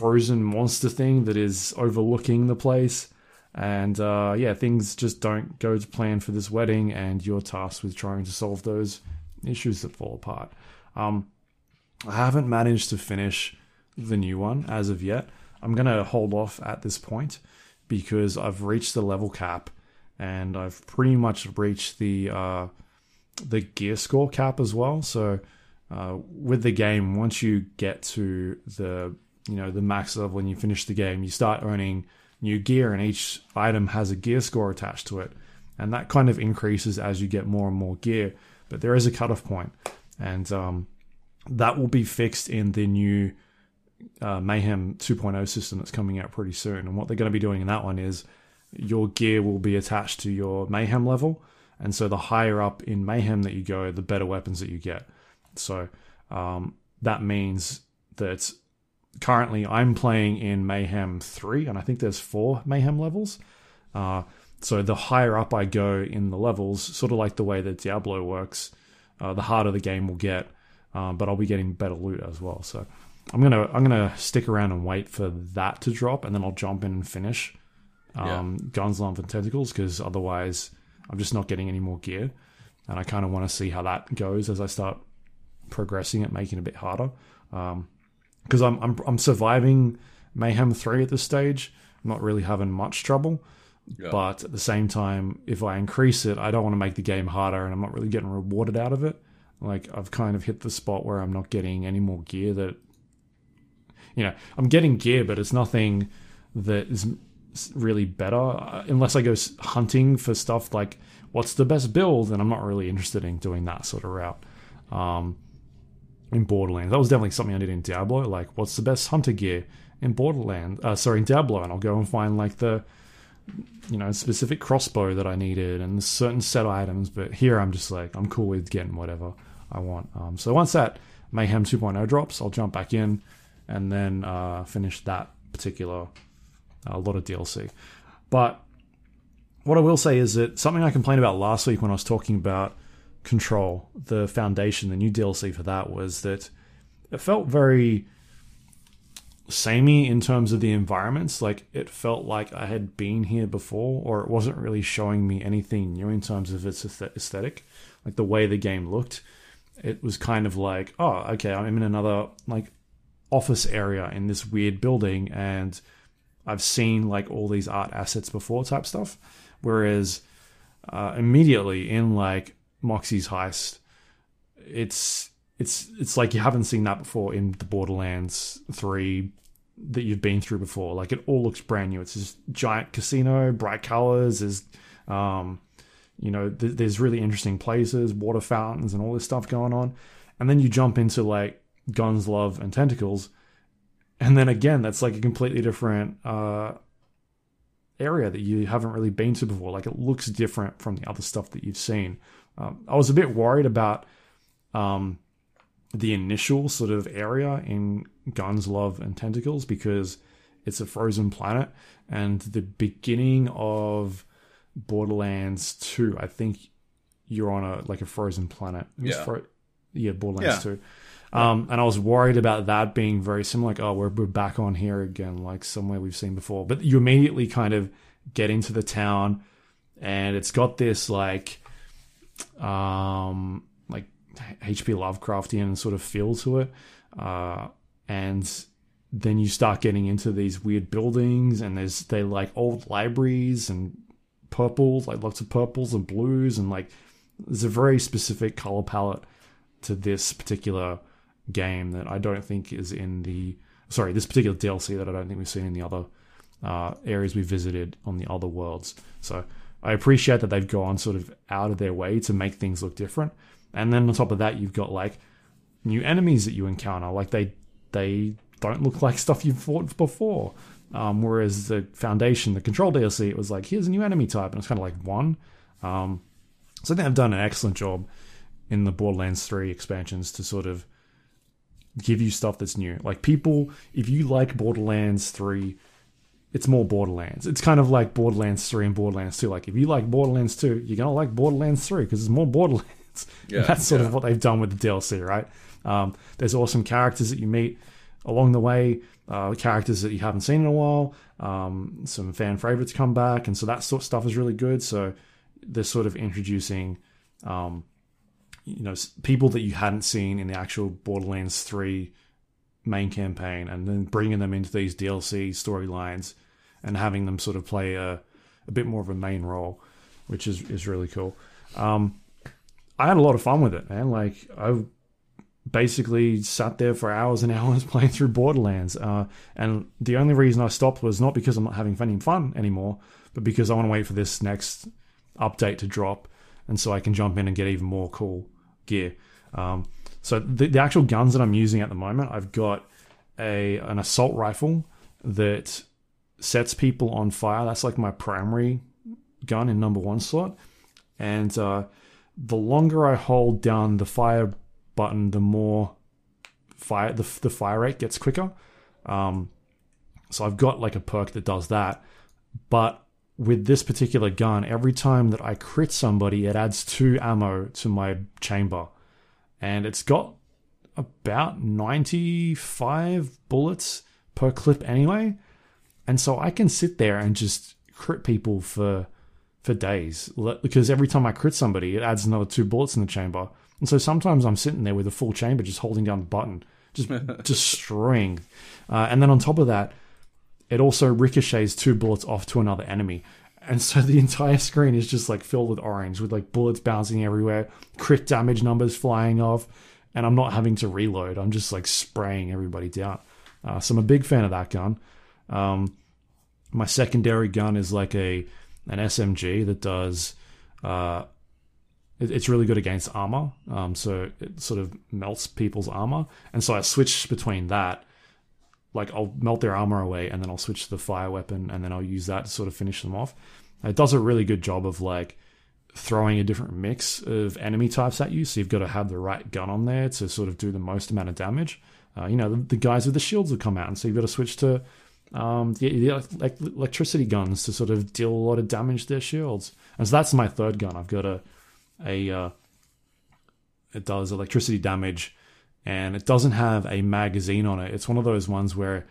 frozen monster thing that is overlooking the place. And, uh, yeah, things just don't go to plan for this wedding, and you're tasked with trying to solve those issues that fall apart. Um, I haven't managed to finish the new one as of yet. I'm going to hold off at this point because I've reached the level cap, and I've pretty much reached the, uh, the gear score cap as well. So, uh, with the game, once you get to the, you know, the max level and you finish the game, you start earning new gear, and each item has a gear score attached to it, and that kind of increases as you get more and more gear, but there is a cutoff point, and um, that will be fixed in the new uh, Mayhem two point oh system that's coming out pretty soon. And what they're going to be doing in that one is your gear will be attached to your Mayhem level, and so the higher up in Mayhem that you go, the better weapons that you get. So um, that means that currently, I'm playing in Mayhem three, and I think there's four Mayhem levels. Uh, so the higher up I go in the levels, sort of like the way that Diablo works, uh, the harder the game will get. Uh, but I'll be getting better loot as well. So I'm gonna I'm gonna stick around and wait for that to drop, and then I'll jump in and finish um, yeah. Guns, Love, and Tentacles, because otherwise I'm just not getting any more gear, and I kind of want to see how that goes as I start progressing it, making it a bit harder. Um, Because I'm, I'm I'm surviving Mayhem three at this stage. I'm not really having much trouble. Yeah. But at the same time, if I increase it, I don't want to make the game harder, and I'm not really getting rewarded out of it. Like, I've kind of hit the spot where I'm not getting any more gear that... You know, I'm getting gear, but it's nothing that is really better. Unless I go hunting for stuff like, what's the best build? And I'm not really interested in doing that sort of route. Um... In Borderlands, that was definitely something I did in Diablo. Like, what's the best hunter gear in Borderlands? Uh, sorry, in Diablo, and I'll go and find like the, you know, specific crossbow that I needed and certain set items. But here, I'm just like, I'm cool with getting whatever I want. Um, so once that Mayhem two point oh drops, I'll jump back in and then uh, finish that particular uh, lot of D L C. But what I will say is that something I complained about last week when I was talking about Control, the Foundation, the new D L C for that, was that it felt very samey in terms of the environments. Like, it felt like I had been here before, or it wasn't really showing me anything new in terms of its aesthetic. Like, the way the game looked, it was kind of like, oh, okay, I'm in another, like, office area in this weird building, and I've seen, like, all these art assets before type stuff. Whereas uh, immediately in, like, Moxie's heist, it's it's it's like you haven't seen that before in the Borderlands three that you've been through before. Like, it all looks brand new. It's this giant casino, bright colors. There's, um, you know, th- there's really interesting places, water fountains, and all this stuff going on. And then you jump into, like, Guns Love and Tentacles, and then again, that's like a completely different uh, area that you haven't really been to before. Like, it looks different from the other stuff that you've seen. Um, I was a bit worried about um, the initial sort of area in Guns, Love, and Tentacles, because it's a frozen planet, and the beginning of Borderlands two, I think you're on a like a frozen planet. Yeah. Fro- yeah, Borderlands yeah. two. Um, and I was worried about that being very similar, like, oh, we're, we're back on here again, like somewhere we've seen before. But you immediately kind of get into the town, and it's got this like... Um, like H P Lovecraftian sort of feel to it, uh, and then you start getting into these weird buildings, and there's they like old libraries and purples, like lots of purples and blues, and like there's a very specific color palette to this particular game that I don't think is in the sorry this particular D L C that I don't think we've seen in the other uh, areas we visited on the other worlds. So I appreciate that they've gone sort of out of their way to make things look different. And then on top of that, you've got like new enemies that you encounter. Like they they don't look like stuff you've fought before. Um, whereas the Foundation, the Control D L C, it was like, here's a new enemy type. And it's kind of like one. Um, so I think they've done an excellent job in the Borderlands three expansions to sort of give you stuff that's new. Like people, if you like Borderlands three, it's more Borderlands. It's kind of like Borderlands three and Borderlands two. Like, if you like Borderlands two, you're going to like Borderlands three because it's more Borderlands. Yeah, that's sort yeah. of what they've done with the D L C, right? Um, there's awesome characters that you meet along the way, uh, characters that you haven't seen in a while, um, some fan favorites come back, and so that sort of stuff is really good. So they're sort of introducing um, you know, people that you hadn't seen in the actual Borderlands three main campaign, and then bringing them into these D L C storylines and having them sort of play a, a bit more of a main role, which is, is really cool. Um, I had a lot of fun with it, man. Like, I basically sat there for hours and hours playing through Borderlands. Uh, and the only reason I stopped was not because I'm not having any fun anymore, but because I want to wait for this next update to drop, and so I can jump in and get even more cool gear. Um, so the, the actual guns that I'm using at the moment, I've got a an assault rifle that sets people on fire. That's like my primary gun in number one slot. And uh, the longer I hold down the fire button, the more fire the, the fire rate gets quicker. Um, so I've got like a perk that does that. But with this particular gun, every time that I crit somebody, it adds two ammo to my chamber. And it's got about ninety-five bullets per clip anyway. And so I can sit there and just crit people for for days, because every time I crit somebody, it adds another two bullets in the chamber. And so sometimes I'm sitting there with a full chamber just holding down the button, just destroying. Uh, and then on top of that, it also ricochets two bullets off to another enemy. And so the entire screen is just like filled with orange, with like bullets bouncing everywhere, crit damage numbers flying off, and I'm not having to reload. I'm just like spraying everybody down. Uh, so I'm a big fan of that gun. Um, my secondary gun is like a an S M G that does. Uh, it, it's really good against armor, um, so it sort of melts people's armor. And so I switch between that. Like, I'll melt their armor away, and then I'll switch to the fire weapon, and then I'll use that to sort of finish them off. It does a really good job of like throwing a different mix of enemy types at you, so you've got to have the right gun on there to sort of do the most amount of damage. Uh, you know, the, the guys with the shields will come out, and so you've got to switch to um, the, the electricity guns to sort of deal a lot of damage to their shields. And so that's my third gun. I've got a... a uh, it does electricity damage, and it doesn't have a magazine on it. It's one of those ones where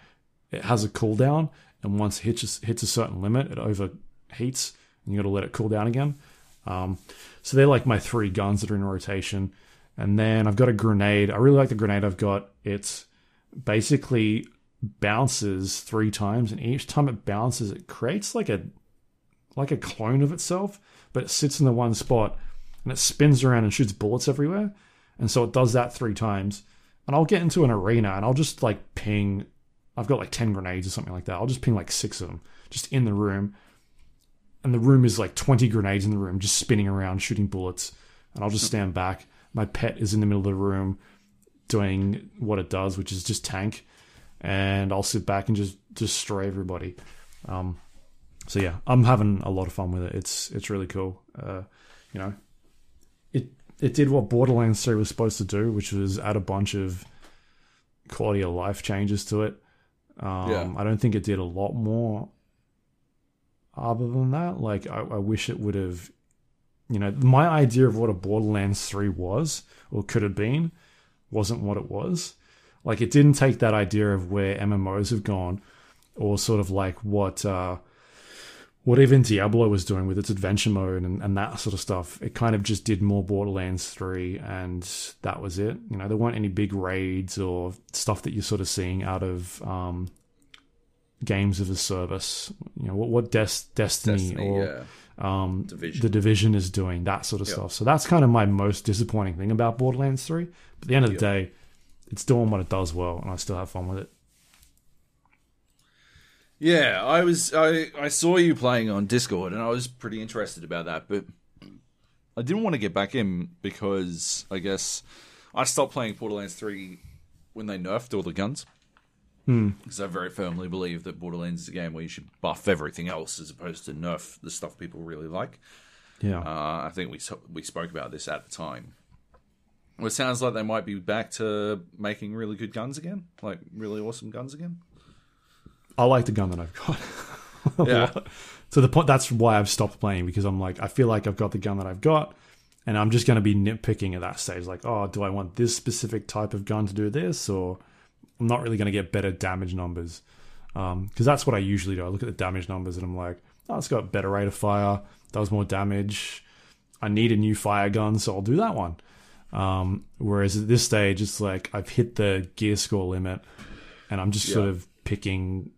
it has a cooldown, and once it hits, hits a certain limit, it overheats, and you got to let it cool down again. Um, so they're like my three guns that are in rotation. And then I've got a grenade. I really like the grenade I've got. It basically bounces three times, and each time it bounces, it creates like a like a clone of itself, but it sits in the one spot, and it spins around and shoots bullets everywhere. And so it does that three times. And I'll get into an arena, and I'll just like ping. I've got like ten grenades or something like that. I'll just ping like six of them just in the room. And the room is like twenty grenades in the room, just spinning around, shooting bullets. And I'll just stand back. My pet is in the middle of the room doing what it does, which is just tank. And I'll sit back and just destroy everybody. Um, so yeah, I'm having a lot of fun with it. It's it's really cool. Uh, you know, it it did what Borderlands three was supposed to do, which was add a bunch of quality of life changes to it. Um, yeah. I don't think it did a lot more other than that. Like, I, I wish it would have... You know, my idea of what a Borderlands three was, or could have been, wasn't what it was. Like, it didn't take that idea of where M M Os have gone, or sort of like what uh, what even Diablo was doing with its adventure mode and, and that sort of stuff. It kind of just did more Borderlands three, and that was it. You know, there weren't any big raids or stuff that you're sort of seeing out of um, games of a service. You know, what, what Des- Destiny, Destiny or... Yeah. Um, Division. The Division is doing that sort of yep. stuff. So that's kind of my most disappointing thing about Borderlands three. But at the end of yep. the day, it's doing what it does well, and I still have fun with it. Yeah, I was I, I saw you playing on Discord, and I was pretty interested about that, but I didn't want to get back in because I guess I stopped playing Borderlands three when they nerfed all the guns. Because I very firmly believe that Borderlands is a game where you should buff everything else as opposed to nerf the stuff people really like. Yeah, uh, I think we we spoke about this at the time. Well, it sounds like they might be back to making really good guns again, like really awesome guns again. I like the gun that I've got. Yeah, so the point that's why I've stopped playing, because I'm like, I feel like I've got the gun that I've got, and I'm just going to be nitpicking at that stage. Like, oh, do I want this specific type of gun to do this, or I'm not really going to get better damage numbers, because um, that's what I usually do. I look at the damage numbers and I'm like, oh, it's got better rate of fire, does more damage. I need a new fire gun, so I'll do that one. Um, whereas at this stage, it's like I've hit the gear score limit, and I'm just yeah. sort of picking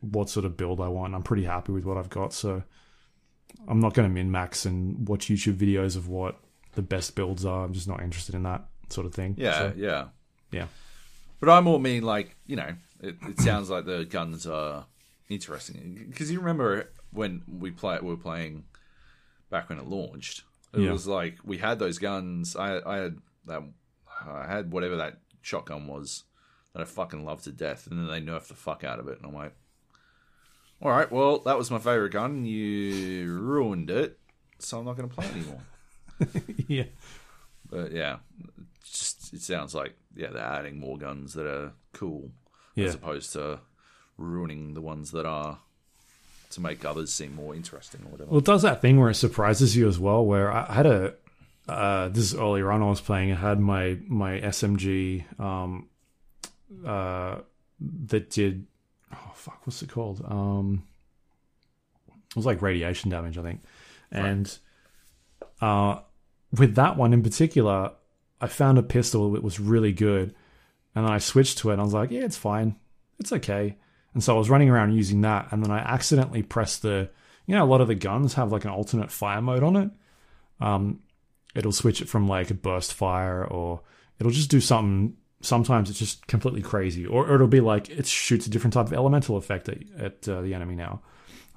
what sort of build I want. I'm pretty happy with what I've got, so I'm not going to min-max and watch YouTube videos of what the best builds are. I'm just not interested in that sort of thing. Yeah, so, yeah. Yeah. But I more mean, like, you know, it, it sounds like the guns are interesting. Because you remember when we play, we were playing back when it launched. It yeah. was like, we had those guns. I, I had that, I had whatever that shotgun was that I fucking loved to death. And then they nerfed the fuck out of it. And I'm like, all right, well, that was my favorite gun. You ruined it. So I'm not going to play anymore. yeah. But yeah, just, it sounds like yeah they're adding more guns that are cool yeah. as opposed to ruining the ones that are to make others seem more interesting or whatever. Well, it does that thing where it surprises you as well. Where I had a uh, this is earlier on I was playing. I had my my S M G um, uh, that did oh fuck what's it called? Um, it was like radiation damage, I think, and. Right. Uh, With that one in particular, I found a pistol that was really good, and then I switched to it, and I was like, yeah, it's fine. It's okay. And so I was running around using that, and then I accidentally pressed the... You know, a lot of the guns have, like, an alternate fire mode on it. Um, it'll switch it from, like, a burst fire, or it'll just do something... Sometimes it's just completely crazy, or, or it'll be like, it shoots a different type of elemental effect at, at uh, the enemy now.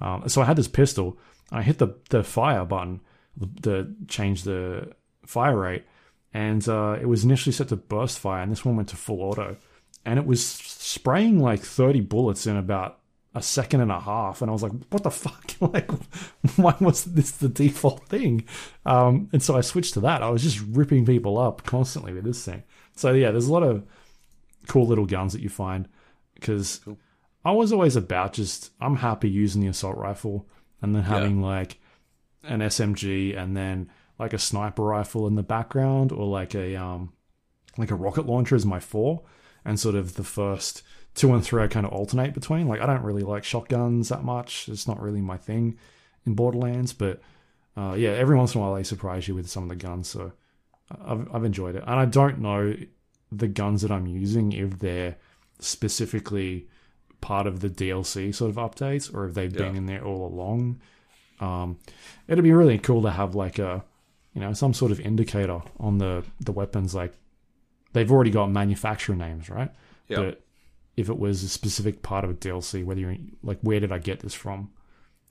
Um, so I had this pistol, and I hit the, the fire button, the change the fire rate, and uh, it was initially set to burst fire, and this one went to full auto, and it was spraying like thirty bullets in about a second and a half, and I was like, what the fuck? Like, why was this the default thing? Um, and so I switched to that. I was just ripping people up constantly with this thing. So yeah, there's a lot of cool little guns that you find, because cool. I was always about just, I'm happy using the assault rifle and then having yeah. like an S M G and then like a sniper rifle in the background, or like a um, like a rocket launcher is my four, and sort of the first two and three I kind of alternate between. Like, I don't really like shotguns that much. It's not really my thing in Borderlands, but uh, yeah, every once in a while they surprise you with some of the guns, so I've, I've enjoyed it. And I don't know the guns that I'm using, if they're specifically part of the D L C sort of updates, or if they've yeah. been in there all along. Um, it'd be really cool to have like a, you know, some sort of indicator on the, the weapons. Like, they've already got manufacturer names, right? Yeah. But if it was a specific part of a D L C, whether you're in, like, where did I get this from?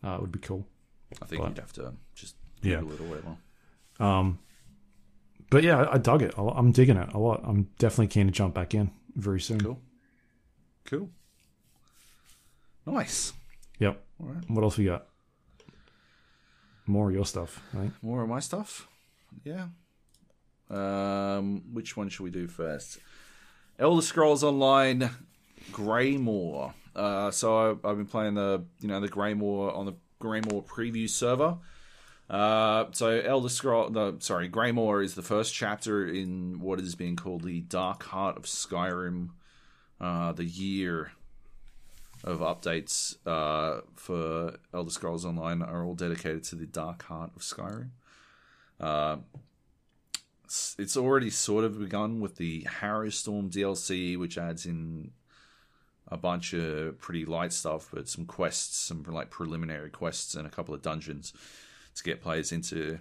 Uh, it would be cool. I think but, you'd have to just yeah. do it or whatever. Um, but yeah, I, I dug it. I'm digging it a lot. I'm definitely keen to jump back in very soon. Cool. Cool. Nice. Yep. All right. What else we got? More of your stuff, right? More of my stuff? Yeah. Um, which one should we do first? Elder Scrolls Online Greymoor. Uh, so I, I've been playing the you know the Greymoor on the Greymoor preview server. Uh, so Elder Scroll, no, sorry, Greymoor is the first chapter in what is being called the Dark Heart of Skyrim, uh, the year of updates uh, for Elder Scrolls Online are all dedicated to the Dark Heart of Skyrim. Uh, it's already sort of begun with the Harrowstorm D L C, which adds in a bunch of pretty light stuff, but some quests, some like preliminary quests, and a couple of dungeons to get players into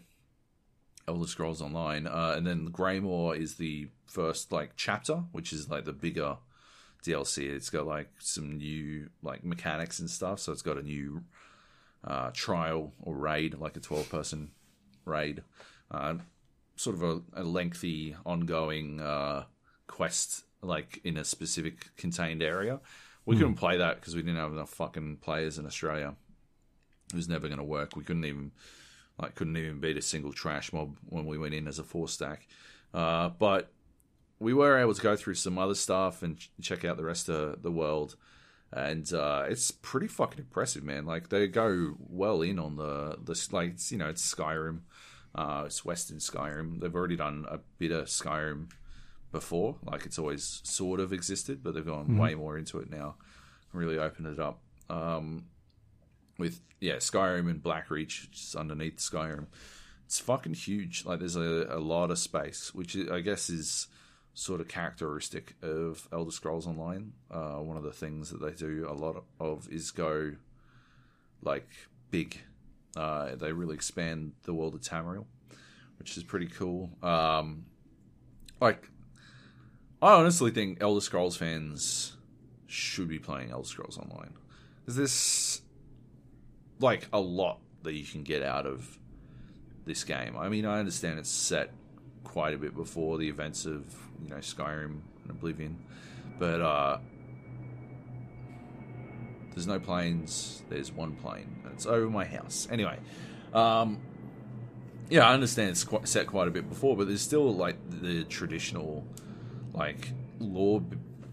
Elder Scrolls Online. Uh, and then Greymoor is the first like chapter, which is like the bigger D L C. It's got like some new like mechanics and stuff. So it's got a new uh, trial or raid, like a twelve person raid, uh, sort of a, a lengthy ongoing uh, quest, like in a specific contained area. We mm. couldn't play that because we didn't have enough fucking players in Australia. It was never going to work. We couldn't even like couldn't even beat a single trash mob when we went in as a four stack. Uh, but we were able to go through some other stuff and ch- check out the rest of the world. And uh, it's pretty fucking impressive, man. Like, they go well in on the, the like, it's, you know, it's Skyrim. Uh, it's Western Skyrim. They've already done a bit of Skyrim before. Like, it's always sort of existed, but they've gone mm-hmm. way more into it now. Really opened it up. Um, with, yeah, Skyrim and Blackreach, which is underneath Skyrim. It's fucking huge. Like, there's a, a lot of space, which I guess is sort of characteristic of Elder Scrolls Online. Uh, one of the things that they do a lot of is go like big. Uh, they really expand the world of Tamriel, which is pretty cool. Um, like, I honestly think Elder Scrolls fans should be playing Elder Scrolls Online. Is this like a lot that you can get out of this game? I mean, I understand it's set quite a bit before the events of, you know, Skyrim and Oblivion, but uh, there's no planes. There's one plane, and it's over my house. Anyway, um, yeah, I understand it's quite, set quite a bit before, but there's still like the traditional, like lore,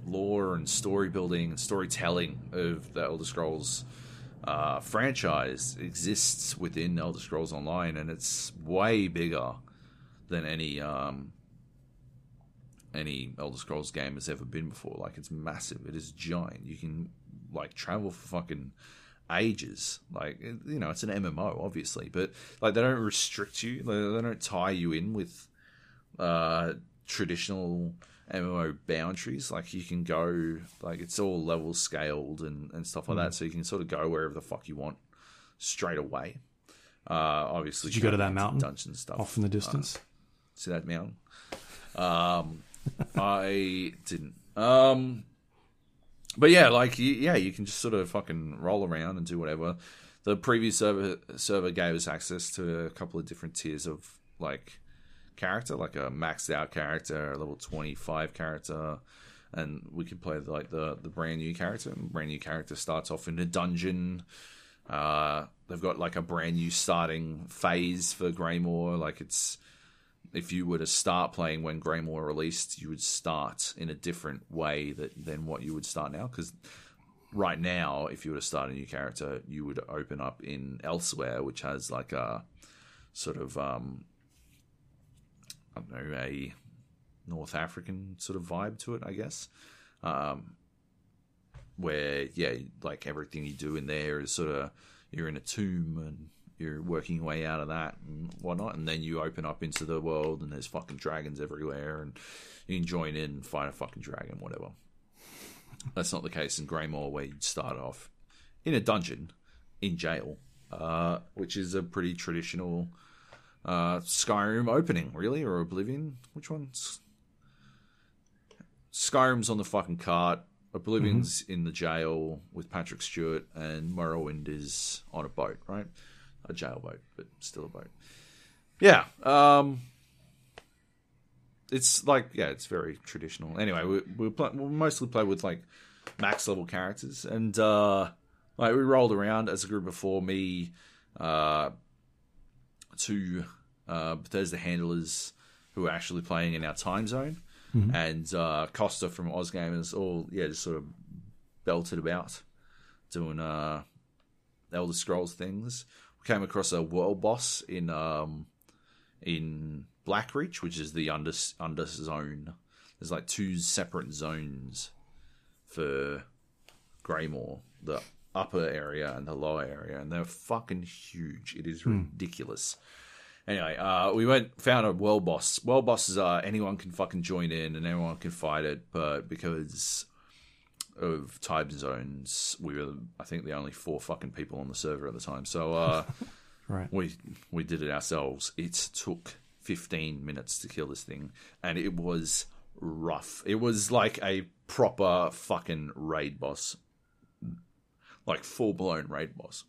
lore and story building and storytelling of the Elder Scrolls uh, franchise exists within Elder Scrolls Online, and it's way bigger than any um, any Elder Scrolls game has ever been before. Like, it's massive. It is giant. You can like travel for fucking ages. Like, you know, it's an M M O, obviously, but like they don't restrict you. They don't tie you in with uh, traditional M M O boundaries. Like, you can go, like, it's all level scaled and, and stuff like mm. that. So you can sort of go wherever the fuck you want straight away. Uh, obviously, did you go to that mountain dungeon stuff off in the distance? Uh, See that mountain? Um, I didn't. Um, but yeah, like, yeah, you can just sort of fucking roll around and do whatever. The preview server server gave us access to a couple of different tiers of like character, like a maxed out character, a level twenty-five character, and we could play like the the brand new character. And brand new character starts off in a dungeon. Uh, they've got like a brand new starting phase for Greymore. Like it's, if you were to start playing when Greymore released, you would start in a different way that than what you would start now. Because right now, if you were to start a new character, you would open up in Elsewhere, which has like a sort of um, I don't know, a North African sort of vibe to it, I guess. Um, where yeah, like everything you do in there is sort of, you're in a tomb and you're working your way out of that and whatnot, and then you open up into the world and there's fucking dragons everywhere and you can join in and fight a fucking dragon, whatever. That's not the case in Greymore, where you'd start off in a dungeon in jail, uh, which is a pretty traditional uh, Skyrim opening, really, or Oblivion. Which one's? Skyrim's on the fucking cart. Oblivion's mm-hmm. in the jail with Patrick Stewart, and Morrowind is on a boat, right? A jail boat, but still a boat. Yeah. Um, it's like, yeah, it's very traditional. Anyway, we we play, we'll mostly play with like max level characters, and uh, like we rolled around as a group before me, uh, two uh, Bethesda handlers who were actually playing in our time zone. Mm-hmm. And uh, Costa from OzGamers, all yeah, just sort of belted about doing uh, Elder Scrolls things. We came across a world boss in um, in Blackreach, which is the under under zone. There's like two separate zones for Greymore: the upper area and the lower area, and they're fucking huge. It is mm. ridiculous. Anyway, uh, we went found a world boss. World bosses are anyone can fucking join in and anyone can fight it, but because of time zones, we were I think the only four fucking people on the server at the time. So uh, right. we we did it ourselves. It took fifteen minutes to kill this thing, and it was rough. It was like a proper fucking raid boss, like full blown raid boss.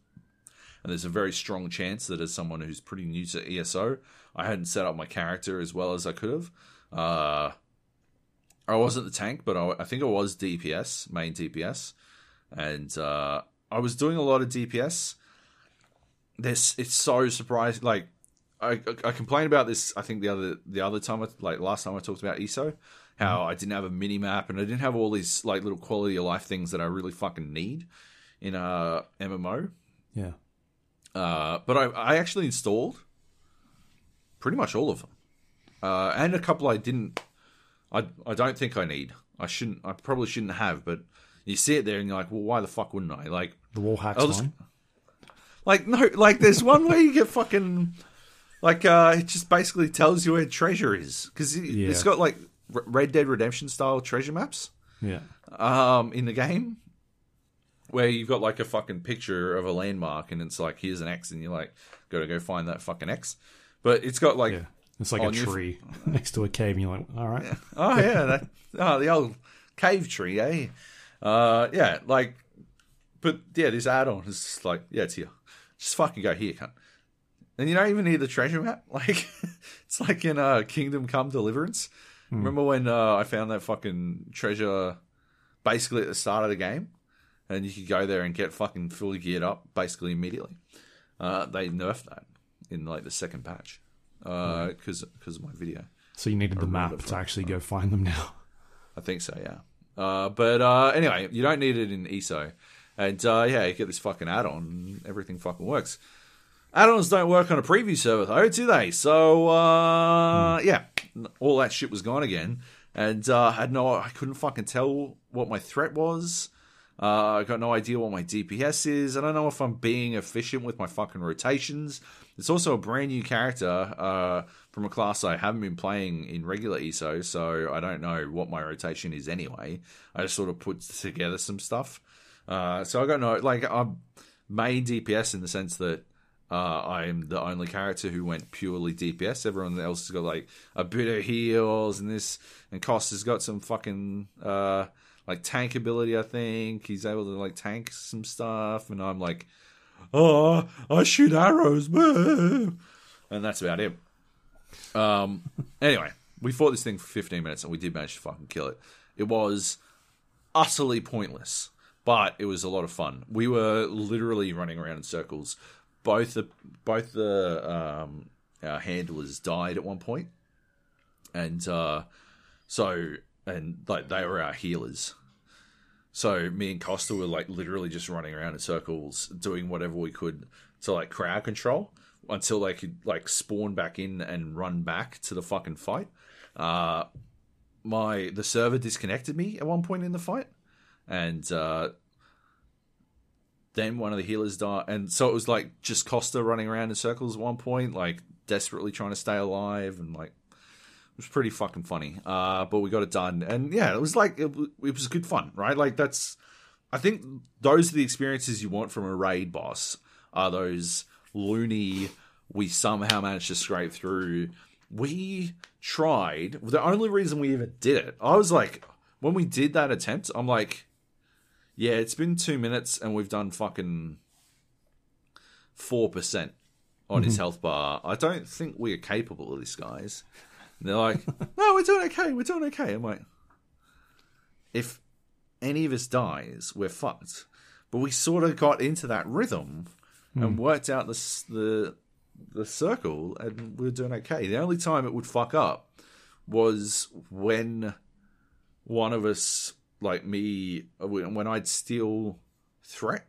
And there's a very strong chance that as someone who's pretty new to E S O, I hadn't set up my character as well as I could have. Uh, I wasn't the tank, but I, I think I was D P S, main D P S. And uh, I was doing a lot of D P S. This It's so surprising. Like, I, I complained about this, I think, the other the other time, I, like last time I talked about E S O, how I didn't have a mini-map and I didn't have all these like little quality of life things that I really fucking need in a M M O. Yeah. Uh, but I, I actually installed pretty much all of them, uh, and a couple I didn't. I I don't think I need. I shouldn't. I probably shouldn't have. But you see it there, and you're like, well, why the fuck wouldn't I? Like the war hacks one. Like no, like there's one where you get fucking like uh, it just basically tells you where treasure is because it, yeah. it's got like Red Dead Redemption style treasure maps. Yeah. Um, in the game. Where you've got like a fucking picture of a landmark and it's like, here's an X, and you're like, gotta go find that fucking X. But it's got like... Yeah. It's like oh, a tree f- next to a cave and you're like, all right. Yeah. Oh, yeah. That, oh, the old cave tree, eh? Uh, yeah, like... But yeah, this add-on is just like, yeah, it's here. Just fucking go here, cunt. And you don't even need the treasure map. Like, it's like in uh, Kingdom Come Deliverance. Hmm. Remember when uh, I found that fucking treasure basically at the start of the game? And you could go there and get fucking fully geared up basically immediately. Uh, they nerfed that in like the second patch because uh, because mm. of my video. So you needed the map to actually go find them now. I think so, yeah. Uh, but uh, anyway, you don't need it in E S O. And uh, yeah, you get this fucking add-on. Everything fucking works. Add-ons don't work on a preview server though, do they? So uh, mm. yeah, all that shit was gone again. And uh, I had no, I couldn't fucking tell what my threat was. Uh, I got no idea what my D P S is. I don't know if I'm being efficient with my fucking rotations. It's also a brand new character uh, from a class I haven't been playing in regular E S O, so I don't know what my rotation is anyway. I just sort of put together some stuff. Uh, so I got no... Like, I'm main D P S in the sense that uh, I am the only character who went purely D P S. Everyone else has got, like, a bit of heals and this... And Costa's got some fucking... Uh, like tank ability, I think he's able to like tank some stuff, and I'm like, oh, I shoot arrows, and that's about it. Um, anyway, We fought this thing for fifteen minutes, and we did manage to fucking kill it. It was utterly pointless, but it was a lot of fun. We were literally running around in circles. Both the both the um, our handlers died at one point, and uh, so and like they were our healers. So me and Costa were like literally just running around in circles, doing whatever we could to like crowd control until they could like spawn back in and run back to the fucking fight. Uh, my the server disconnected me at one point in the fight, and uh, then one of the healers died, and so it was like just Costa running around in circles at one point, like desperately trying to stay alive, and like it was pretty fucking funny. Uh, but we got it done, and yeah, it was like it, it was good fun, right? Like that's, I think those are the experiences you want from a raid boss. Are those loony? We somehow managed to scrape through. We tried. The only reason we even did it, I was like, when we did that attempt, I'm like, yeah, it's been two minutes and we've done fucking four percent on mm-hmm. his health bar. I don't think we are capable of this, guys. And they're like, no, we're doing okay. We're doing okay. I'm like, if any of us dies, we're fucked. But we sort of got into that rhythm mm. and worked out the, the, the circle and we were doing okay. The only time it would fuck up was when one of us... Like me, when I'd steal threat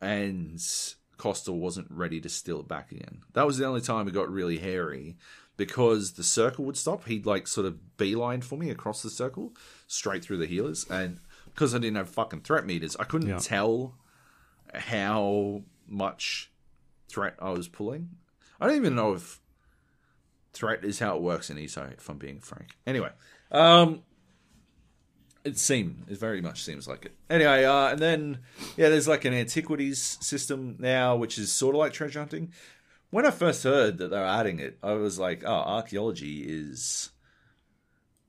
and Costa wasn't ready to steal it back again. That was the only time it got really hairy because the circle would stop. He'd like sort of beeline for me across the circle, straight through the healers. And because I didn't have fucking threat meters, I couldn't yeah. tell how much threat I was pulling. I don't even know if threat is how it works in E S O, if I'm being frank. Anyway, um... It seemed, it very much seems like it. Anyway, uh, and then, yeah, there's like an antiquities system now, which is sort of like treasure hunting. When I first heard that they were adding it, I was like, oh, archaeology is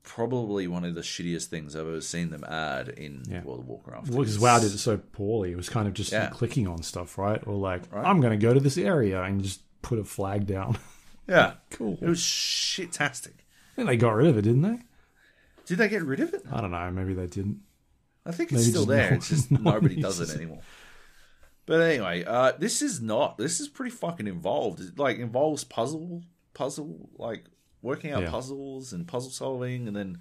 probably one of the shittiest things I've ever seen them add in yeah. World of Warcraft. Well, because WoW did it so poorly. It was kind of just yeah. clicking on stuff, right? Or like, right? I'm going to go to this area and just put a flag down. Yeah. Cool. It was shit-tastic. And they got rid of it, didn't they? Did they get rid of it? I don't know. Maybe they didn't. I think it's maybe still there. No, it's just no, nobody does it anymore. But anyway, uh, this is not. This is pretty fucking involved. It like involves puzzle, puzzle, like working out yeah. puzzles and puzzle solving, and then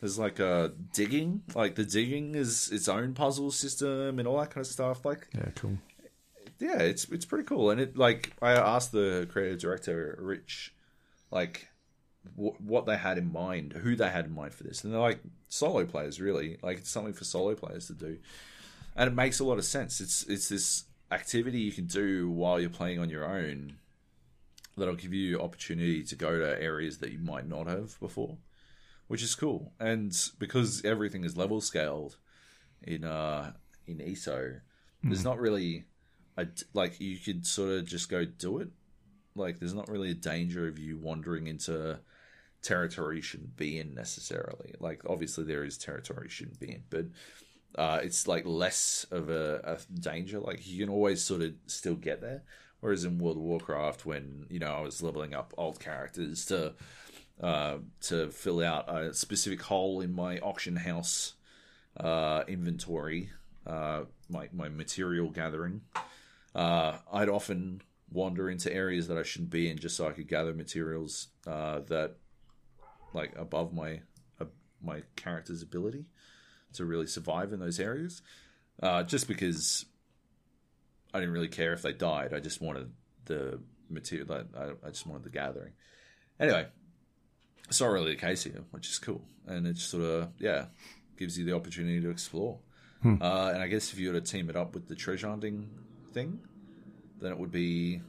there's like a digging. Like the digging is its own puzzle system and all that kind of stuff. Like yeah, cool. Yeah, it's it's pretty cool. And it like I asked the creative director Rich, like. What they had in mind, who they had in mind for this, and they're like solo players, really. Like it's something for solo players to do, and it makes a lot of sense. It's it's this activity you can do while you're playing on your own that'll give you opportunity to go to areas that you might not have before, which is cool. And because everything is level scaled in uh in E S O, mm-hmm. there's not really a like you could sort of just go do it. Like there's not really a danger of you wandering into territory you shouldn't be in necessarily. Like obviously there is territory you shouldn't be in, but uh, it's like less of a, a danger. Like you can always sort of still get there. Whereas in World of Warcraft, when you know I was leveling up old characters to uh, to fill out a specific hole in my auction house uh, inventory, uh, my my material gathering, uh, I'd often wander into areas that I shouldn't be in just so I could gather materials uh, that, like, above my uh, my character's ability to really survive in those areas. Uh, just because I didn't really care if they died. I just wanted the material. I, I just wanted the gathering. Anyway, it's not really the case here, which is cool. And it sort of, yeah, gives you the opportunity to explore. Hmm. Uh, and I guess if you were to team it up with the treasure hunting thing, then it would be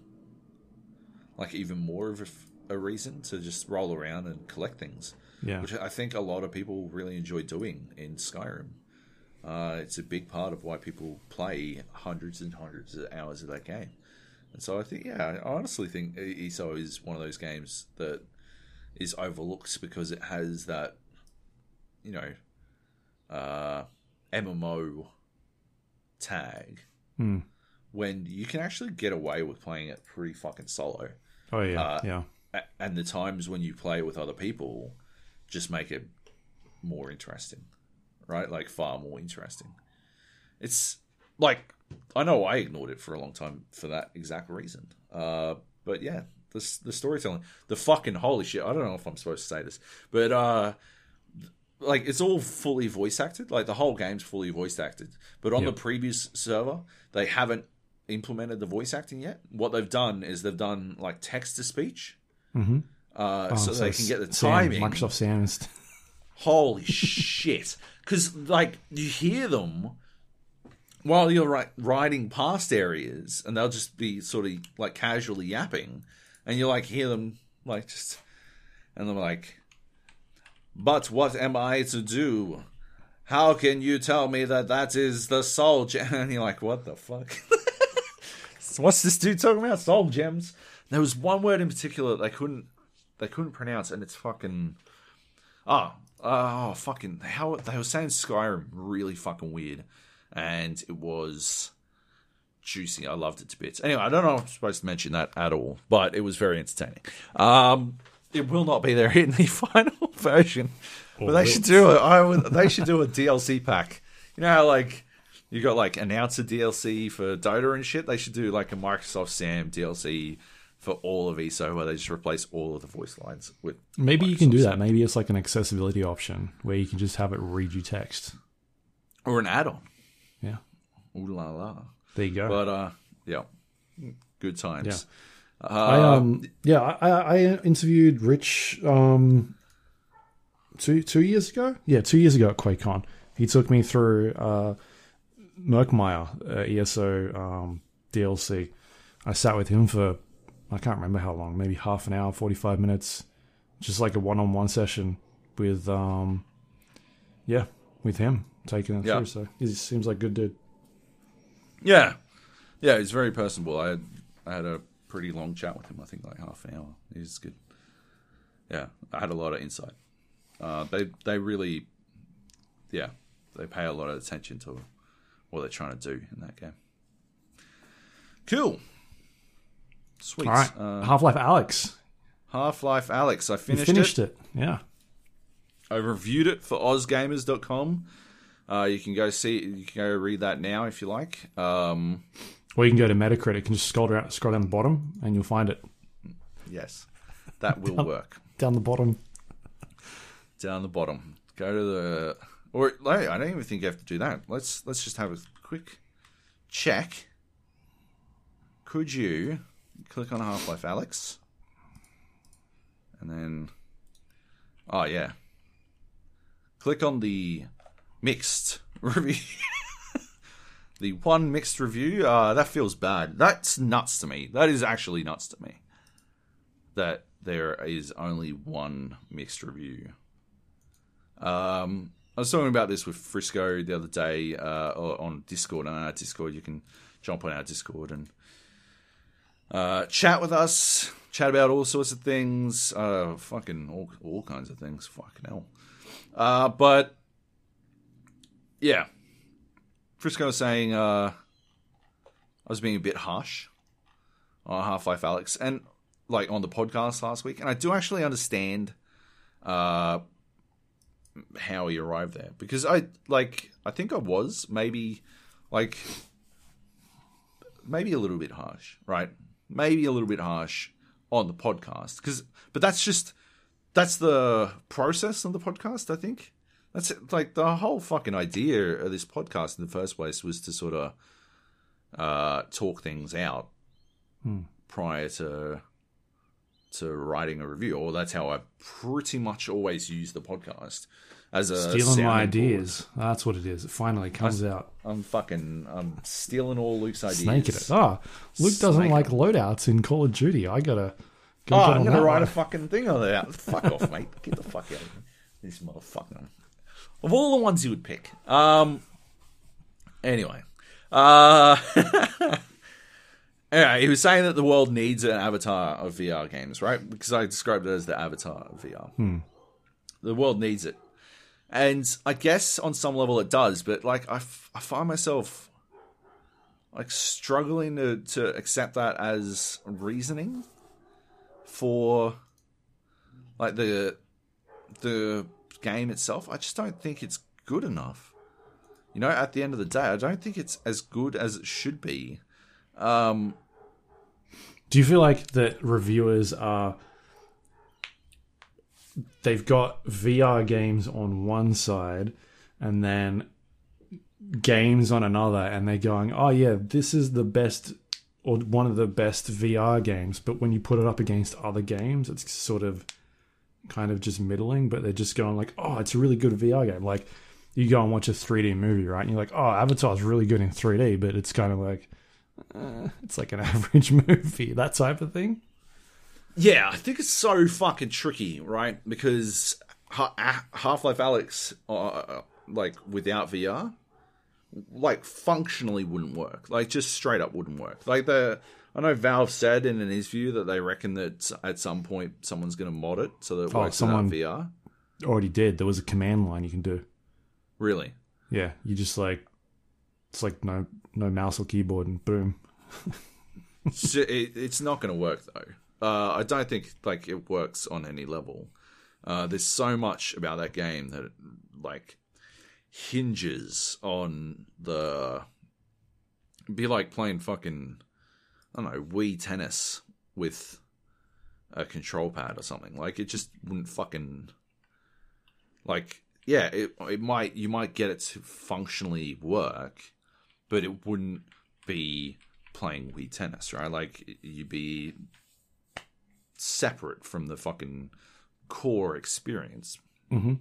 like even more of a, a reason to just roll around and collect things, yeah. which I think a lot of people really enjoy doing in Skyrim. Uh, it's a big part of why people play hundreds and hundreds of hours of that game. And so I think, yeah, I honestly think E S O is one of those games that is overlooked because it has that, you know, uh, M M O tag. Hmm. When you can actually get away with playing it pretty fucking solo. Oh, yeah, uh, yeah. and the times when you play with other people just make it more interesting, right? Like, far more interesting. It's like, I know I ignored it for a long time for that exact reason. Uh, but yeah, the, the storytelling, the fucking holy shit. I don't know if I'm supposed to say this, but uh, like, it's all fully voice acted. Like, the whole game's fully voice acted. But on yep. the previous server, they haven't implemented the voice acting yet. What they've done is they've done like text to speech, mm-hmm. uh, oh, so, so they can get the timing. Sam, Microsoft Sound. Holy shit! Because like, you hear them while you're like riding past areas, and they'll just be sort of like casually yapping, and you like hear them like just, and they're like, "But what am I to do? How can you tell me that that is the soul gem?" And you're like, "What the fuck?" What's this dude talking about? Soul gems. There was one word in particular they couldn't they couldn't pronounce, and it's fucking oh oh fucking how they were saying Skyrim really fucking weird, and it was juicy. I loved it to bits. Anyway, I don't know if I'm supposed to mention that at all, but it was very entertaining. Um, it will not be there in the final version, or but they should do it. I would. They should do a D L C pack. You know, like. You got like announcer D L C for Dota and shit. They should do like a Microsoft Sam D L C for all of E S O, where they just replace all of the voice lines with. Maybe Microsoft you can do Sam. That. Maybe it's like an accessibility option where you can just have it read you text, or an add-on. Yeah. Ooh la la. There you go. But uh, yeah, good times. Yeah. Uh, I um yeah I I interviewed Rich um two two years ago. Yeah, two years ago at QuakeCon. He took me through uh. Merkmeyer, uh, E S O um, D L C. I sat with him for, I can't remember how long, maybe half an hour, forty-five minutes, just like a one-on-one session with, um, yeah, with him taking it yeah. through. So he seems like a good dude. Yeah. Yeah, he's very personable. I had, I had a pretty long chat with him, I think like half an hour. He's good. Yeah, I had a lot of insight. Uh, they, they really, yeah, they pay a lot of attention to him. What they're trying to do in that game. Cool. Sweet. All right. Uh, Half-Life Alyx. Half-Life Alyx. I finished, finished it. finished it, yeah. I reviewed it for oz gamers dot com. Uh, you can go see, you can go read that now if you like. Um, or you can go to Metacritic and just scroll down, scroll down the bottom and you'll find it. Yes, that will down, work. Down the bottom. Down the bottom. Go to the... Or I don't even think you have to do that. Let's let's just have a quick check. Could you click on Half-Life Alyx? And then, oh yeah, click on the mixed review. The one mixed review. Uh, that feels bad. That's nuts to me. That is actually nuts to me. That there is only one mixed review. Um. I was talking about this with Frisco the other day uh, on Discord. On our Discord, you can jump on our Discord and uh, chat with us, chat about all sorts of things, uh, fucking all, all kinds of things. Fucking hell. Uh, but, yeah. Frisco was saying uh, I was being a bit harsh on Half-Life Alyx and, like, on the podcast last week. And I do actually understand... Uh, how he arrived there, because I like I think I was maybe like maybe a little bit harsh, right? Maybe a little bit harsh on the podcast, because but that's just that's the process of the podcast. I think that's it. Like the whole fucking idea of this podcast in the first place was to sort of uh, talk things out hmm. prior to. to writing a review, or that's how I pretty much always use the podcast as a stealing my ideas. Board. That's what it is. It finally comes I, out. I'm fucking, I'm stealing all Luke's ideas. Snaking it. Ah, oh, Luke doesn't Snaking like it. Loadouts in Call of Duty. I gotta. Go oh, I'm gonna write one. A fucking thing on that. Fuck off, mate. Get the fuck out of here. This motherfucker. Of all the ones you would pick. Um. Anyway. Uh. Anyway, he was saying that the world needs an avatar of V R games, right? Because I described it as the avatar of V R. Hmm. The world needs it. And I guess on some level it does, but like I, f- I find myself like struggling to, to accept that as reasoning for like the the game itself, I just don't think it's good enough. You know, at the end of the day, I don't think it's as good as it should be. Um, Do you feel like that reviewers are... They've got V R games on one side and then games on another, and they're going, oh yeah, this is the best or one of the best V R games, but when you put it up against other games, it's sort of kind of just middling, but they're just going like, oh, it's a really good V R game. Like, you go and watch a three D movie, right? And you're like, oh, Avatar's really good in three D, but it's kind of like, uh, it's like an average movie, that type of thing. Yeah, I think it's so fucking tricky, right? Because Half-Life Alyx, uh, like, without V R, like, functionally wouldn't work. Like, just straight up wouldn't work. Like, the I know Valve said in an interview that they reckon that at some point someone's going to mod it so that it oh, works without V R. Already did. There was a command line you can do. Really? Yeah, you just, like, it's like no no mouse or keyboard and boom. So it, it's not going to work, though. Uh, I don't think like it works on any level. Uh, there's so much about that game that it, like hinges on the. It'd be like playing fucking, I don't know, Wii tennis with a control pad or something. Like, it just wouldn't fucking. Like, yeah, it it might you might get it to functionally work, but it wouldn't be playing Wii tennis, right? Like, you'd be separate from the fucking core experience. Mm-hmm.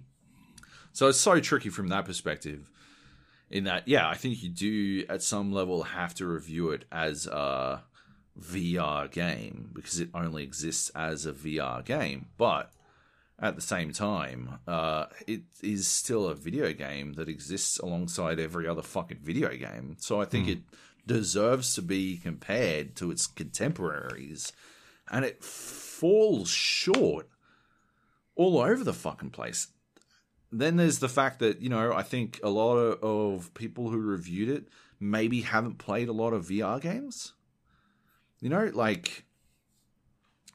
So it's so tricky from that perspective, in that, yeah, I think you do at some level have to review it as a V R game because it only exists as a V R game, but at the same time, uh, it is still a video game that exists alongside every other fucking video game. So I think mm. it deserves to be compared to its contemporaries, and it falls short all over the fucking place. Then there's the fact that, you know, I think a lot of people who reviewed it maybe haven't played a lot of V R games. You know, like,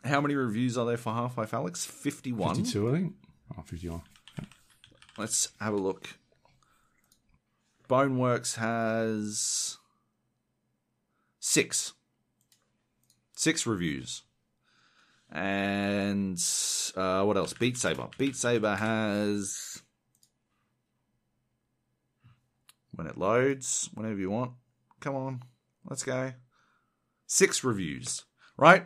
how many reviews are there for Half-Life Alyx? fifty-one? fifty-two, I think. Oh, fifty-one. Okay. Let's have a look. Boneworks has six. Six reviews. And uh, what else? Beat Saber. Beat Saber has, when it loads, whenever you want. Come on, let's go. Six reviews, right?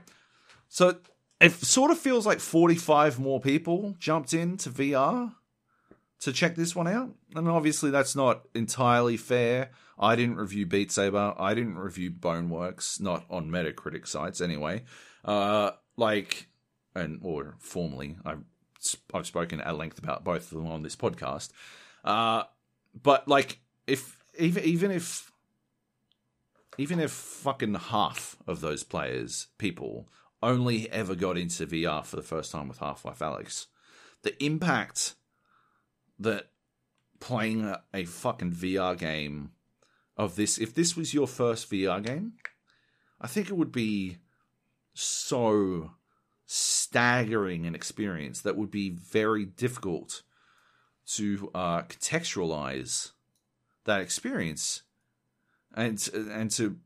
So it sort of feels like forty-five more people jumped into V R to check this one out. And obviously that's not entirely fair. I didn't review Beat Saber. I didn't review Boneworks, not on Metacritic sites anyway. Uh... Like, and or formally, I've, I've spoken at length about both of them on this podcast. Uh, but like, if even even if even if fucking half of those players, people, only ever got into V R for the first time with Half-Life Alyx, the impact that playing a, a fucking V R game of this, if this was your first V R game, I think it would be so staggering an experience that would be very difficult to uh, contextualize that experience, and and to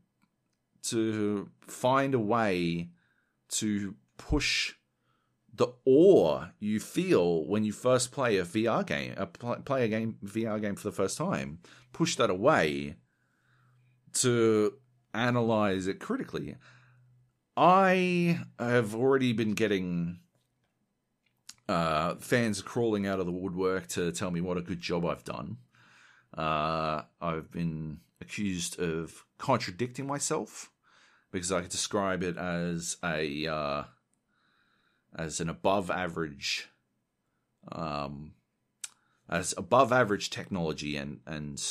to find a way to push the awe you feel when you first play a V R game, a play a game V R game for the first time, push that away to analyze it critically. I have already been getting uh, fans crawling out of the woodwork to tell me what a good job I've done. Uh, I've been accused of contradicting myself because I could describe it as a uh, as an above average, um, as above average technology and and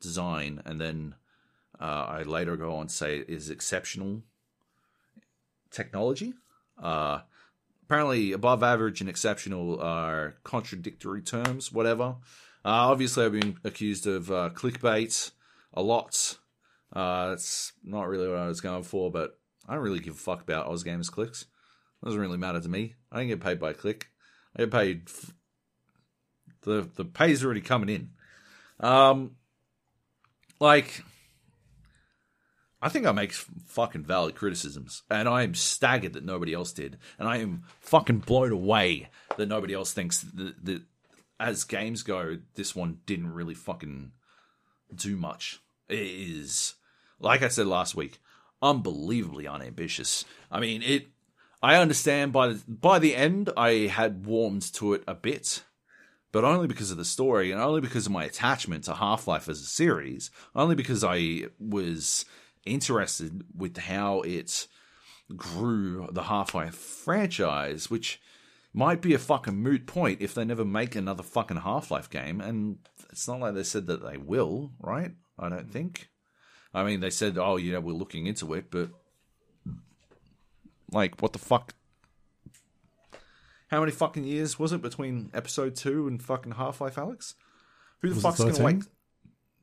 design, and then uh, I later go on to say it is exceptional technology. Uh, apparently above average and exceptional are contradictory terms, whatever. Uh, obviously, I've been accused of uh, clickbait a lot. Uh, that's not really what I was going for, but I don't really give a fuck about Oz Games clicks. Doesn't really matter to me. I don't get paid by a click. I get paid... F- the the pay's already coming in. Um, like... I think I make fucking valid criticisms, and I am staggered that nobody else did, and I am fucking blown away that nobody else thinks that, that as games go, this one didn't really fucking do much. It is, like I said last week, unbelievably unambitious. I mean, it. I understand by the, by the end, I had warmed to it a bit, but only because of the story, and only because of my attachment to Half-Life as a series, only because I was interested with how it grew the Half-Life franchise, which might be a fucking moot point if they never make another fucking Half-Life game, and it's not like they said that they will, right? I don't think. I mean, they said, oh, you know, we're looking into it, but, like, what the fuck? How many fucking years was it between episode two and fucking Half-Life Alyx? Who the was fuck's going to wait?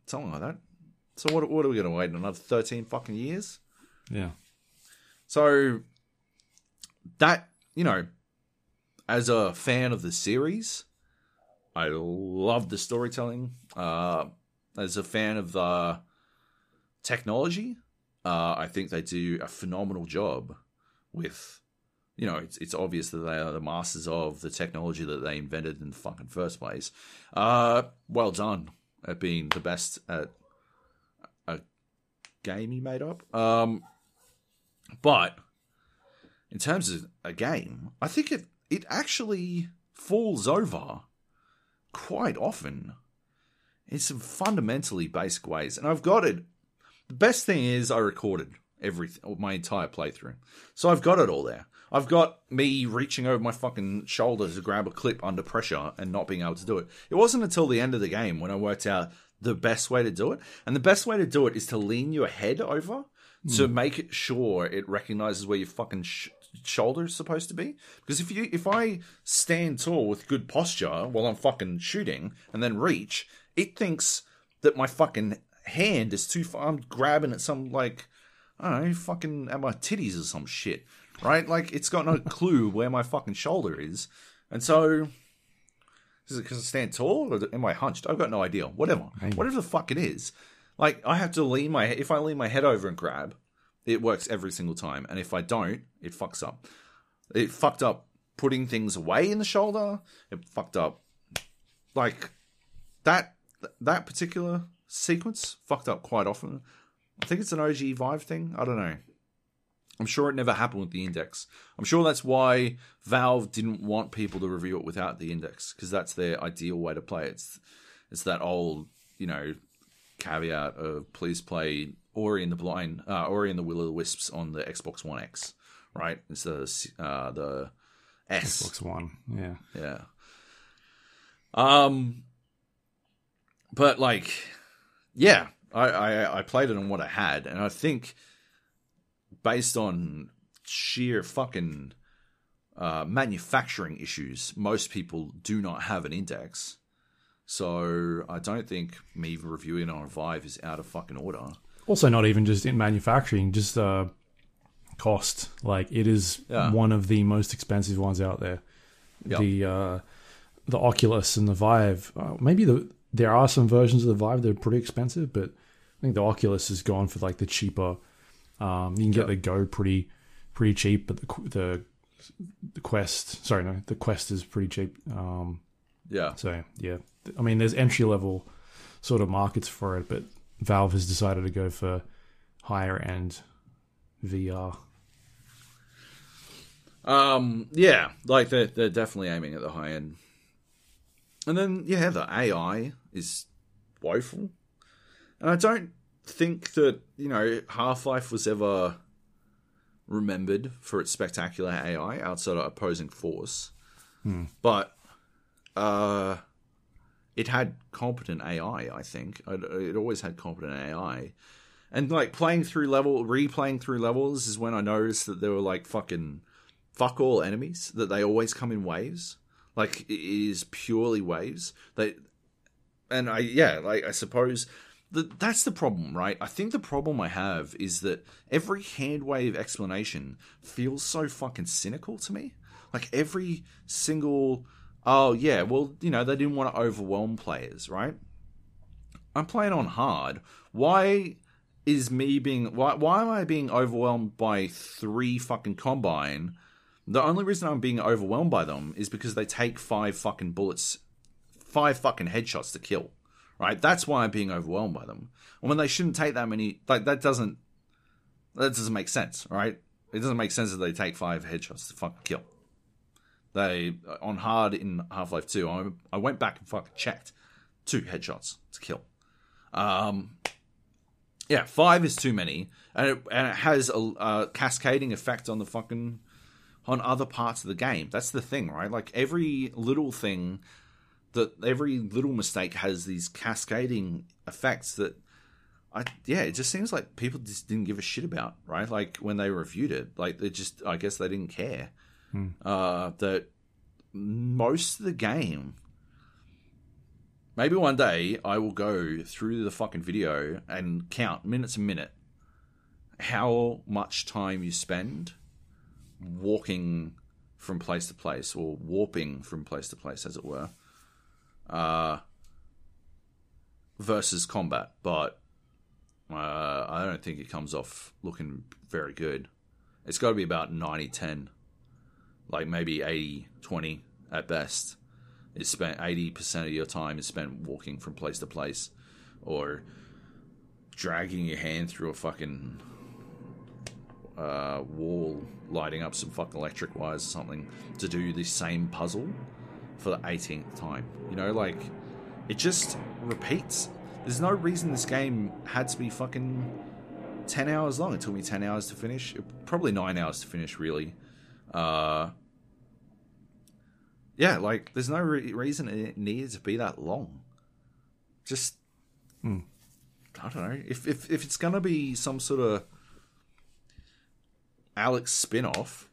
Something like that. So what, what are we going to wait, another thirteen fucking years? Yeah. So that, you know, as a fan of the series, I love the storytelling. Uh, as a fan of the technology, uh, I think they do a phenomenal job with... You know, it's it's obvious that they are the masters of the technology that they invented in the fucking first place. Uh, well done at being the best at a game you made up. Um, but in terms of a game, I think it, it actually falls over quite often in some fundamentally basic ways. And I've got it. The best thing is I recorded everything, my entire playthrough. So I've got it all there. I've got me reaching over my fucking shoulder to grab a clip under pressure and not being able to do it. It wasn't until the end of the game when I worked out the best way to do it. And the best way to do it is to lean your head over mm. to make sure it recognizes where your fucking sh- shoulder is supposed to be. Because if you if I stand tall with good posture while I'm fucking shooting and then reach, it thinks that my fucking hand is too far. I'm grabbing at some, like, I don't know, fucking at my titties or some shit. Right? Like, it's got no clue where my fucking shoulder is. And so, is it because I stand tall or am I hunched? I've got no idea. Whatever. Whatever the fuck it is. Like, I have to lean my... If I lean my head over and grab, it works every single time. And if I don't, it fucks up. It fucked up putting things away in the shoulder. It fucked up... Like, that that particular sequence fucked up quite often. I think it's an O G Vive thing. I don't know. I'm sure it never happened with the Index. I'm sure that's why Valve didn't want people to review it without the Index, because that's their ideal way to play it. It's, it's that old, you know, caveat of please play Ori and the Blind, uh, Ori and the Will of the Wisps on the Xbox One X, right? It's the uh, the S. Xbox One, yeah, yeah. Um, but like, yeah, I I, I played it on what I had, and I think, based on sheer fucking uh, manufacturing issues, most people do not have an Index. So I don't think me reviewing on Vive is out of fucking order. Also, not even just in manufacturing, just uh, cost. Like, it is yeah. one of the most expensive ones out there. Yep. The uh, the Oculus and the Vive. Uh, maybe the, there are some versions of the Vive that are pretty expensive, but I think the Oculus has gone for like the cheaper. Um, you can get yep. the Go pretty, pretty cheap, but the the the Quest, sorry, no, the Quest is pretty cheap. Um, yeah. So yeah, I mean, there's entry level sort of markets for it, but Valve has decided to go for higher end V R. Um, yeah, like they're they're definitely aiming at the high end, and then yeah, the A I is woeful, and I don't. think that, you know, Half-Life was ever remembered for its spectacular A I outside of Opposing Force. Hmm. But uh, it had competent A I, I think. It always had competent A I. And, like, playing through level, replaying through levels is when I noticed that there were, like, fucking fuck all enemies, that they always come in waves. Like, it is purely waves. They, and, I yeah, like, I suppose... the, that's the problem, right? I think the problem I have is that every handwave explanation feels so fucking cynical to me. Like every single, oh yeah, well, you know, they didn't want to overwhelm players, right? I'm playing on hard. Why is me being, why, why am I being overwhelmed by three fucking Combine? The only reason I'm being overwhelmed by them is because they take five fucking bullets, five fucking headshots to kill, right? That's why I'm being overwhelmed by them. And when they shouldn't take that many, like that doesn't, that doesn't make sense, right? It doesn't make sense that they take five headshots to fucking kill. They, on hard in Half-Life two, I, I went back and fucking checked two headshots to kill. Um, yeah, five is too many, and it, and it has a, a cascading effect on the fucking, on other parts of the game. That's the thing, right? Like every little thing, that every little mistake has these cascading effects that, I yeah, it just seems like people just didn't give a shit about, right? Like when they reviewed it, like they just, I guess they didn't care. Hmm. Uh, that most of the game. Maybe one day I will go through the fucking video and count minute to minute how much time you spend walking from place to place, or warping from place to place, as it were, uh, versus combat. But uh, I don't think it comes off looking very good. It's got to be about ninety ten, like maybe eighty twenty at best. Is spent eighty percent of your time is spent walking from place to place, or dragging your hand through a fucking Uh, wall, lighting up some fucking electric wires or something to do the same puzzle for the eighteenth time. You know, like, it just repeats. There's no reason this game had to be fucking ten hours long. It took me ten hours to finish. Probably nine hours to finish, really. Uh, yeah, like, there's no re- reason it needed to be that long. Just, mm. I don't know. If, if, if it's gonna be some sort of Alyx spin-off,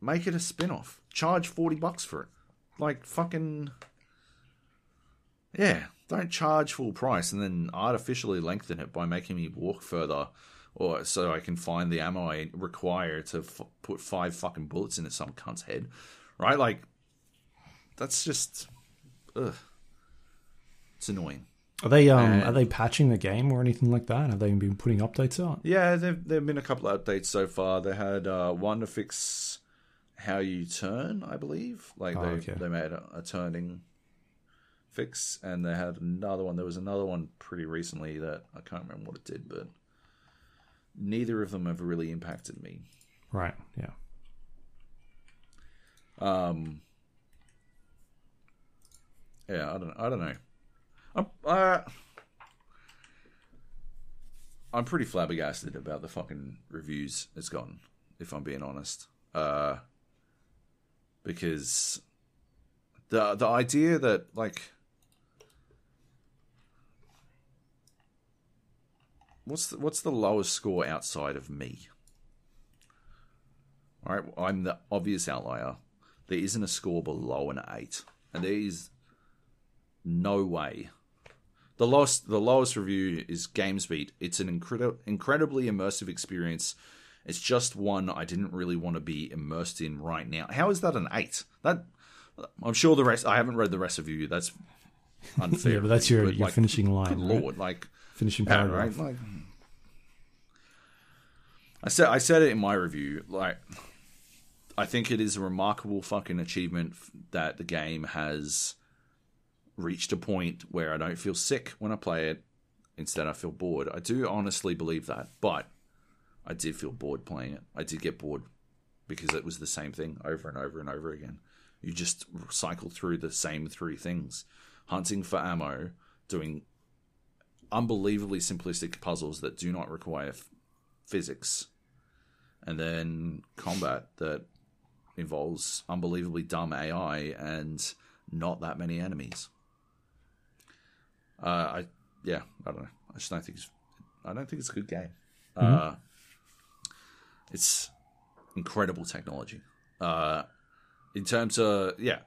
make it a spin-off. Charge forty bucks for it. Like, fucking, yeah, don't charge full price and then artificially lengthen it by making me walk further, or so I can find the ammo I require to f- put five fucking bullets into some cunt's head. Right? Like, that's just, ugh. It's annoying. Are they um and, are they patching the game or anything like that? Have they been putting updates out? Yeah, there have been a couple of updates so far. They had uh, one to fix how you turn, I believe. Like oh, they okay. they made a, a turning fix, and they had another one. There was another one pretty recently that I can't remember what it did, but neither of them have really impacted me. Right. Yeah. Um. Yeah, I don't. I don't know. I'm, uh, I'm pretty flabbergasted about the fucking reviews it's gotten, if I'm being honest. Uh, because the the idea that, like, what's the, what's the lowest score outside of me? All right, I'm the obvious outlier. There isn't a score below an eight, and there is no way. The lowest, the lowest review is GamesBeat. It's an incredi- incredibly immersive experience. It's just one I didn't really want to be immersed in right now. How is that an eight? That I'm sure the rest. I haven't read the rest of you. That's unfair. Yeah, but that's your, but your like, finishing line. Good right? Lord, like finishing paragraph. Right? Like, I said, I said it in my review. Like, I think it is a remarkable fucking achievement that the game has reached a point where I don't feel sick when I play it. Instead, I feel bored. I do honestly believe that, but I did feel bored playing it. I did get bored because it was the same thing over and over and over again. You just cycle through the same three things. Hunting for ammo, doing unbelievably simplistic puzzles that do not require f- physics, and then combat that involves unbelievably dumb A I and not that many enemies. Uh, I yeah, I don't know. I just don't think it's. I don't think it's a good game. Mm-hmm. Uh, it's incredible technology. Uh, in terms of yeah,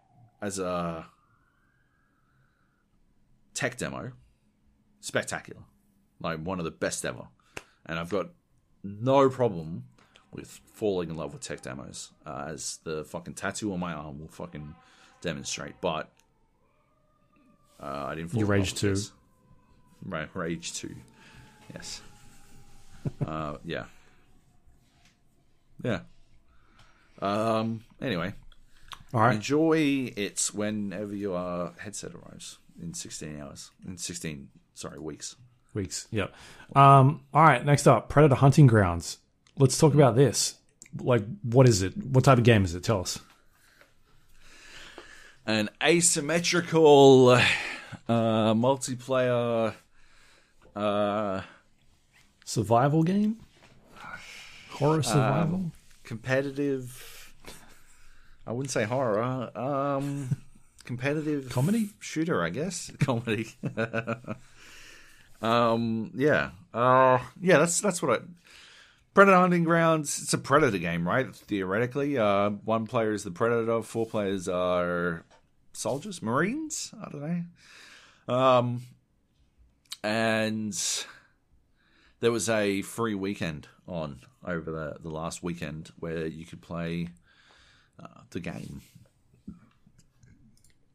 as a tech demo, spectacular. Like, one of the best ever. And I've got no problem with falling in love with tech demos, uh, as the fucking tattoo on my arm will fucking demonstrate. But uh, I didn't fall in love with this. Right, Rage two. Yes. uh, yeah. Yeah. Um. Anyway. All right. Enjoy it whenever your headset arrives in sixteen hours. In sixteen, sorry, weeks. Weeks, yep. Um, all right, next up, Predator Hunting Grounds. Let's talk about this. Like, what is it? What type of game is it? Tell us. An asymmetrical uh, multiplayer... Uh, survival game? Horror survival? Um, competitive... I wouldn't say horror. Um, competitive... Comedy? Shooter, I guess. Comedy. Um. Yeah. Uh. Yeah. That's that's what I. Predator Hunting Grounds. It's a Predator game, right? Theoretically, uh, one player is the Predator. Four players are soldiers, Marines. I don't know. Um. And there was a free weekend on over the the last weekend where you could play uh, the game,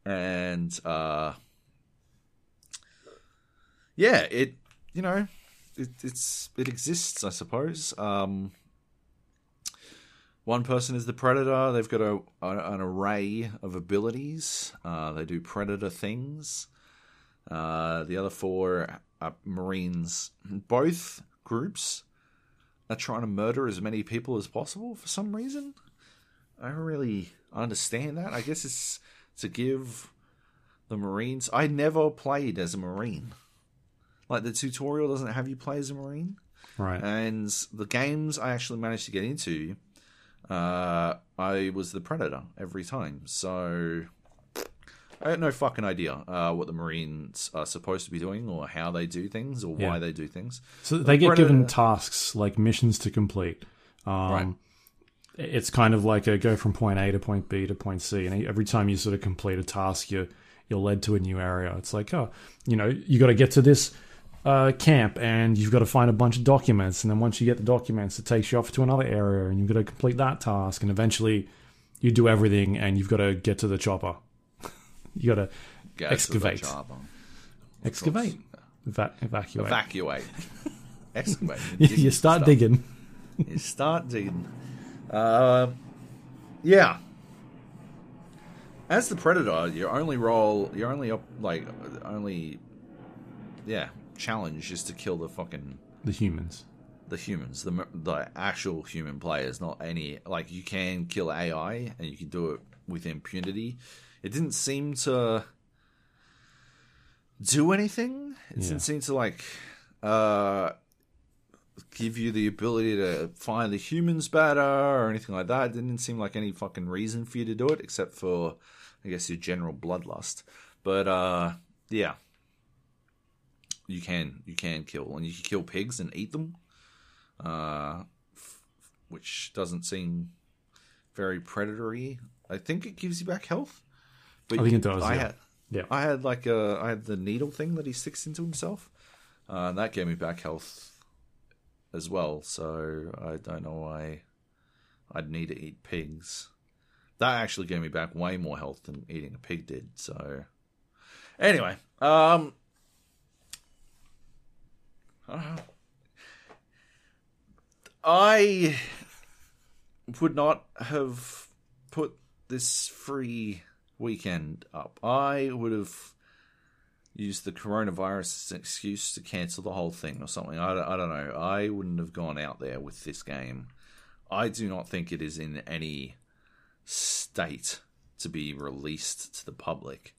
and uh. Yeah, it you know, it it's it exists, I suppose. Um, one person is the Predator. They've got a, a an array of abilities. Uh, they do Predator things. Uh, the other four are Marines. Both groups are trying to murder as many people as possible for some reason. I don't really understand that. I guess it's to give the Marines. I never played as a Marine. Like, the tutorial doesn't have you play as a Marine. Right. And the games I actually managed to get into, uh, I was the Predator every time. So I had no fucking idea uh, what the Marines are supposed to be doing or how they do things or yeah. why they do things. So they the get Predator... given tasks, like missions to complete. Um, right. It's kind of like a go from point A to point B to point C. And every time you sort of complete a task, you're, you're led to a new area. It's like, oh, you know, you got to get to this... Uh, camp, and you've got to find a bunch of documents, and then once you get the documents, it takes you off to another area, and you've got to complete that task, and eventually you do everything, and you've got to get to the chopper. you got to get excavate, to excavate, Eva- evacuate, evacuate, excavate. You, you start stuff. digging. you start digging. Uh, yeah. As the Predator, your only role, your only like, only, yeah. challenge is to kill the fucking the humans the humans the the actual human players, not any like you can kill A I and you can do it with impunity. It didn't seem to do anything. It yeah. didn't seem to like uh give you the ability to find the humans better or anything like that. It didn't seem like any fucking reason for you to do it except for I guess your general bloodlust, but uh yeah You can you can kill, and you can kill pigs and eat them, uh, f- which doesn't seem very predatory. I think it gives you back health. But I think it does. I yeah. had yeah. I had like a I had the needle thing that he sticks into himself, uh, and that gave me back health as well. So I don't know why I'd need to eat pigs. That actually gave me back way more health than eating a pig did. So anyway, um. I, I would not have put this free weekend up. I would have used the coronavirus as an excuse to cancel the whole thing or something. I don't, I don't know. I wouldn't have gone out there with this game. I do not think it is in any state to be released to the public.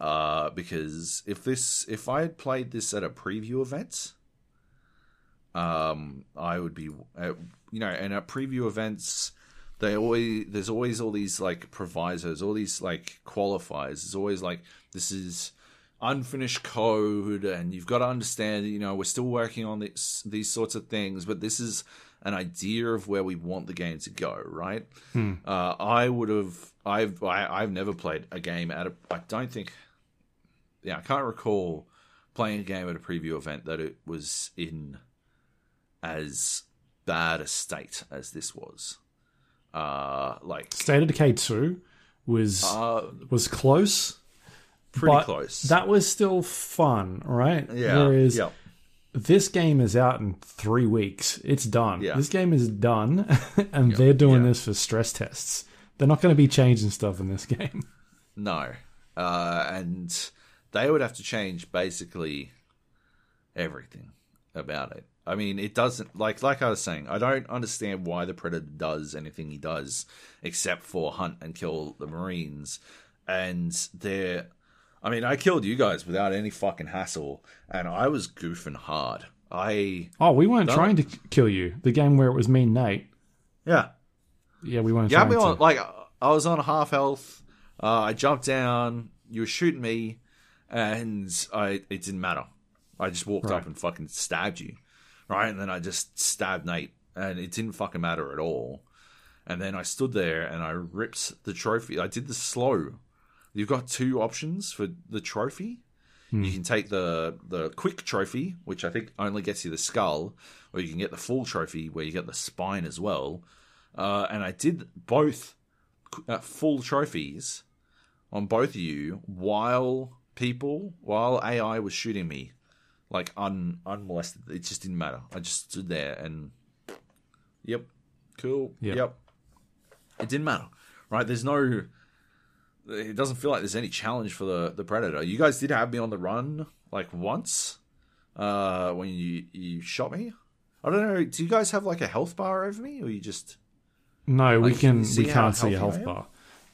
Uh, because if this, if I had played this at a preview event... Um, I would be, uh, you know, and at preview events, they always there's always all these like provisos, all these like qualifiers. It's always like this is unfinished code, and you've got to understand, you know, we're still working on this, these sorts of things, but this is an idea of where we want the game to go, right? Hmm. Uh, I would have, I've, I, I've never played a game at a, I don't think, yeah, I can't recall playing a game at a preview event that it was in as bad a state as this was. Uh, like State of Decay two was uh, was close, pretty but close. That was still fun, right? Yeah. Whereas yeah. this game is out in three weeks. It's done. Yeah. This game is done, and yep. they're doing yeah. this for stress tests. They're not going to be changing stuff in this game. No, uh, and they would have to change basically everything about it. I mean, it doesn't, like like I was saying, I don't understand why the Predator does anything he does except for hunt and kill the Marines. And they're, I mean, I killed you guys without any fucking hassle, and I was goofing hard. I Oh, we weren't trying to kill you. The game where it was me and Nate. Yeah. Yeah, we weren't yeah, trying we were, to. Like, I was on half health. Uh, I jumped down. You were shooting me, and I it didn't matter. I just walked right. up and fucking stabbed you. Right, and then I just stabbed Nate, and it didn't fucking matter at all. And then I stood there, and I ripped the trophy. I did the slow. You've got two options for the trophy. Hmm. You can take the, the quick trophy, which I think only gets you the skull, or you can get the full trophy, where you get the spine as well. Uh, and I did both uh, full trophies on both of you while people, while A I was shooting me. Like, un unmolested. It just didn't matter. I just stood there and... Yep. Cool. Yep. yep. It didn't matter. Right? There's no... It doesn't feel like there's any challenge for the, the Predator. You guys did have me on the run, like, once. Uh, when you, you shot me. I don't know. Do you guys have, like, a health bar over me? Or you just... No, like, we can, we can't see a health bar.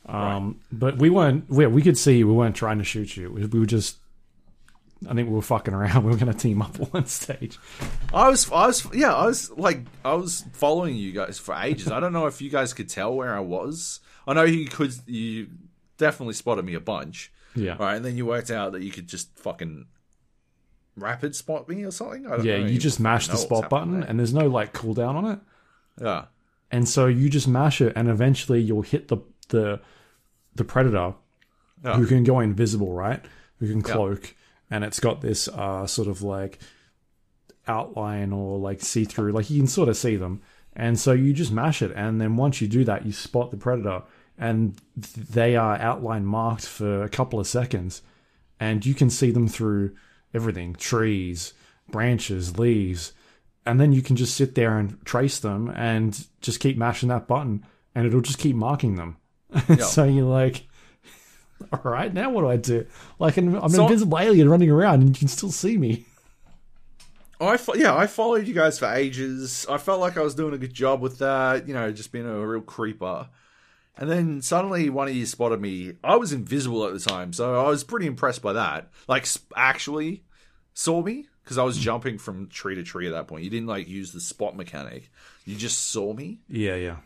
Um, right. But we weren't... We, we could see you. We weren't trying to shoot you. We, we were just... I think we were fucking around. We were going to team up at one stage. I was, I was, yeah, I was like, I was following you guys for ages. I don't know if you guys could tell where I was. I know you could, you definitely spotted me a bunch. Yeah. All right. And then you worked out that you could just fucking rapid spot me or something. I don't yeah. know. You just mash the spot button there. And there's no like cooldown on it. Yeah. And so you just mash it and eventually you'll hit the, the, the Predator yeah. who can go invisible, right? Who can cloak. Yeah. And it's got this uh, sort of like outline or like see-through. Like you can sort of see them. And so you just mash it. And then once you do that, you spot the Predator. And they are outline marked for a couple of seconds. And you can see them through everything. Trees, branches, leaves. And then you can just sit there and trace them and just keep mashing that button. And it'll just keep marking them. Yep. So you're like... All right, now what do I do? Like, I'm an so, invisible alien running around, and you can still see me. I fo- yeah, I followed you guys for ages. I felt like I was doing a good job with that, you know, just being a real creeper. And then suddenly one of you spotted me. I was invisible at the time, so I was pretty impressed by that. Like, sp- actually saw me, because I was jumping from tree to tree at that point. You didn't, like, use the spot mechanic. You just saw me. Yeah, yeah.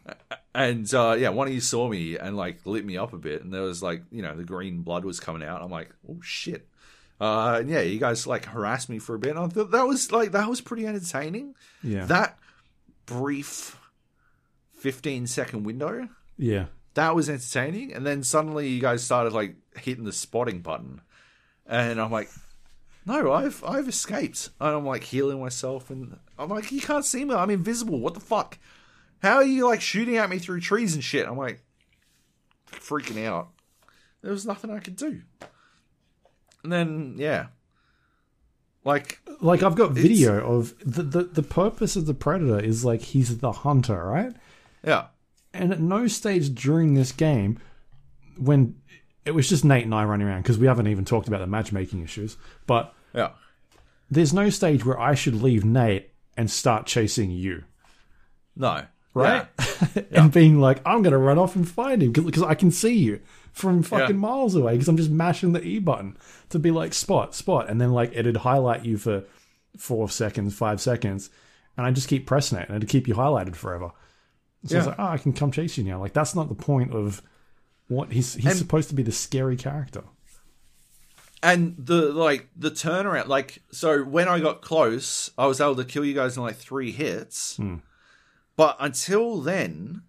And, uh, yeah, one of you saw me and, like, lit me up a bit. And there was, like, you know, the green blood was coming out. I'm like, oh, shit. Uh, and, yeah, you guys, like, harassed me for a bit. And I thought that was, like, that was pretty entertaining. Yeah. That brief fifteen-second window. Yeah. That was entertaining. And then suddenly you guys started, like, hitting the spotting button. And I'm like... No, I've I've escaped. And I'm like healing myself, and I'm like, you can't see me. I'm invisible. What the fuck? How are you like shooting at me through trees and shit? I'm like freaking out. There was nothing I could do. And then yeah, like like I've got video of the, the the purpose of the Predator is like he's the hunter, right? Yeah. And at no stage during this game, when it was just Nate and I running around because we haven't even talked about the matchmaking issues. But yeah. There's no stage where I should leave Nate and start chasing you. No. Right? Yeah. and yeah. being like, I'm going to run off and find him because I can see you from fucking yeah. miles away because I'm just mashing the E button to be like, spot, spot. And then like it'd highlight you for four seconds, five seconds. And I'd just keep pressing it and it'd keep you highlighted forever. So yeah. it's like, oh, I can come chase you now. Like that's not the point of... What he's he's and, supposed to be the scary character, and the like the turnaround. Like so, when I got close, I was able to kill you guys in like three hits. Mm. But until then,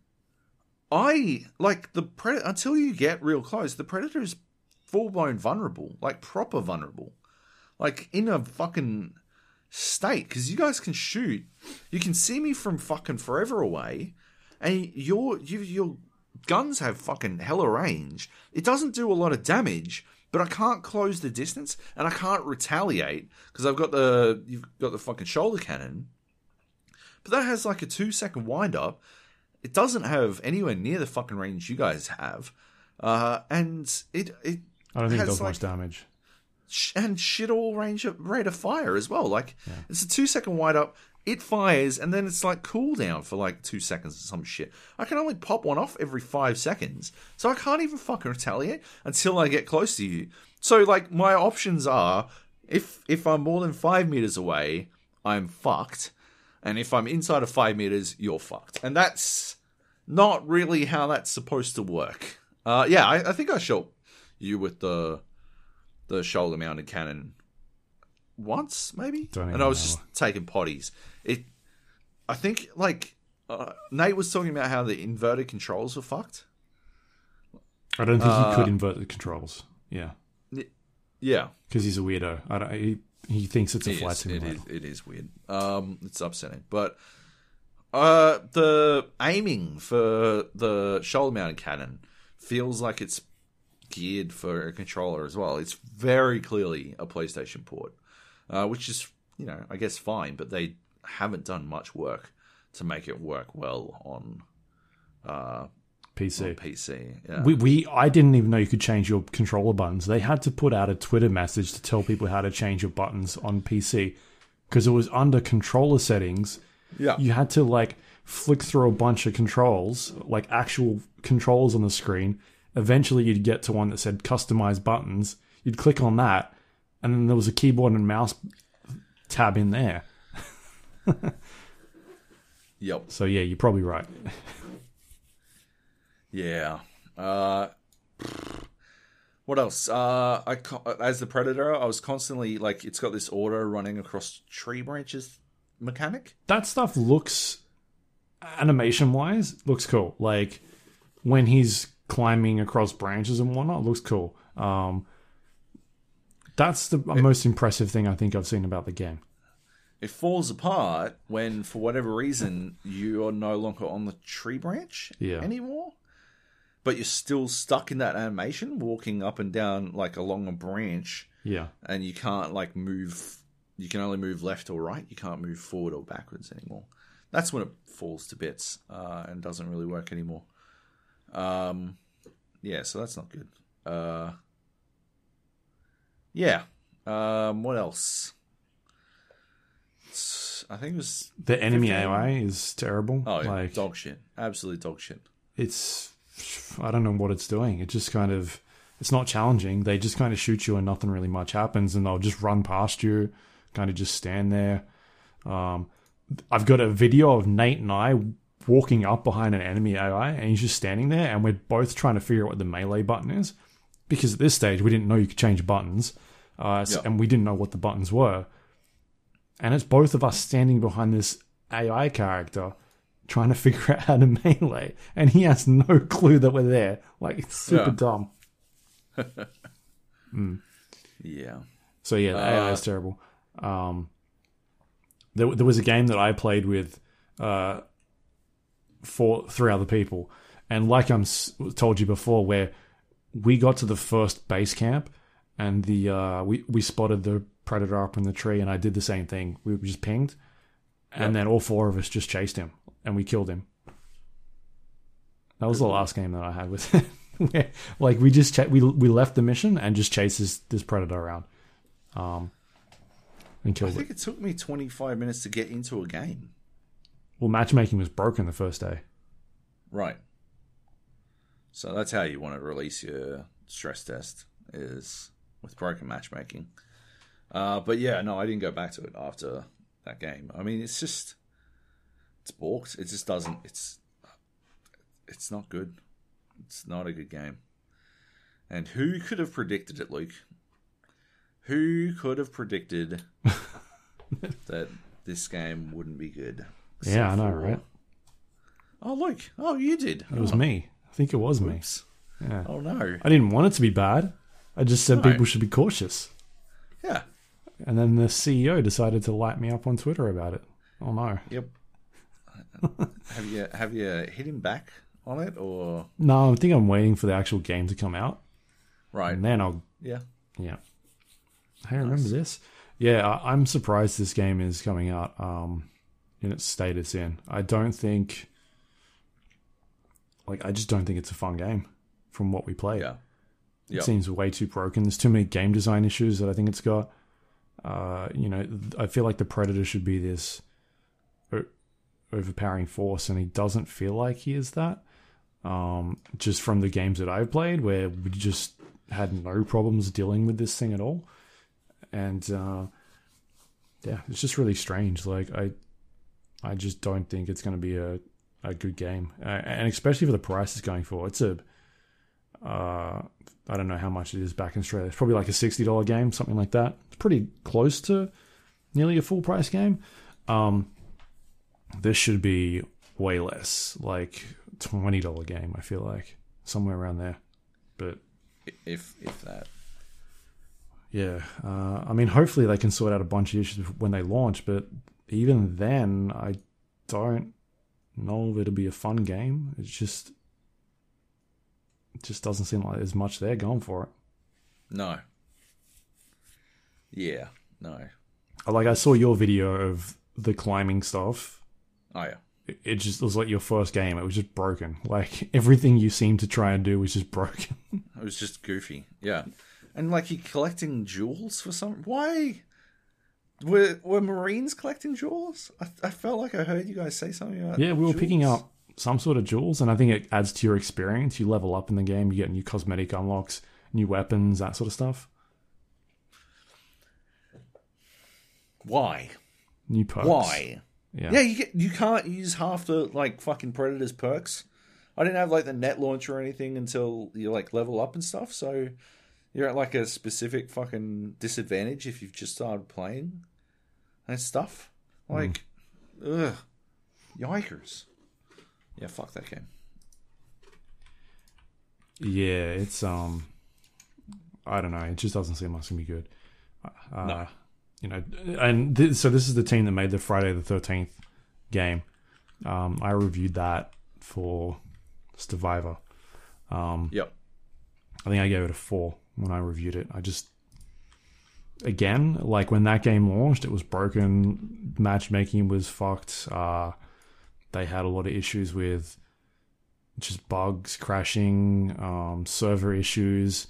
I like the predator. Until you get real close, the Predator is full blown vulnerable, like proper vulnerable. like in a fucking state, because you guys can shoot. You can see me from fucking forever away, and your you, your guns have fucking hella range. It doesn't do a lot of damage, but I can't close the distance, and I can't retaliate because I've got the you've got the fucking shoulder cannon. But that has like a two second wind up. It doesn't have anywhere near the fucking range you guys have, uh, and it it. I don't think has it does like, much damage. And shit all range of rate of fire as well. Like, yeah. It's a two second wide up, it fires, and then it's like cooldown for like two seconds or some shit. I can only pop one off every five seconds. So I can't even fucking retaliate until I get close to you. So, like, my options are if if I'm more than five meters away, I'm fucked. And if I'm inside of five meters, you're fucked. And that's not really how that's supposed to work. Uh, yeah, I, I think I shot you with the. the shoulder-mounted cannon once, maybe? Don't even and I was know. just taking potties. It, I think, like, uh, Nate was talking about how the inverted controls were fucked. I don't think uh, he could invert the controls. Yeah. It, yeah. Because he's a weirdo. I don't, he, he thinks it's a it flight is, simulator. It is, it is weird. Um, it's upsetting. But uh, the aiming for the shoulder-mounted cannon feels like it's geared for a controller as well. It's very clearly a PlayStation port, uh, which is, you know, I guess fine, but they haven't done much work to make it work well on uh, P C. On P C, yeah. we, we I didn't even know you could change your controller buttons. They had to put out a Twitter message to tell people how to change your buttons on P C because it was under controller settings. Yeah, you had to like flick through a bunch of controls, like actual controls on the screen. Eventually, you'd get to one that said customize buttons. You'd click on that, and then there was a keyboard and mouse tab in there. Yep. So, yeah, you're probably right. Yeah. Uh, what else? Uh, I As the Predator, I was constantly, like, it's got this auto running across tree branches mechanic. That stuff looks, animation-wise, looks cool. Like, when he's climbing across branches and whatnot looks cool. Um, that's the it, most impressive thing I think I've seen about the game. It falls apart when, for whatever reason, you are no longer on the tree branch yeah. anymore, but you're still stuck in that animation, walking up and down like along a branch. Yeah, and you can't like move. You can only move left or right. You can't move forward or backwards anymore. That's when it falls to bits uh, and doesn't really work anymore. Um, yeah, so that's not good. Uh, yeah. Um, what else? It's, I think it was the enemy A I is terrible. Oh, like, dog shit. Absolutely dog shit. It's, I don't know what it's doing. It just kind of, it's not challenging. They just kind of shoot you and nothing really much happens, and they'll just run past you, kind of just stand there. Um, I've got a video of Nate and I walking up behind an enemy A I, and he's just standing there, and we're both trying to figure out what the melee button is, because at this stage we didn't know you could change buttons, uh, yep. and we didn't know what the buttons were, and it's both of us standing behind this A I character trying to figure out how to melee, and he has no clue that we're there. Like, it's super yeah. dumb. mm. Yeah. So yeah, the uh, A I is terrible. Um, there, there was a game that I played with uh for three other people, and like I'm s- told you before, where we got to the first base camp, and the uh we we spotted the predator up in the tree, and I did the same thing. We were just pinged, and yep. then all four of us just chased him, and we killed him. That was the last game that I had with him. Where, like, we just ch- we we left the mission and just chased this, this predator around, um, and killed. I think it, it took me twenty-five minutes to get into a game. Well, matchmaking was broken the first day. Right. So that's how you want to release your stress test, is with broken matchmaking. Uh, but yeah, no, I didn't go back to it after that game. I mean, it's just, it's borked. It just doesn't, it's, it's not good. It's not a good game. And who could have predicted it, Luke? Who could have predicted that this game wouldn't be good? Yeah, I know, right? Oh, look. Oh, you did. It was oh. me. I think it was Oops. me. Yeah. Oh, no. I didn't want it to be bad. I just said no. people should be cautious. Yeah. And then the C E O decided to light me up on Twitter about it. Oh no. Yep. have you have you hit him back on it or? No, I think I'm waiting for the actual game to come out. Right. And then I'll. Yeah. Yeah. Hey, nice. Remember this? Yeah, I, I'm surprised this game is coming out um, in its state it's in. I don't think. Like, I just don't think it's a fun game from what we played. Yeah. Yep. It seems way too broken. There's too many game design issues that I think it's got. Uh, you know, I feel like the Predator should be this o- overpowering force, and he doesn't feel like he is that. Um, just from the games that I've played, where we just had no problems dealing with this thing at all. And uh, yeah, it's just really strange. Like, I, I just don't think it's going to be a, a good game, uh, and especially for the price it's going for. It's a uh, I don't know how much it is back in Australia. It's probably like a sixty dollars game, something like that. It's pretty close to nearly a full price game. Um, this should be way less, like twenty dollars game, I feel like, somewhere around there. But if if that, yeah. Uh, I mean, hopefully they can sort out a bunch of issues when they launch. But even then, I don't know if it'll be a fun game. It's just. It just doesn't seem like there's much there going for it. No. Yeah, no. Like, I saw your video of the climbing stuff. Oh, yeah. It, it just it was like your first game. It was just broken. Like, everything you seemed to try and do was just broken. It was just goofy, yeah. And, like, you're collecting jewels for some... Why? Were were Marines collecting jewels? I, I felt like I heard you guys say something about Yeah, we were jewels. Picking up some sort of jewels, and I think it adds to your experience. You level up in the game, you get new cosmetic unlocks, new weapons, that sort of stuff. Why? New perks. Why? Yeah, yeah you, get, you can't use half the, like, fucking Predator's perks. I didn't have, like, the net launcher or anything until you, like, level up and stuff, so you're at, like, a specific fucking disadvantage if you've just started playing and stuff. Like, mm. ugh. Yikers. Yeah, fuck that game. Yeah, it's um, I don't know. It just doesn't seem like it's gonna be good. Uh, no, you know, and th- so this is the team that made the Friday the thirteenth game. Um, I reviewed that for Survivor. Um, yep. I think I gave it a four when I reviewed it. I just, again, like when that game launched, it was broken. Matchmaking was fucked. Uh. They had a lot of issues with just bugs, crashing, um, server issues,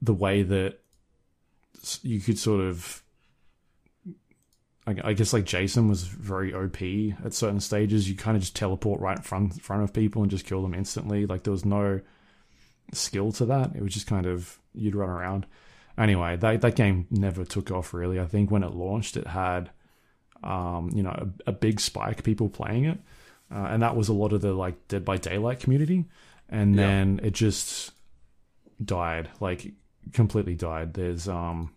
the way that you could sort of... I guess, like, Jason was very O P at certain stages. You kind of just teleport right in front, front of people and just kill them instantly. Like, there was no skill to that. It was just kind of... You'd run around. Anyway, that, that game never took off, really. I think when it launched, it had... Um, you know, a, a big spike people playing it, uh, and that was a lot of the, like, Dead by Daylight community, and then yeah. It just died, like, completely died. There's um,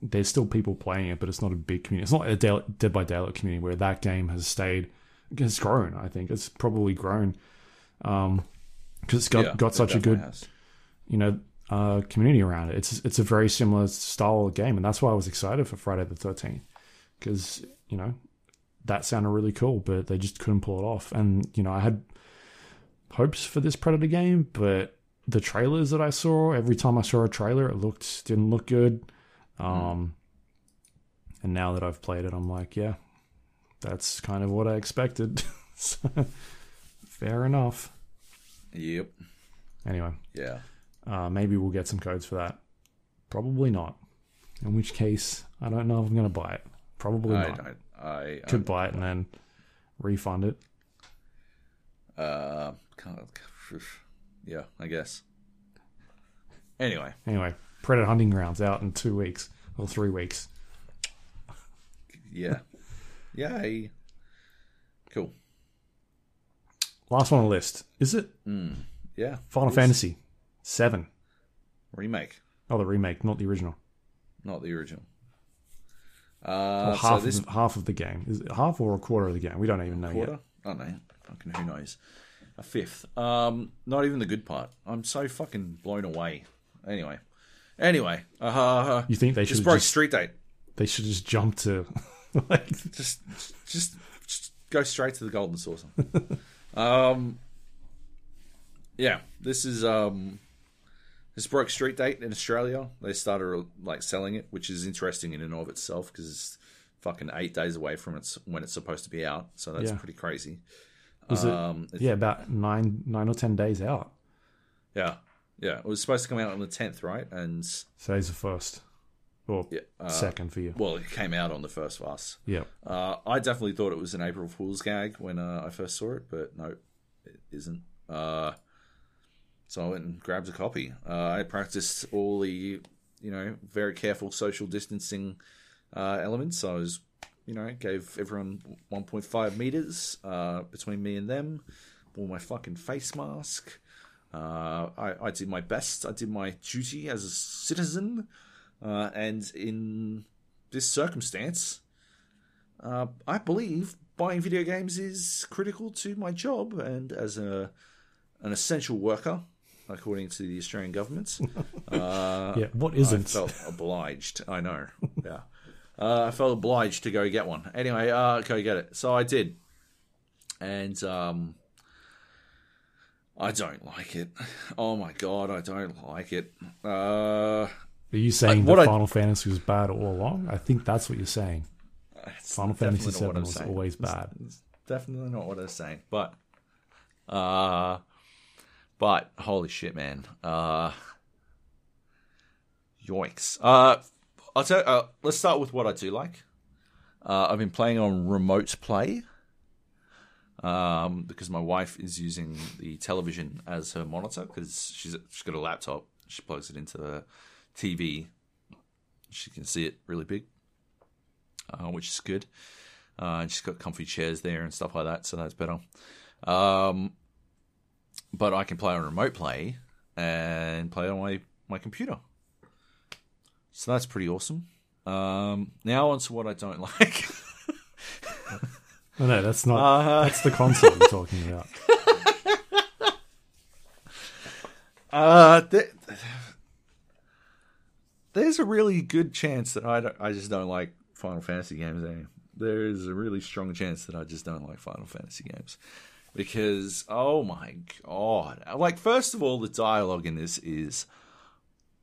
there's still people playing it, but it's not a big community. It's not a Day- Dead by Daylight community where that game has stayed, has grown. I think it's probably grown, um, because it's got yeah, got it such a good, has. you know, uh, community around it. It's it's a very similar style of game, and that's why I was excited for Friday the thirteenth. Because, you know, that sounded really cool, but they just couldn't pull it off. And, you know, I had hopes for this Predator game, but the trailers that I saw, every time I saw a trailer, it looked didn't look good. Um, mm. And now that I've played it, I'm like, yeah, that's kind of what I expected. So, fair enough. Yep. Anyway. Yeah. Uh, maybe we'll get some codes for that. Probably not. In which case, I don't know if I'm going to buy it. Probably I not. I could I, buy it and then refund it. Uh, yeah, I guess. Anyway, anyway, Predator Hunting Ground's out in two weeks or three weeks. Yeah, yay, cool. Last one on the list, is it? Mm, yeah, Final Fantasy seven remake. Oh, the remake, not the original. Not the original. Uh, well, half, so this... of the, half of the game. Is it half or a quarter of the game? We don't even know quarter? yet. I don't know. Fucking who knows? A fifth. Um, not even the good part. I'm so fucking blown away. Anyway, Anyway, uh, you think they should just street date? They should just jump to like just, just just go straight to the golden saucer. um, yeah, this is um, this broke street date in Australia. They started like selling it, which is interesting in and of itself because it's fucking eight days away from it's when it's supposed to be out. So that's yeah. pretty crazy. Was um, it, yeah, about nine nine or ten days out. Yeah. Yeah, it was supposed to come out on the tenth, right? And today's the first, or yeah, uh, second for you. Well, it came out on the first for us. Yeah, uh, I definitely thought it was an April Fool's gag when uh, I first saw it, but no, it isn't. Uh, so I went and grabbed a copy. Uh, I practiced all the, you know, very careful social distancing uh, elements. So I was, you know, gave everyone one point five meters uh, between me and them. Wore my fucking face mask. Uh, I, I did my best. I did my duty as a citizen. Uh, and in this circumstance, uh, I believe buying video games is critical to my job. And as a an essential worker, according to the Australian government, uh, yeah, what isn't? I felt obliged. I know. Yeah, uh, I felt obliged to go get one. Anyway, uh, go get it. So I did. And... Um, I don't like it. Oh my god, I don't like it. Uh, Are you saying I, that Final I, Fantasy was bad all along? I think that's what you're saying. Final Fantasy seven was saying. always bad. It's, it's definitely not what I was saying. But, uh, but holy shit, man! Uh, yoinks. Uh, I'll tell. Uh, let's start with what I do like. Uh, I've been playing on remote play. Um, because my wife is using the television as her monitor because she's she's got a laptop. She plugs it into the T V. She can see it really big, uh, which is good. Uh, and she's got comfy chairs there and stuff like that, so that's better. Um, but I can play on remote play and play on my, my computer. So that's pretty awesome. Um, now on to what I don't like. Oh, no, that's not. Uh, that's the console we're talking about. Uh, there, there's a really good chance that I don't, I just don't like Final Fantasy games. Eh? There is a really strong chance that I just don't like Final Fantasy games because oh my god! Like, first of all, the dialogue in this is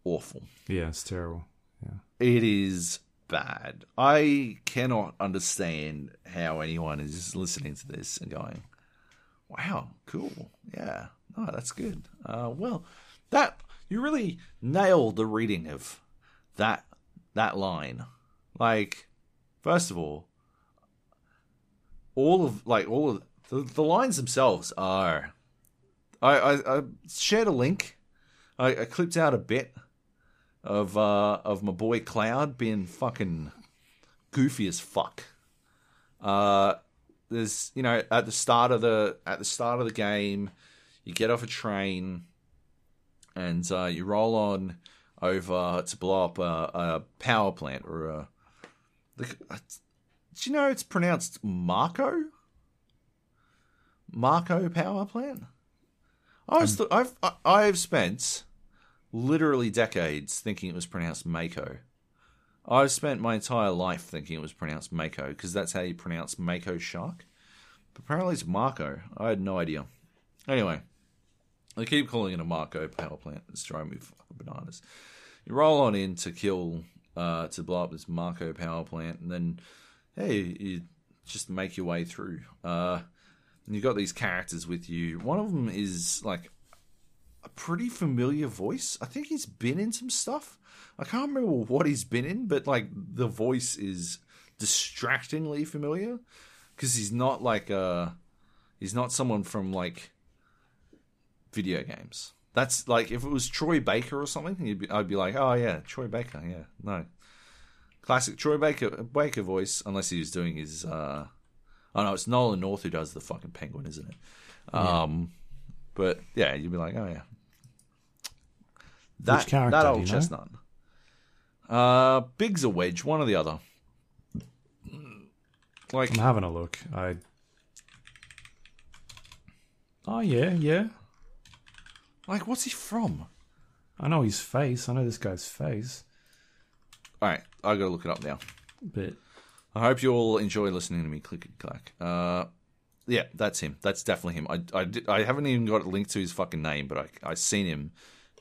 awful. Yeah, it's terrible. Yeah, it is. Bad. I cannot understand how anyone is listening to this and going, "Wow, cool, yeah, no, that's good." Uh, well, that you really nailed the reading of that that line. Like, first of all, all of like all of the, the lines themselves are. I, I, I shared a link. I, I clipped out a bit. Of uh of my boy Cloud being fucking goofy as fuck. Uh, there's you know at the start of the at the start of the game, you get off a train, and uh, you roll on over to blow up a, a power plant or a. The, uh, do you know it's pronounced Marco? Marco power plant. I was um, th- I've I, I've spent. Literally decades thinking it was pronounced Mako. I've spent my entire life thinking it was pronounced Mako because that's how you pronounce Mako shark. But apparently it's Marco. I had no idea. Anyway, I keep calling it a Marco power plant. It's driving me fucking bananas. You roll on in to kill, uh, to blow up this Marco power plant, and then, hey, you just make your way through. Uh, and you've got these characters with you. One of them is like. A pretty familiar voice. I think he's been in some stuff. I can't remember what he's been in, but like the voice is distractingly familiar because he's not like a he's not someone from like video games. That's like if it was Troy Baker or something, you'd be, I'd be like, oh yeah, Troy Baker. Yeah, no, classic Troy Baker Baker voice. Unless he was doing his, uh, oh no, it's Nolan North who does the fucking penguin, isn't it? Yeah. Um, but yeah, you'd be like, oh yeah. That, Which character that old do you chestnut. Know? Uh, Biggs or Wedge, one or the other. Like I'm having a look. I. Oh yeah, yeah. Like, what's he from? I know his face. I know this guy's face. All right, I gotta look it up now. But I hope you all enjoy listening to me click and clack. Uh, yeah, that's him. That's definitely him. I I, did, I haven't even got a link to his fucking name, but I I seen him,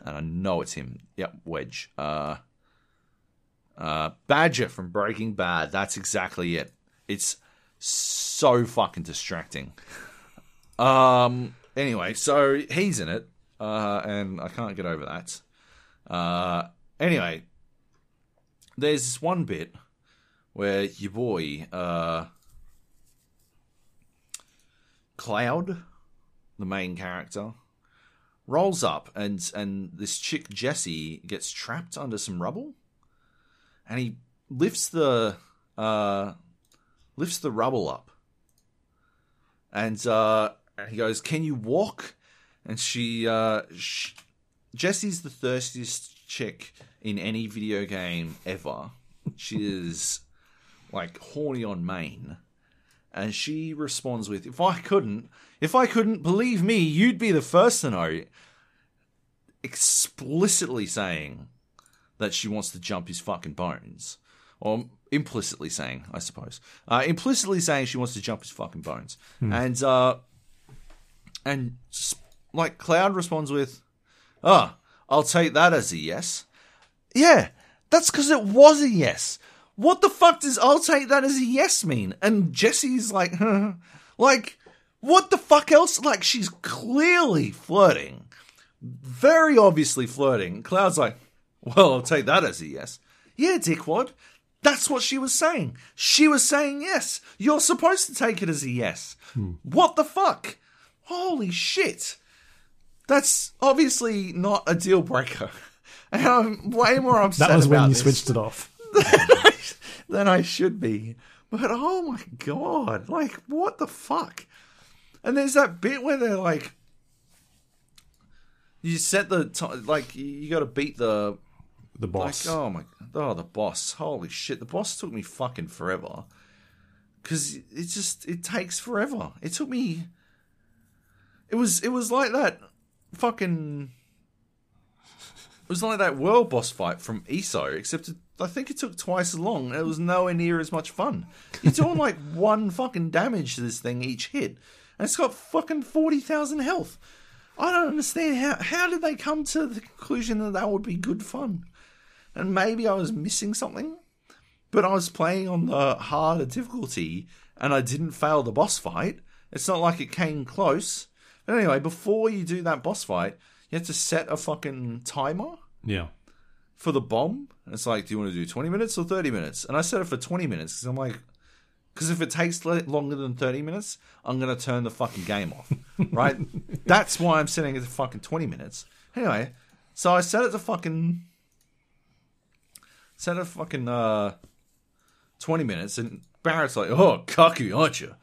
and I know it's him. Yep, Wedge. Uh, uh, Badger from Breaking Bad. That's exactly it. It's so fucking distracting. Um. Anyway, so he's in it, uh, and I can't get over that. Uh. Anyway, there's this one bit where your boy, uh, Cloud, the main character, rolls up, and and this chick Jessie gets trapped under some rubble, and he lifts the uh lifts the rubble up, and uh. He goes, "Can you walk?" And she, uh, she, Jessie's the thirstiest chick in any video game ever. She is like horny on main, and she responds with, "If I couldn't, if I couldn't, believe me, you'd be the first to know." Explicitly saying that she wants to jump his fucking bones, or implicitly saying, I suppose, uh, implicitly saying she wants to jump his fucking bones, hmm. and uh. And, like, Cloud responds with, "Oh, I'll take that as a yes." Yeah, that's because it was a yes. What the fuck does "I'll take that as a yes" mean? And Jessie's like, huh. Like, what the fuck else? Like, she's clearly flirting. Very obviously flirting. Cloud's like, "Well, I'll take that as a yes." Yeah, dickwad. That's what she was saying. She was saying yes. You're supposed to take it as a yes. Hmm. What the fuck? Holy shit. That's obviously not a deal breaker. And I'm way more upset about this. That was when you switched it off. Than I, than I should be. But oh my God. Like, what the fuck? And there's that bit where they're like, you set the, t- like, you got to beat the... The boss. Like, oh my, oh, the boss. Holy shit. The boss took me fucking forever. Because it just, it takes forever. It took me... It was it was like that fucking... It was like that world boss fight from E S O, except it, I think it took twice as long. It was nowhere near as much fun. You're doing like one fucking damage to this thing each hit. And it's got fucking forty thousand health. I don't understand. How, how did they come to the conclusion that that would be good fun? And maybe I was missing something. But I was playing on the harder difficulty, and I didn't fail the boss fight. It's not like it came close. But anyway, before you do that boss fight, you have to set a fucking timer. Yeah. For the bomb. And it's like, do you want to do twenty minutes or thirty minutes? And I set it for twenty minutes because I'm like, because if it takes longer than thirty minutes, I'm going to turn the fucking game off. Right? That's why I'm setting it to fucking twenty minutes. Anyway, so I set it to fucking, set it to fucking uh, twenty minutes. And Barrett's like, "Oh, cocky, aren't you?"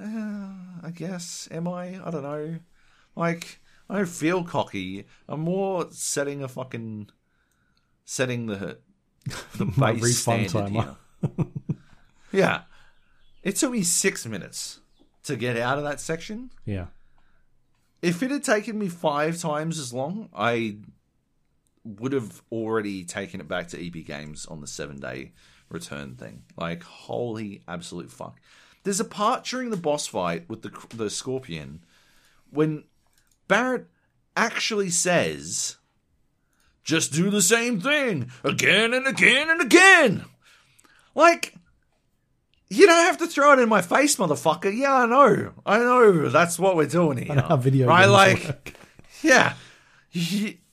Uh, I guess. Am I? I don't know. Like, I don't feel cocky. I'm more setting a fucking... Setting the... The base standard timer. Here. Yeah. It took me six minutes to get out of that section. Yeah. If it had taken me five times as long, I would have already taken it back to E B Games on the seven-day return thing. Like, holy absolute fuck. There's a part during the boss fight with the the scorpion when Barrett actually says, "Just do the same thing again and again and again." Like, you don't have to throw it in my face, motherfucker. Yeah, I know. I know that's what we're doing here. I know how video right? games like, work. Yeah.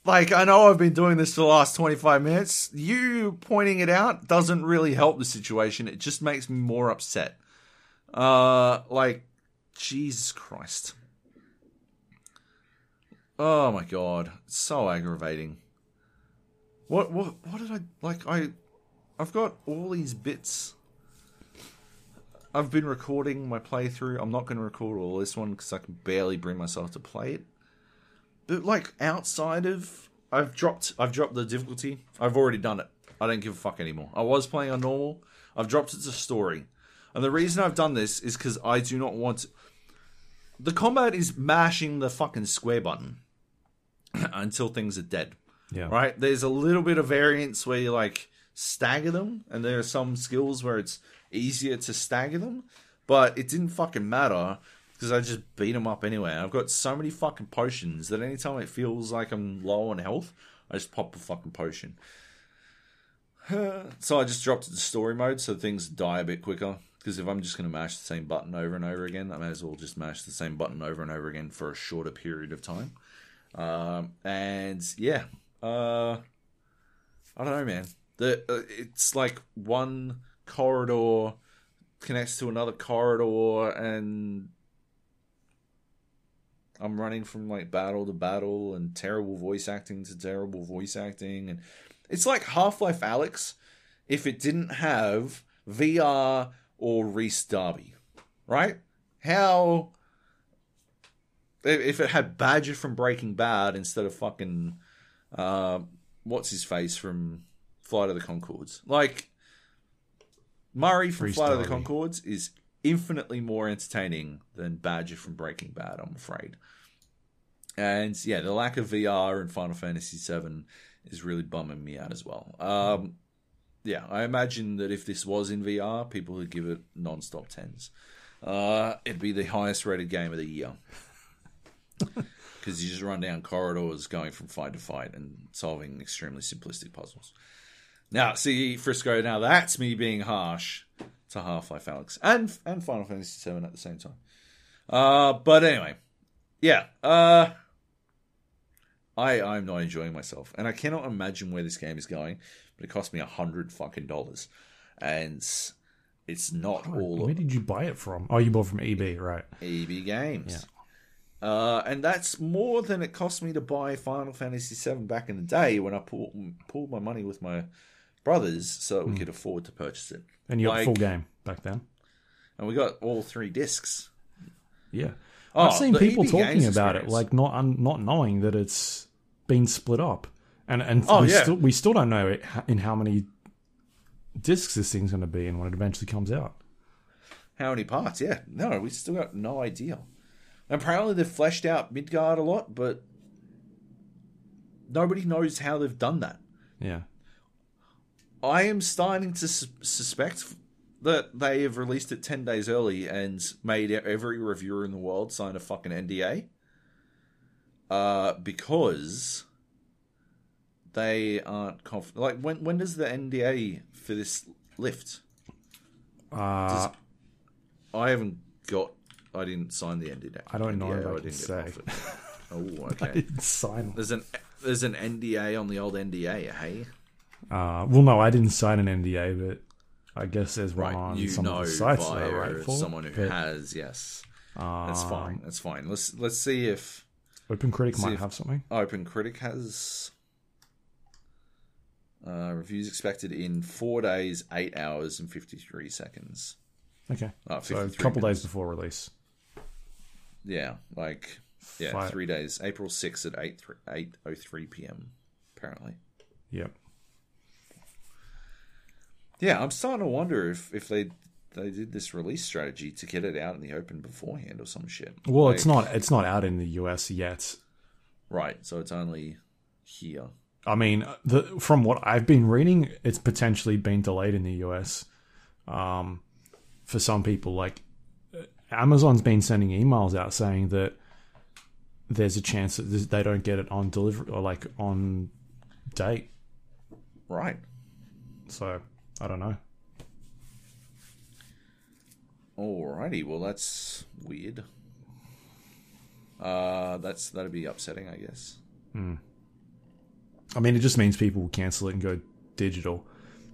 Like, I know I've been doing this for the last twenty-five minutes. You pointing it out doesn't really help the situation. It just makes me more upset. Uh, like, Jesus Christ. Oh my God. It's so aggravating. What, what, what did I, like, I, I've got all these bits. I've been recording my playthrough. I'm not going to record all this one because I can barely bring myself to play it. But like, outside of, I've dropped, I've dropped the difficulty. I've already done it. I don't give a fuck anymore. I was playing on normal. I've dropped it to story. And the reason I've done this is because I do not want to... The combat is mashing the fucking square button until things are dead. Yeah. Right? There's a little bit of variance where you like stagger them, and there are some skills where it's easier to stagger them, but it didn't fucking matter because I just beat them up anyway. I've got so many fucking potions that anytime it feels like I'm low on health, I just pop a fucking potion. So I just dropped it to story mode so things die a bit quicker. Because if I'm just going to mash the same button over and over again, I may as well just mash the same button over and over again for a shorter period of time. Um, and yeah, uh, I don't know, man. The uh, it's like one corridor connects to another corridor, and I'm running from like battle to battle, and terrible voice acting to terrible voice acting, and it's like Half-Life: Alyx if it didn't have V R. Or Reese Darby, right? How... If it had Badger from Breaking Bad instead of fucking... Uh, What's-his-face from Flight of the Conchords. Like, Murray from Reese Flight Darby. of the Conchords is infinitely more entertaining than Badger from Breaking Bad, I'm afraid. And, yeah, the lack of V R in Final Fantasy seven is really bumming me out as well. Um... Yeah, I imagine that if this was in V R, people would give it non-stop tens. Uh, it'd be the highest-rated game of the year. Because you just run down corridors going from fight to fight and solving extremely simplistic puzzles. Now, see, Frisco, now that's me being harsh to Half-Life Alyx and and Final Fantasy seven at the same time. Uh, but anyway, yeah, uh, I, I'm not enjoying myself. And I cannot imagine where this game is going. But it cost me a hundred fucking dollars, and it's not oh, all. Where of... did you buy it from? Oh, you bought it from E B, right? E B Games. Yeah. Uh, and that's more than it cost me to buy Final Fantasy seven back in the day when I pool, pooled my money with my brothers so that we mm. could afford to purchase it. And you got like, the full game back then, and we got all three discs. Yeah, oh, I've seen people E B talking Games about experience. It, like not un- not knowing that it's been split up. And and oh, we, yeah. still, we still don't know it, in how many discs this thing's going to be and when it eventually comes out. How many parts, yeah. No, we still got no idea. Apparently they've fleshed out Midgard a lot, but nobody knows how they've done that. Yeah. I am starting to su- suspect that they have released it ten days early and made every reviewer in the world sign a fucking N D A. Uh, because... They aren't confident. Like, when when does the N D A for this lift? Uh, does, I haven't got... I didn't sign the N D A. I don't know what I, I didn't say. Oh, okay. I didn't sign there's an There's an N D A on the old N D A, hey? Uh, well, no, I didn't sign an N D A, but I guess there's one right, on you some know of the sites that are right for. Someone who but, has, yes. Um, that's fine, that's fine. Let's, let's see if... OpenCritic might have something. OpenCritic has... Uh, reviews expected in four days, eight hours, and fifty-three seconds. Okay, uh, so a couple minutes. Days before release. Yeah, like yeah, Five. three days. April sixth at eight eight oh three p.m. Apparently. Yep. Yeah, I'm starting to wonder if, if they they did this release strategy to get it out in the open beforehand or some shit. Well, like, it's not it's not out in the U S yet. Right, so it's only here. I mean, the, from what I've been reading, it's potentially been delayed in the U S. Um, for some people, like Amazon's been sending emails out saying that there's a chance that they don't get it on delivery or like on date. Right. So I don't know. Alrighty, well that's weird. Uh, that's that'd be upsetting, I guess. Hmm. I mean, it just means people will cancel it and go digital.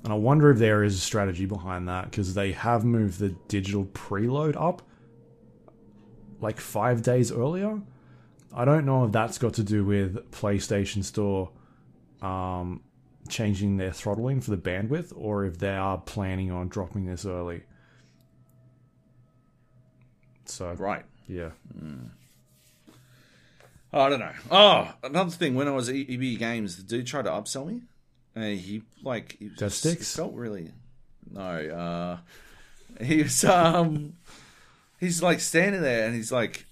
And I wonder if there is a strategy behind that, because they have moved the digital preload up like five days earlier. I don't know if that's got to do with PlayStation Store um, changing their throttling for the bandwidth, or if they are planning on dropping this early. So, right. Yeah. Mm. I don't know. Oh, another thing. When I was at E B Games, the dude tried to upsell me. And he, like... He Death Sticks? Felt really... No. Uh, he was, um... he's, like, standing there and he's, like,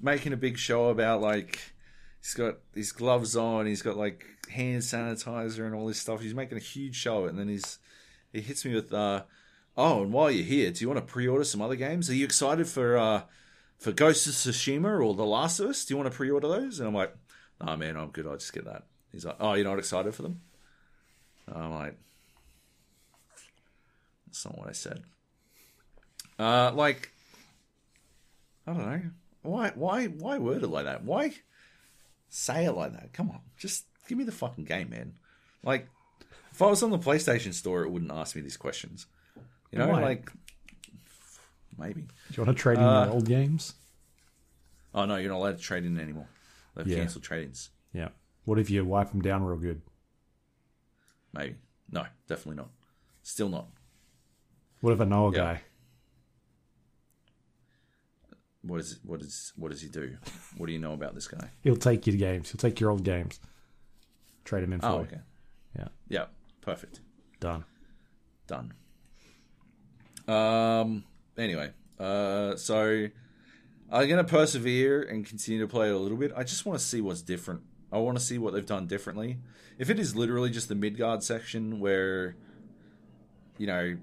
making a big show about, like, He's got his gloves on. He's got like hand sanitizer and all this stuff. He's making a huge show of it. And then he's he hits me with, uh, oh, and while you're here, do you want to pre-order some other games? Are you excited for uh, for Ghost of Tsushima or The Last of Us? Do you want to pre-order those? And I'm like, oh, man, I'm good. I'll just get that. He's like, oh, you're not excited for them? And I'm like, that's not what I said. Uh, like, I don't know. Why, why, why word it like that? Why... Say it like that. Come on. Just give me the fucking game, man. Like, if I was on the PlayStation store, it wouldn't ask me these questions. You know, why? Like, maybe. Do you want to trade in uh, your old games? Oh, no, you're not allowed to trade in anymore. They've yeah. cancelled trade-ins. Yeah. What if you wipe them down real good? Maybe. No, definitely not. Still not. What if I know a yeah. guy? What is what is what does he do? What do you know about this guy? He'll take your games. He'll take your old games. Trade him in for oh, you. Okay. Yeah. Yeah. Perfect. Done. Done. Um. Anyway. Uh. So I'm gonna persevere and continue to play it a little bit. I just want to see what's different. I want to see what they've done differently. If it is literally just the Midgard section where, you know,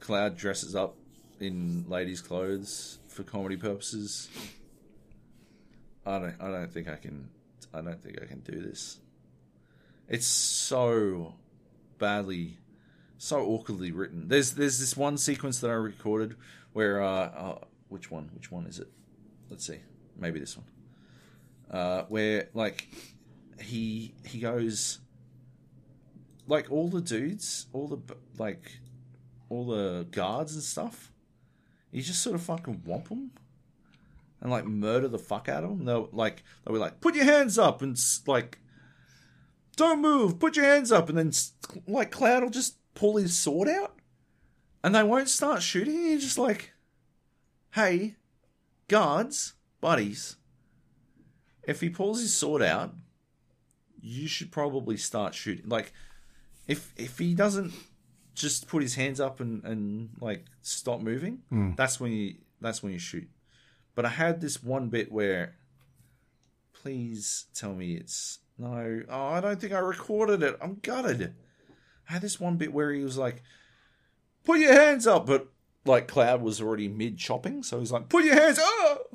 Cloud dresses up in ladies' clothes for comedy purposes, I don't. I don't think I can. I don't think I can do this. It's so badly, so awkwardly written. There's there's this one sequence that I recorded where. Uh, uh, which one? Which one is it? Let's see. Maybe this one. Uh, where like he he goes. Like all the dudes, all the like, all the guards and stuff. You just sort of fucking whomp them and, like, murder the fuck out of them. They'll, like, they'll be like, put your hands up, and, like, don't move, put your hands up. And then, like, Cloud will just pull his sword out and they won't start shooting. You're just like, hey, guards, buddies, if he pulls his sword out, you should probably start shooting. Like, if if he doesn't... just put his hands up and, and like stop moving. Mm. That's when you that's when you shoot. But I had this one bit where, please tell me it's no. Oh, I don't think I recorded it. I'm gutted. I had this one bit where he was like, "Put your hands up," but like Cloud was already mid chopping, so he's like, "Put your hands up,"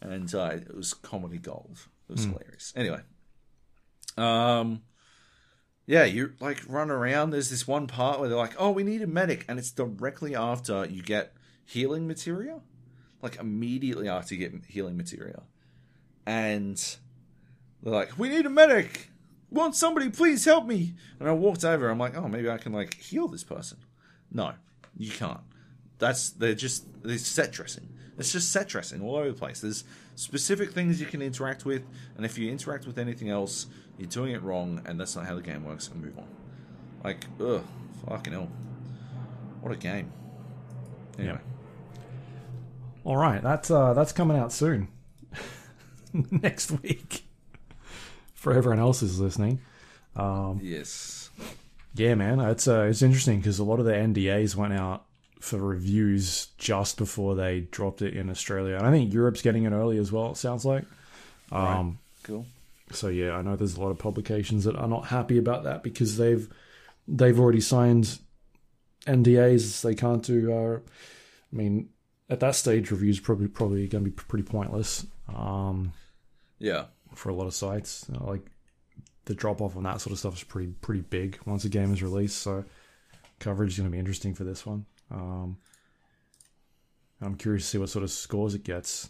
and uh, it was comedy gold. It was mm. hilarious. Anyway, um. Yeah, you like run around. There's this one part where they're like, oh, we need a medic. And it's directly after you get healing material. Like immediately after you get healing material. And they're like, we need a medic. Won't somebody please help me? And I walked over. I'm like, oh, maybe I can like heal this person. No, you can't. That's, they're just, there's set dressing. It's just set dressing all over the place. There's specific things you can interact with. And if you interact with anything else, you're doing it wrong, and that's not how the game works, and move on. Like, ugh, fucking hell. What a game. Anyway. Yep. All right, that's uh, that's coming out soon. Next week. For everyone else who's listening. Um, yes. Yeah, man, it's, uh, it's interesting, because a lot of the N D As went out for reviews just before they dropped it in Australia. And I think Europe's getting it early as well, it sounds like. Um, right. Cool. So yeah, I know there's a lot of publications that are not happy about that because they've they've already signed N D As. They can't do. Uh, I mean, at that stage, reviews probably probably going to be pretty pointless. Um, yeah, for a lot of sites, you know, like the drop off on that sort of stuff is pretty pretty big once a game is released. So coverage is going to be interesting for this one. Um, I'm curious to see what sort of scores it gets.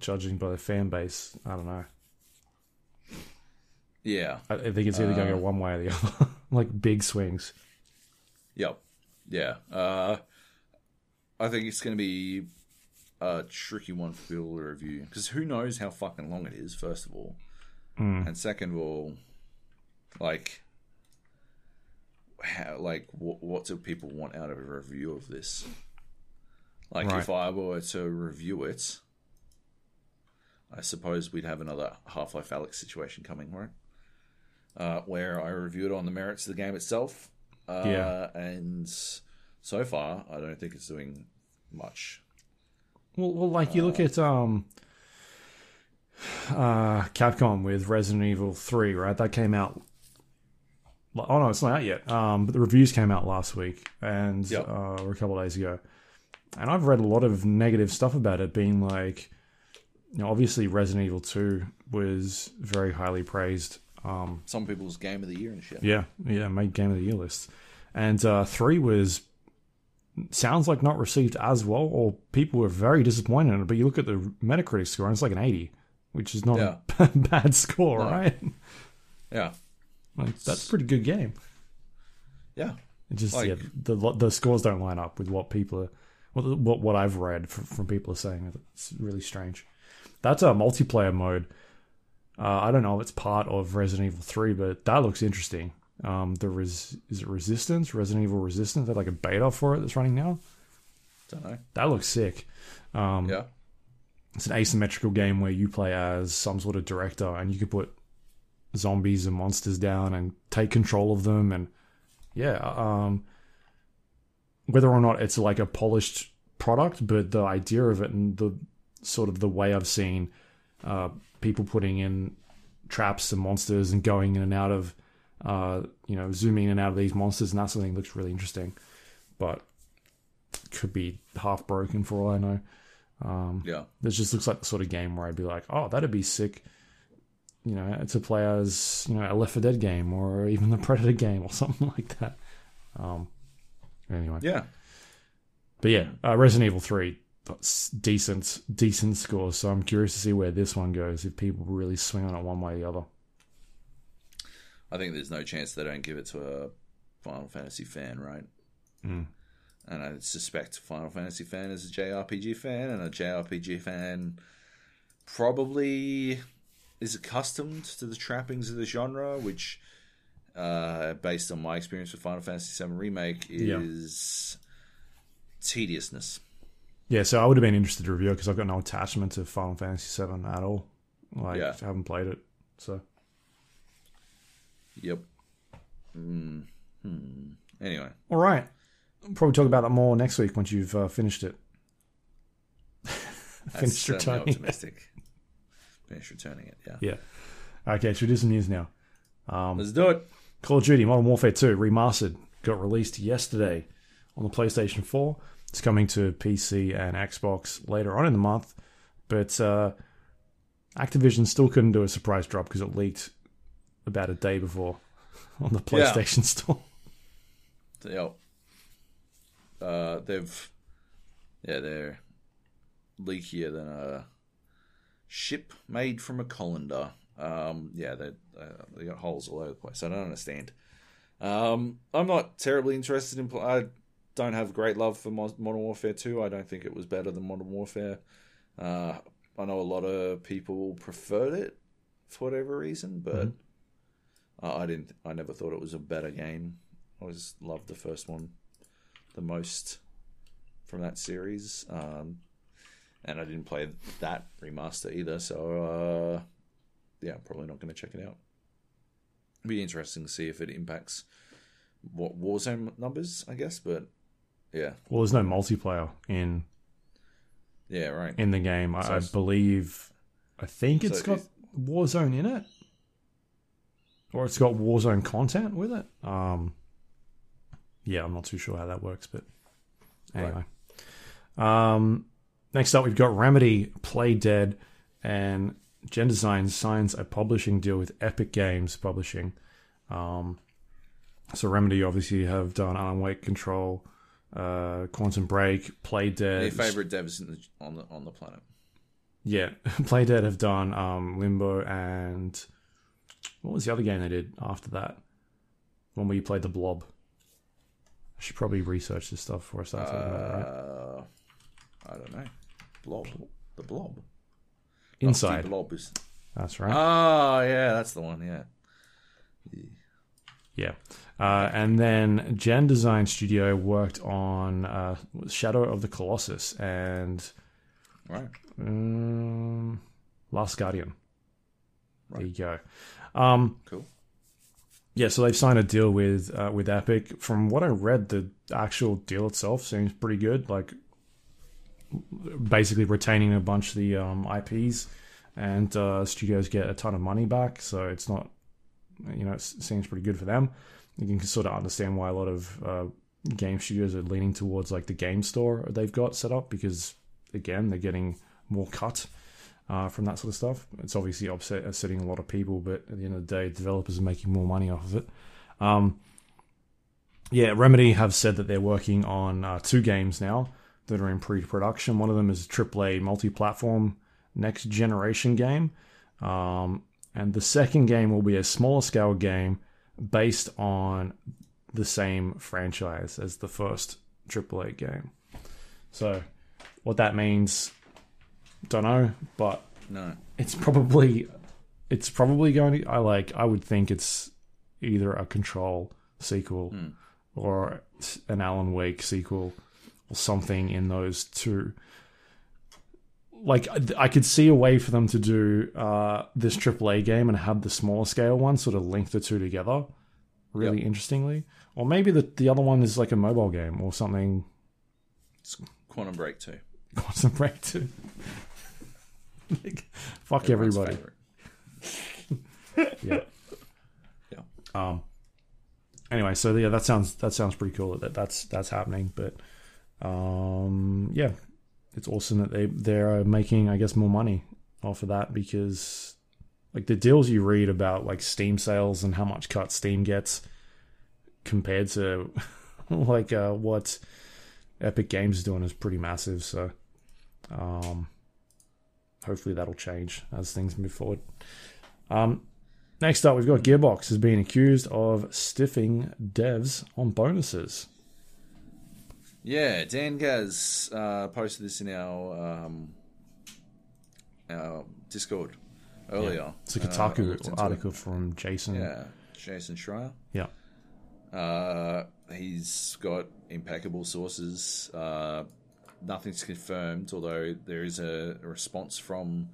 Judging by the fan base, I don't know. Yeah, I think it's either uh, going to go one way or the other, like big swings. Yep, yeah. Uh, I think it's going to be a tricky one for people to review because who knows how fucking long it is. First of all, mm. and second of all, like, how, like, what, what do people want out of a review of this? Like, right. if I were to review it. I suppose we'd have another Half-Life Alyx situation coming, right? Uh, where I review it on the merits of the game itself. Uh, yeah. And so far, I don't think it's doing much. Well, well like, you uh, look at um, uh, Capcom with Resident Evil three, right? That came out... Oh, no, it's not out yet. Um, but the reviews came out last week and yep. uh, or a couple of days ago. And I've read a lot of negative stuff about it, being like... You know, obviously, Resident Evil two was very highly praised. Um, Some people's Game of the Year and shit. Yeah, yeah, made Game of the Year lists. And uh, three was... Sounds like not received as well, or people were very disappointed in it, but you look at the Metacritic score and it's like an eighty, which is not yeah. a bad score, no. right? Yeah. Like, that's a pretty good game. Yeah. It just like, yeah, the the scores don't line up with what people are, what what, what I've read from, from people are saying. It's really strange. That's a multiplayer mode. Uh, I don't know if it's part of Resident Evil three, but that looks interesting. Um, there is is it Resistance, Resident Evil Resistance? They have like a beta for it that's running now. Don't know. That looks sick. Um, yeah, it's an asymmetrical game where you play as some sort of director, and you can put zombies and monsters down and take control of them. And yeah, um, whether or not it's like a polished product, but the idea of it and the sort of the way I've seen uh, people putting in traps and monsters and going in and out of. Uh, you know, zooming in and out of these monsters and that sort of thing looks really interesting, but could be half broken for all I know. Um, yeah, this just looks like the sort of game where I'd be like, "Oh, that'd be sick," you know, to play as you know a Left four Dead game or even the Predator game or something like that. Um, anyway, yeah, but yeah, uh, Resident Evil three, that's decent, decent score. So I'm curious to see where this one goes if people really swing on it one way or the other. I think there's no chance they don't give it to a Final Fantasy fan, right? Mm. And I suspect Final Fantasy fan is a J R P G fan, and a J R P G fan probably is accustomed to the trappings of the genre, which, uh, based on my experience with Final Fantasy seven Remake, is yeah. tediousness. Yeah, so I would have been interested to review it because I've got no attachment to Final Fantasy seven at all. Like, yeah. I haven't played it, so... Yep. Mm. Hmm. Anyway. All right. I'll probably talk about that more next week once you've uh, finished it. finished returning optimistic. It. Finished returning it, yeah. Yeah. Okay, so we do some news now. Um, Let's do it. Call of Duty Modern Warfare two Remastered got released yesterday on the PlayStation four. It's coming to P C and Xbox later on in the month. But uh, Activision still couldn't do a surprise drop because it leaked about a day before on the PlayStation yeah. store. Yeah. Uh, they've... Yeah, they're leakier than a ship made from a colander. Um, yeah, they uh, they got holes all over the place. I don't understand. Um, I'm not terribly interested in... Pl- I don't have great love for Mo- Modern Warfare two. I don't think it was better than Modern Warfare. Uh, I know a lot of people preferred it for whatever reason, but... Mm-hmm. Uh, I didn't. I never thought it was a better game. I always loved the first one the most from that series, um, and I didn't play that remaster either. So uh, yeah, probably not going to check it out. It'd be interesting to see if it impacts what Warzone numbers, I guess. But yeah, well, there's no multiplayer in. Yeah, right. In the game, so I, I believe. I think it's so got it's, Warzone in it. Or it's got Warzone content with it. Um, yeah, I'm not too sure how that works, but anyway. Right. Um, next up, we've got Remedy, Playdead, and GenDesign signs a publishing deal with Epic Games Publishing. Um, so Remedy obviously have done Alan Wake, Control, uh, Quantum Break, Playdead. Your favorite devs in the, on the on the planet. Yeah, Playdead have done um, Limbo and. What was the other game they did after that? One where you played the Blob. I should probably research this stuff before I start talking uh, about it, right? I don't know. Blob. The Blob. Inside. Blob is... That's right. Oh, yeah. That's the one, yeah. Yeah. Uh, and then GenDesign Studio worked on uh, Shadow of the Colossus and... Right. Um, Last Guardian. Right. There you go. Um, cool. Yeah, so they've signed a deal with uh, with Epic. From what I read, the actual deal itself seems pretty good. Like, basically retaining a bunch of the um, I Ps and uh, studios get a ton of money back, so it's not, you know, it seems pretty good for them. You can sort of understand why a lot of uh, game studios are leaning towards like the game store they've got set up, because again, they're getting more cut uh, from that sort of stuff. It's obviously upset, upsetting a lot of people, but at the end of the day, developers are making more money off of it. Um, yeah, Remedy have said that they're working on uh, two games now that are in pre-production. One of them is a triple A multi-platform next generation game. Um, and the second game will be a smaller scale game based on the same franchise as the first triple A game. So what that means, don't know, but no, it's probably it's probably going to, I like I would think it's either a Control sequel mm. or an Alan Wake sequel or something in those two. Like, I could see a way for them to do uh, this triple A game and have the smaller scale one sort of link the two together really yep. interestingly. Or maybe the, the other one is like a mobile game or something. It's Quantum Break two. Quantum Break two. Like, fuck Everyone's everybody. yeah. Yeah. Um. Anyway, so yeah, that sounds that sounds pretty cool that that's that's happening. But um, yeah, it's awesome that they they're making, I guess, more money off of that, because like the deals you read about like Steam sales and how much cut Steam gets compared to like uh, what Epic Games is doing is pretty massive. So um, hopefully that'll change as things move forward. Um, next up, we've got Gearbox has been accused of stiffing devs on bonuses. Yeah, Dan Gaz uh, posted this in our um, our Discord earlier. Yeah. It's a Kotaku uh, article it. from Jason. Yeah, Jason Schreier. Yeah. Uh, he's got impeccable sources. Uh, nothing's confirmed, although there is a response from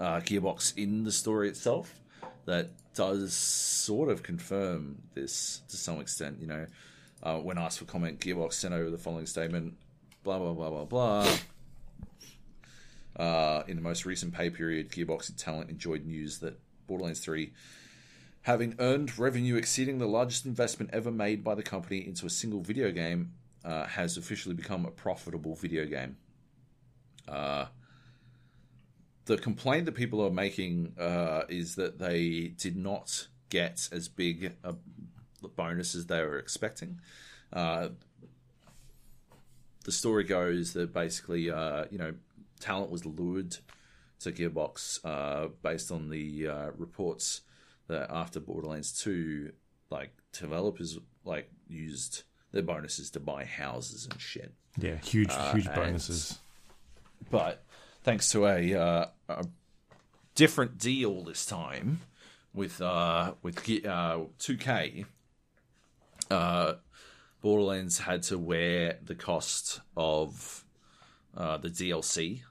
uh, Gearbox in the story itself that does sort of confirm this to some extent, you know. Uh, when asked for comment, Gearbox sent over the following statement, blah, blah, blah, blah, blah. Uh, in the most recent pay period, Gearbox talent enjoyed news that Borderlands three, having earned revenue exceeding the largest investment ever made by the company into a single video game, uh, has officially become a profitable video game. Uh, the complaint that people are making uh, is that they did not get as big a the bonuses they were expecting. Uh, the story goes that basically, uh, you know, talent was lured to Gearbox uh, based on the uh, reports that after Borderlands two, like developers like used their bonuses to buy houses and shit. Yeah, huge, uh, huge bonuses. And, but thanks to a, uh, a different deal this time with uh, with uh, two K. Uh, Borderlands had to wear the cost of uh, the D L C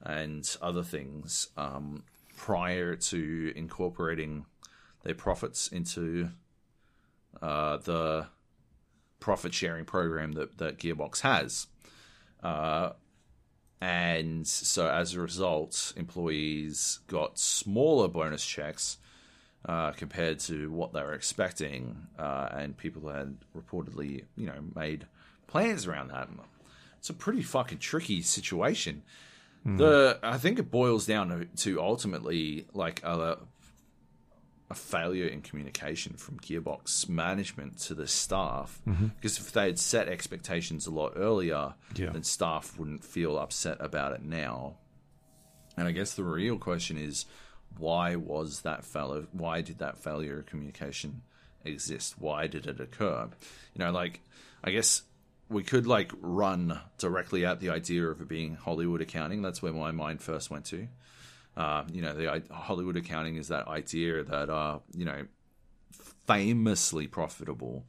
and other things um, prior to incorporating their profits into uh, the profit sharing program that, that Gearbox has. Uh, and so as a result, employees got smaller bonus checks Uh, compared to what they were expecting, uh, and people had reportedly, you know, made plans around that. It's a pretty fucking tricky situation. Mm. The I think it boils down to, to ultimately like a, a failure in communication from Gearbox management to the staff, mm-hmm. because if they had set expectations a lot earlier, yeah. then staff wouldn't feel upset about it now. And I guess the real question is, Why was that fellow? Why did that failure of communication exist? Why did it occur? You know, like, I guess we could like run directly at the idea of it being Hollywood accounting. That's where my mind first went to. Uh, you know, the Hollywood accounting is that idea that uh, you know, famously profitable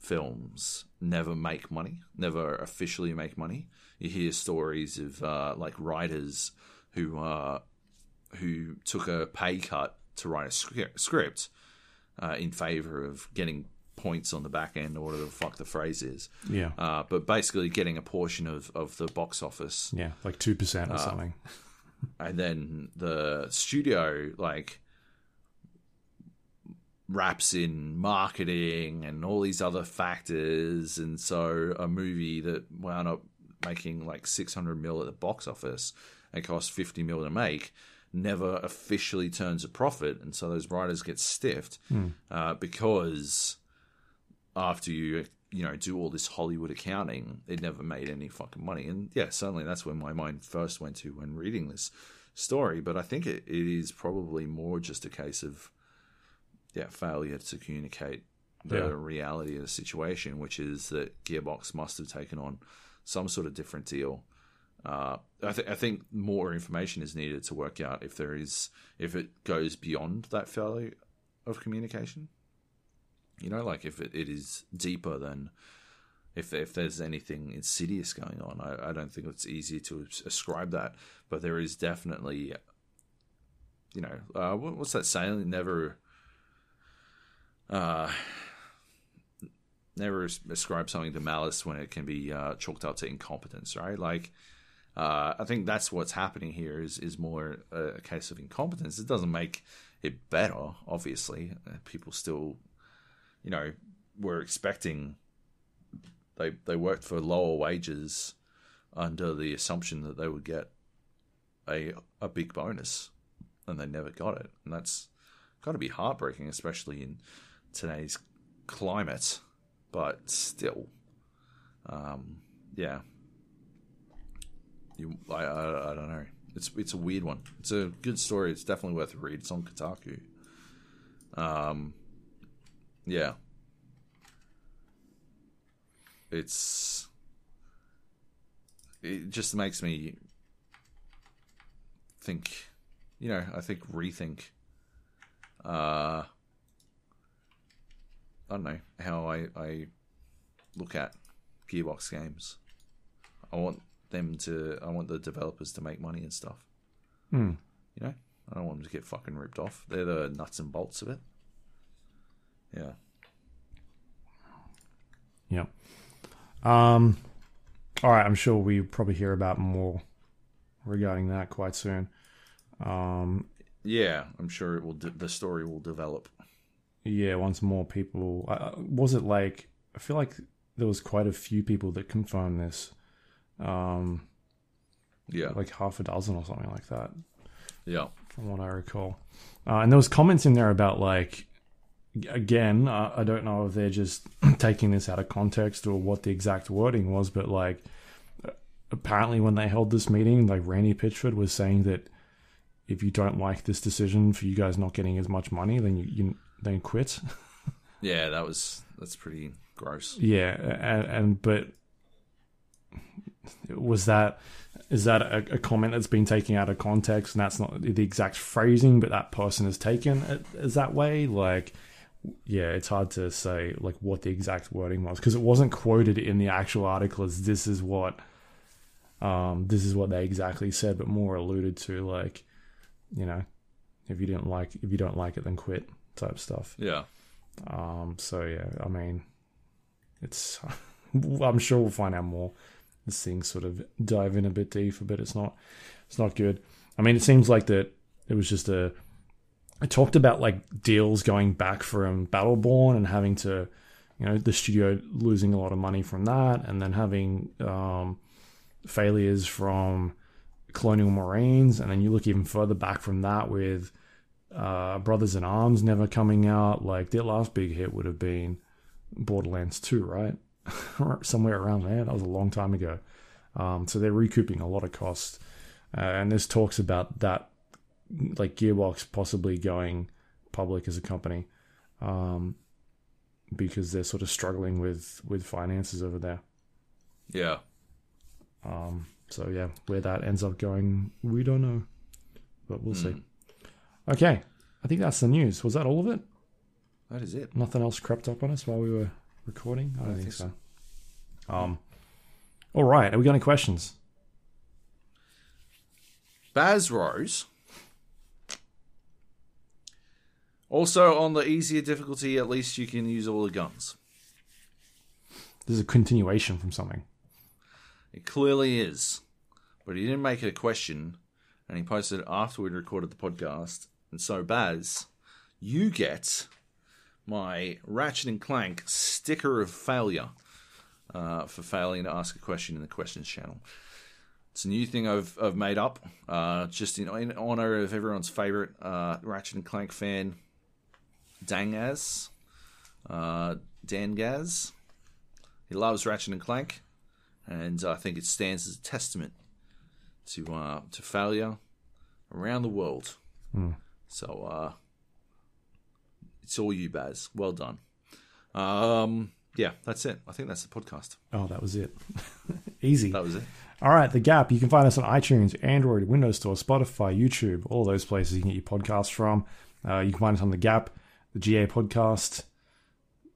films never make money, never officially make money. You hear stories of uh, like writers who are. Uh, who took a pay cut to write a script uh, in favor of getting points on the back end, or whatever the fuck the phrase is. Yeah. Uh, but basically getting a portion of, of the box office. Yeah, like two percent or uh, something. and then the studio like wraps in marketing and all these other factors, and so a movie that wound up making like six hundred mil at the box office and cost fifty mil to make never officially turns a profit, and so those writers get stiffed mm. uh, because after you you know do all this Hollywood accounting, it never made any fucking money. And yeah, certainly that's where my mind first went to when reading this story, but I think it, it is probably more just a case of yeah failure to communicate the yeah. reality of the situation, which is that Gearbox must have taken on some sort of different deal. Uh, I, th- I think more information is needed to work out if there is if it goes beyond that failure of communication. You know, like if it, it is deeper than if if there's anything insidious going on. I, I don't think it's easy to ascribe that, but there is definitely, you know, uh, what, what's that saying? Never, uh, never ascribe something to malice when it can be uh, chalked up to incompetence, right? Like. Uh, I think that's what's happening here is, is more a, a case of incompetence. It doesn't make it better, obviously. People still, you know, were expecting... They, they worked for lower wages under the assumption that they would get a a big bonus, and they never got it. And that's got to be heartbreaking, especially in today's climate. But still, um, yeah... You, I, I I don't know. It's it's a weird one. It's a good story. It's definitely worth a read. It's on Kotaku. Um, yeah. It's it just makes me think. You know, I think rethink. Uh, I don't know how I I look at Gearbox games. I want. them to I want the developers to make money and stuff. Mm. You know? I don't want them to get fucking ripped off. They're the nuts and bolts of it. Yeah. Yeah. Um alright, I'm sure we'll probably hear about more regarding that quite soon. Um Yeah, I'm sure it will de- the story will develop. Yeah, once more people uh, was it like I feel like there was quite a few people that confirmed this. Um, yeah, like half a dozen or something like that. Yeah, from what I recall, uh, and there was comments in there about like, again, uh, I don't know if they're just taking this out of context or what the exact wording was, but like, apparently when they held this meeting, like Randy Pitchford was saying that if you don't like this decision for you guys not getting as much money, then you, you then quit. Yeah, that was that's pretty gross. Yeah, and, and but. Was that is that a, a comment that's been taken out of context, and that's not the exact phrasing, but that person has taken it as that way? Like, yeah, it's hard to say like what the exact wording was because it wasn't quoted in the actual article as this is what um this is what they exactly said, but more alluded to like, you know, if you didn't like if you don't like it, then quit type stuff. Yeah. Um. So yeah, I mean, it's. I'm sure we'll find out more. This thing sort of dive in a bit deeper, but it's not, it's not good. I mean, it seems like that it was just a. I talked about like deals going back from Battleborn and having to, you know, the studio losing a lot of money from that, and then having um, failures from Colonial Marines, and then you look even further back from that with uh, Brothers in Arms never coming out. Like their last big hit would have been Borderlands two, right? Somewhere around there. That was a long time ago. Um, so they're recouping a lot of costs. Uh, and there's talks about that, like Gearbox possibly going public as a company um, because they're sort of struggling with, with finances over there. Yeah. Um, so, yeah, where that ends up going, we don't know. But we'll mm. see. Okay. I think that's the news. Was that all of it? That is it. Nothing else crept up on us while we were... recording? I don't, I don't think, think so. Um, all right. Have we got any questions? Baz Rose. Also, on the easier difficulty, at least you can use all the guns. This is a continuation from something. It clearly is. But he didn't make it a question. and he posted it after we recorded the podcast. And so, Baz, you get my Ratchet and Clank sticker of failure uh, for failing to ask a question in the questions channel. It's a new thing I've I've made up, uh, just in, in honor of everyone's favorite uh, Ratchet and Clank fan, Dangaz, uh, Dangaz. He loves Ratchet and Clank, and I think it stands as a testament to uh, to failure around the world. Mm. So uh, it's all you, Baz. Well done. Um, yeah, that's it. I think that's the podcast. Oh, that was it. Easy. That was it. All right, The Gap. You can find us on iTunes, Android, Windows Store, Spotify, YouTube, all those places you can get your podcasts from. Uh, you can find us on The Gap, the G A podcast,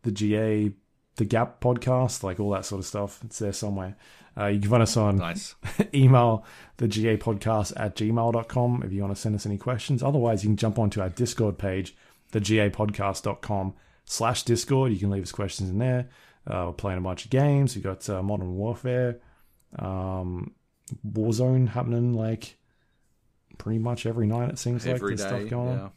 the G A, The Gap podcast, like all that sort of stuff. It's there somewhere. Uh, you can find us on nice. Email, the G A podcast at gmail dot com if you want to send us any questions. Otherwise, you can jump onto our Discord page, the G A podcast dot com slash Discord. You can leave us questions in there. Uh, we're playing a bunch of games. We've got uh, Modern Warfare. Um, Warzone happening like pretty much every night, it seems like. Every there's day, stuff going yeah. on.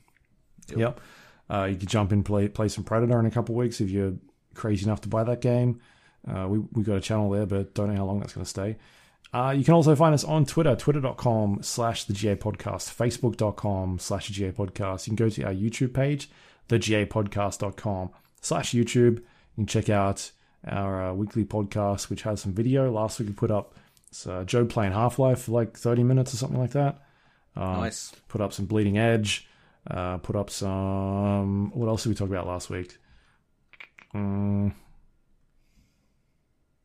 Yep. yep. Uh, you could jump in play play some Predator in a couple of weeks if you're crazy enough to buy that game. Uh, we we got a channel there, but don't know how long that's going to stay. Uh, you can also find us on Twitter, twitter dot com slash the G A podcast, facebook dot com slash the G A podcast. You can go to our YouTube page, the G A podcast dot com slash YouTube. You can check out our uh, weekly podcast, which has some video. Last week we put up uh, Joe playing Half-Life for like thirty minutes or something like that. Um, nice. Put up some Bleeding Edge. Uh, put up some... What else did we talk about last week? Um,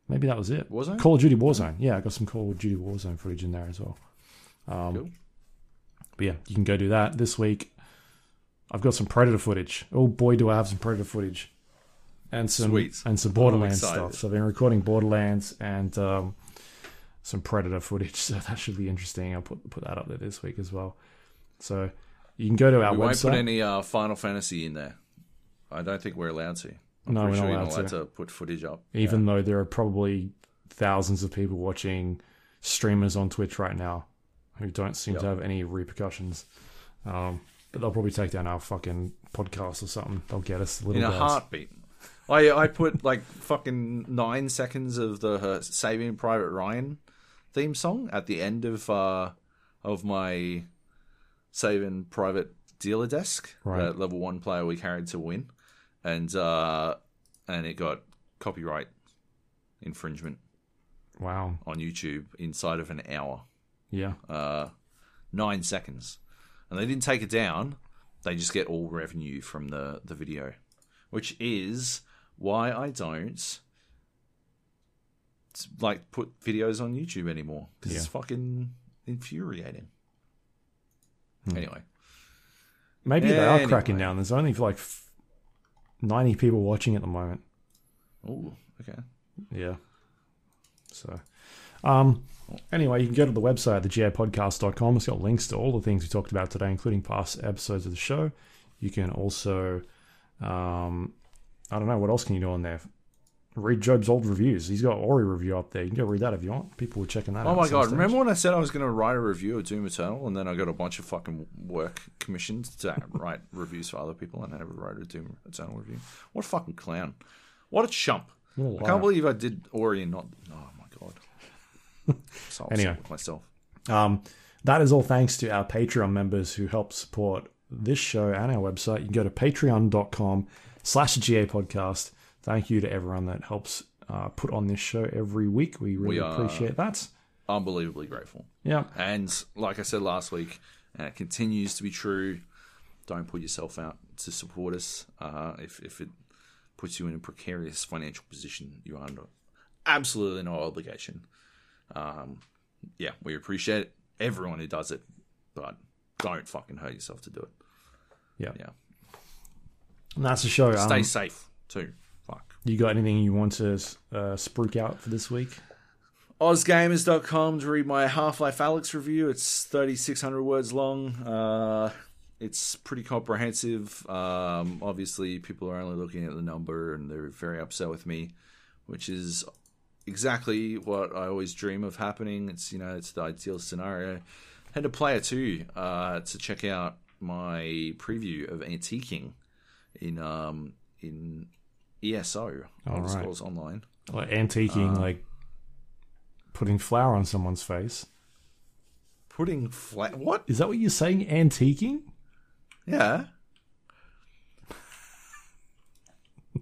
maybe that was it. Warzone? Call of Duty Warzone. Yeah, I got some Call of Duty Warzone footage in there as well. Um, cool. But yeah, you can go do that. This week, I've got some Predator footage. Oh boy, do I have some Predator footage. And some Sweet. and some Borderlands stuff. So I've been recording Borderlands and um, some Predator footage. So that should be interesting. I'll put put that up there this week as well. So you can go to our we website. We won't put any uh, Final Fantasy in there. I don't think we're allowed to. I'm no, we're sure not allowed, allowed to. to put footage up. Even yeah. though there are probably thousands of people watching streamers on Twitch right now who don't seem yep. to have any repercussions. Um, but they'll probably take down our fucking podcast or something. They'll get us a little in guys. a heartbeat. I I put like fucking nine seconds of the uh, Saving Private Ryan theme song at the end of uh, of my Saving Private dealer desk right. that level one player we carried to win, and uh, and it got copyright infringement. Wow! On YouTube inside of an hour. Yeah. Uh, nine seconds, and they didn't take it down. They just get all revenue from the the video, which is why I don't like put videos on YouTube anymore, because yeah. it's fucking infuriating. Hmm. Anyway, maybe anyway. they are cracking down. There's only like ninety people watching at the moment. Oh, okay, yeah. So, um, anyway, you can go to the website, the G A podcast dot com. It's got links to all the things we talked about today, including past episodes of the show. You can also, um. I don't know, what else can you do on there? Read Job's old reviews. He's got Ori review up there. You can go read that if you want. People were checking that out. Oh my God. Remember when I said I was going to write a review of Doom Eternal, and then I got a bunch of fucking work commissioned to write reviews for other people, and I never wrote a Doom Eternal review? What a fucking clown. What a chump. What a I can't believe I did Ori and not... Oh my God. I'm so upset anyway. with myself. Um, that is all thanks to our Patreon members who help support this show and our website. You can go to patreon dot com slash G A podcast. Thank you to everyone that helps uh, put on this show every week. We really we appreciate that. Unbelievably grateful. Yeah. And like I said last week, and it continues to be true, don't put yourself out to support us. Uh, if, if it puts you in a precarious financial position, you are under absolutely no obligation. Um, yeah, we appreciate it. Everyone who does it, but don't fucking hurt yourself to do it. Yeah. Yeah. And that's the show. Stay um, safe, too. Fuck. You got anything you want to uh, spruik out for this week? oz gamers dot com to read my Half-Life Alyx review. It's thirty-six hundred words long. Uh, it's pretty comprehensive. Um, obviously, people are only looking at the number, and they're very upset with me, which is exactly what I always dream of happening. It's, you know, it's the ideal scenario. Head to Player Two uh, to check out my preview of Antiquing in um, in E S O on right. Scores Online. Like antiquing, um, like putting flour on someone's face. Putting flour? What? Is that what you're saying? Antiquing? Yeah.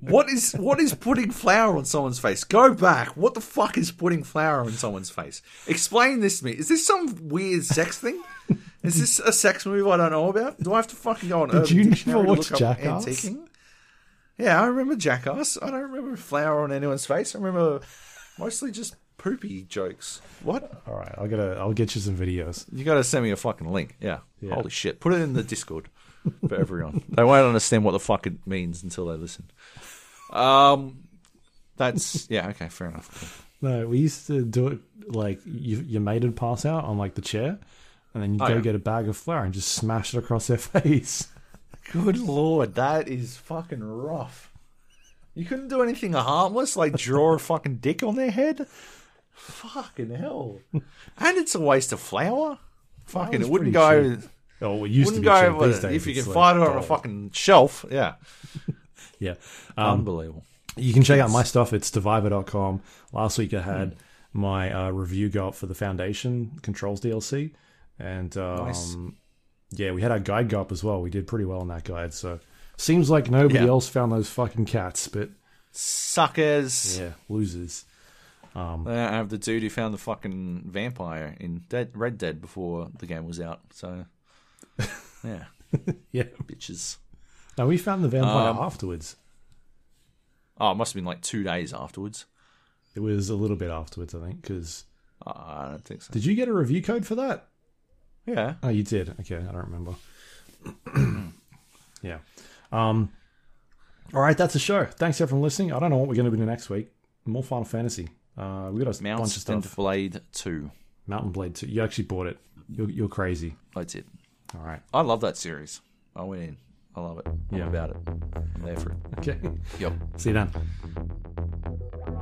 What is what is putting flour on someone's face? Go back. What the fuck is putting flour on someone's face? Explain this to me. Is this some weird sex thing? Is this a sex movie I don't know about? Do I have to fucking go on Urban Dictionary? Did you never watch Jackass? Antiquing? Yeah, I remember Jackass. I don't remember flour on anyone's face. I remember mostly just poopy jokes. What? All right, I'll get a, I'll get you some videos. You got to send me a fucking link. Yeah. yeah. Holy shit. Put it in the Discord. For everyone, they won't understand what the fuck it means until they listen. Um, that's yeah, okay, fair enough. No, we used to do it like you, your mate would pass out on like the chair, and then you oh, go yeah. get a bag of flour and just smash it across their face. Good lord, that is fucking rough. You couldn't do anything harmless like draw a fucking dick on their head. Fucking hell, and it's a waste of flour. Fucking, it wouldn't go. Cheap. Oh, it used Wouldn't to be cheap these days. If you can find like it on gold. a fucking shelf, yeah. yeah. Um, Unbelievable. You can check out my stuff. It's diviva dot com. Last week I had mm. my uh, review go up for The Foundation, Controls D L C. And um, nice. yeah, we had our guide go up as well. We did pretty well in that guide. So seems like nobody yeah. else found those fucking cats, but... Suckers. Yeah, losers. Um, I don't have the dude who found the fucking vampire in Dead, Red Dead before the game was out, so... yeah, yeah, bitches. No, we found the vampire um, afterwards. Oh, it must have been like two days afterwards. It was a little bit afterwards, I think, because uh, I don't think so. Did you get a review code for that? Yeah. Oh, you did. Okay, I don't remember. yeah. Um. All right, that's the show. Thanks everyone for listening. I don't know what we're going to do next week. More Final Fantasy. Uh, we got a Mountain bunch of stuff. Blade Two. Mountain Blade Two. You actually bought it. You're you're crazy. I did. All right. I love that series. I went in. I love it. I'm yeah. about it. I'm there for it. Okay. Yep. See you then.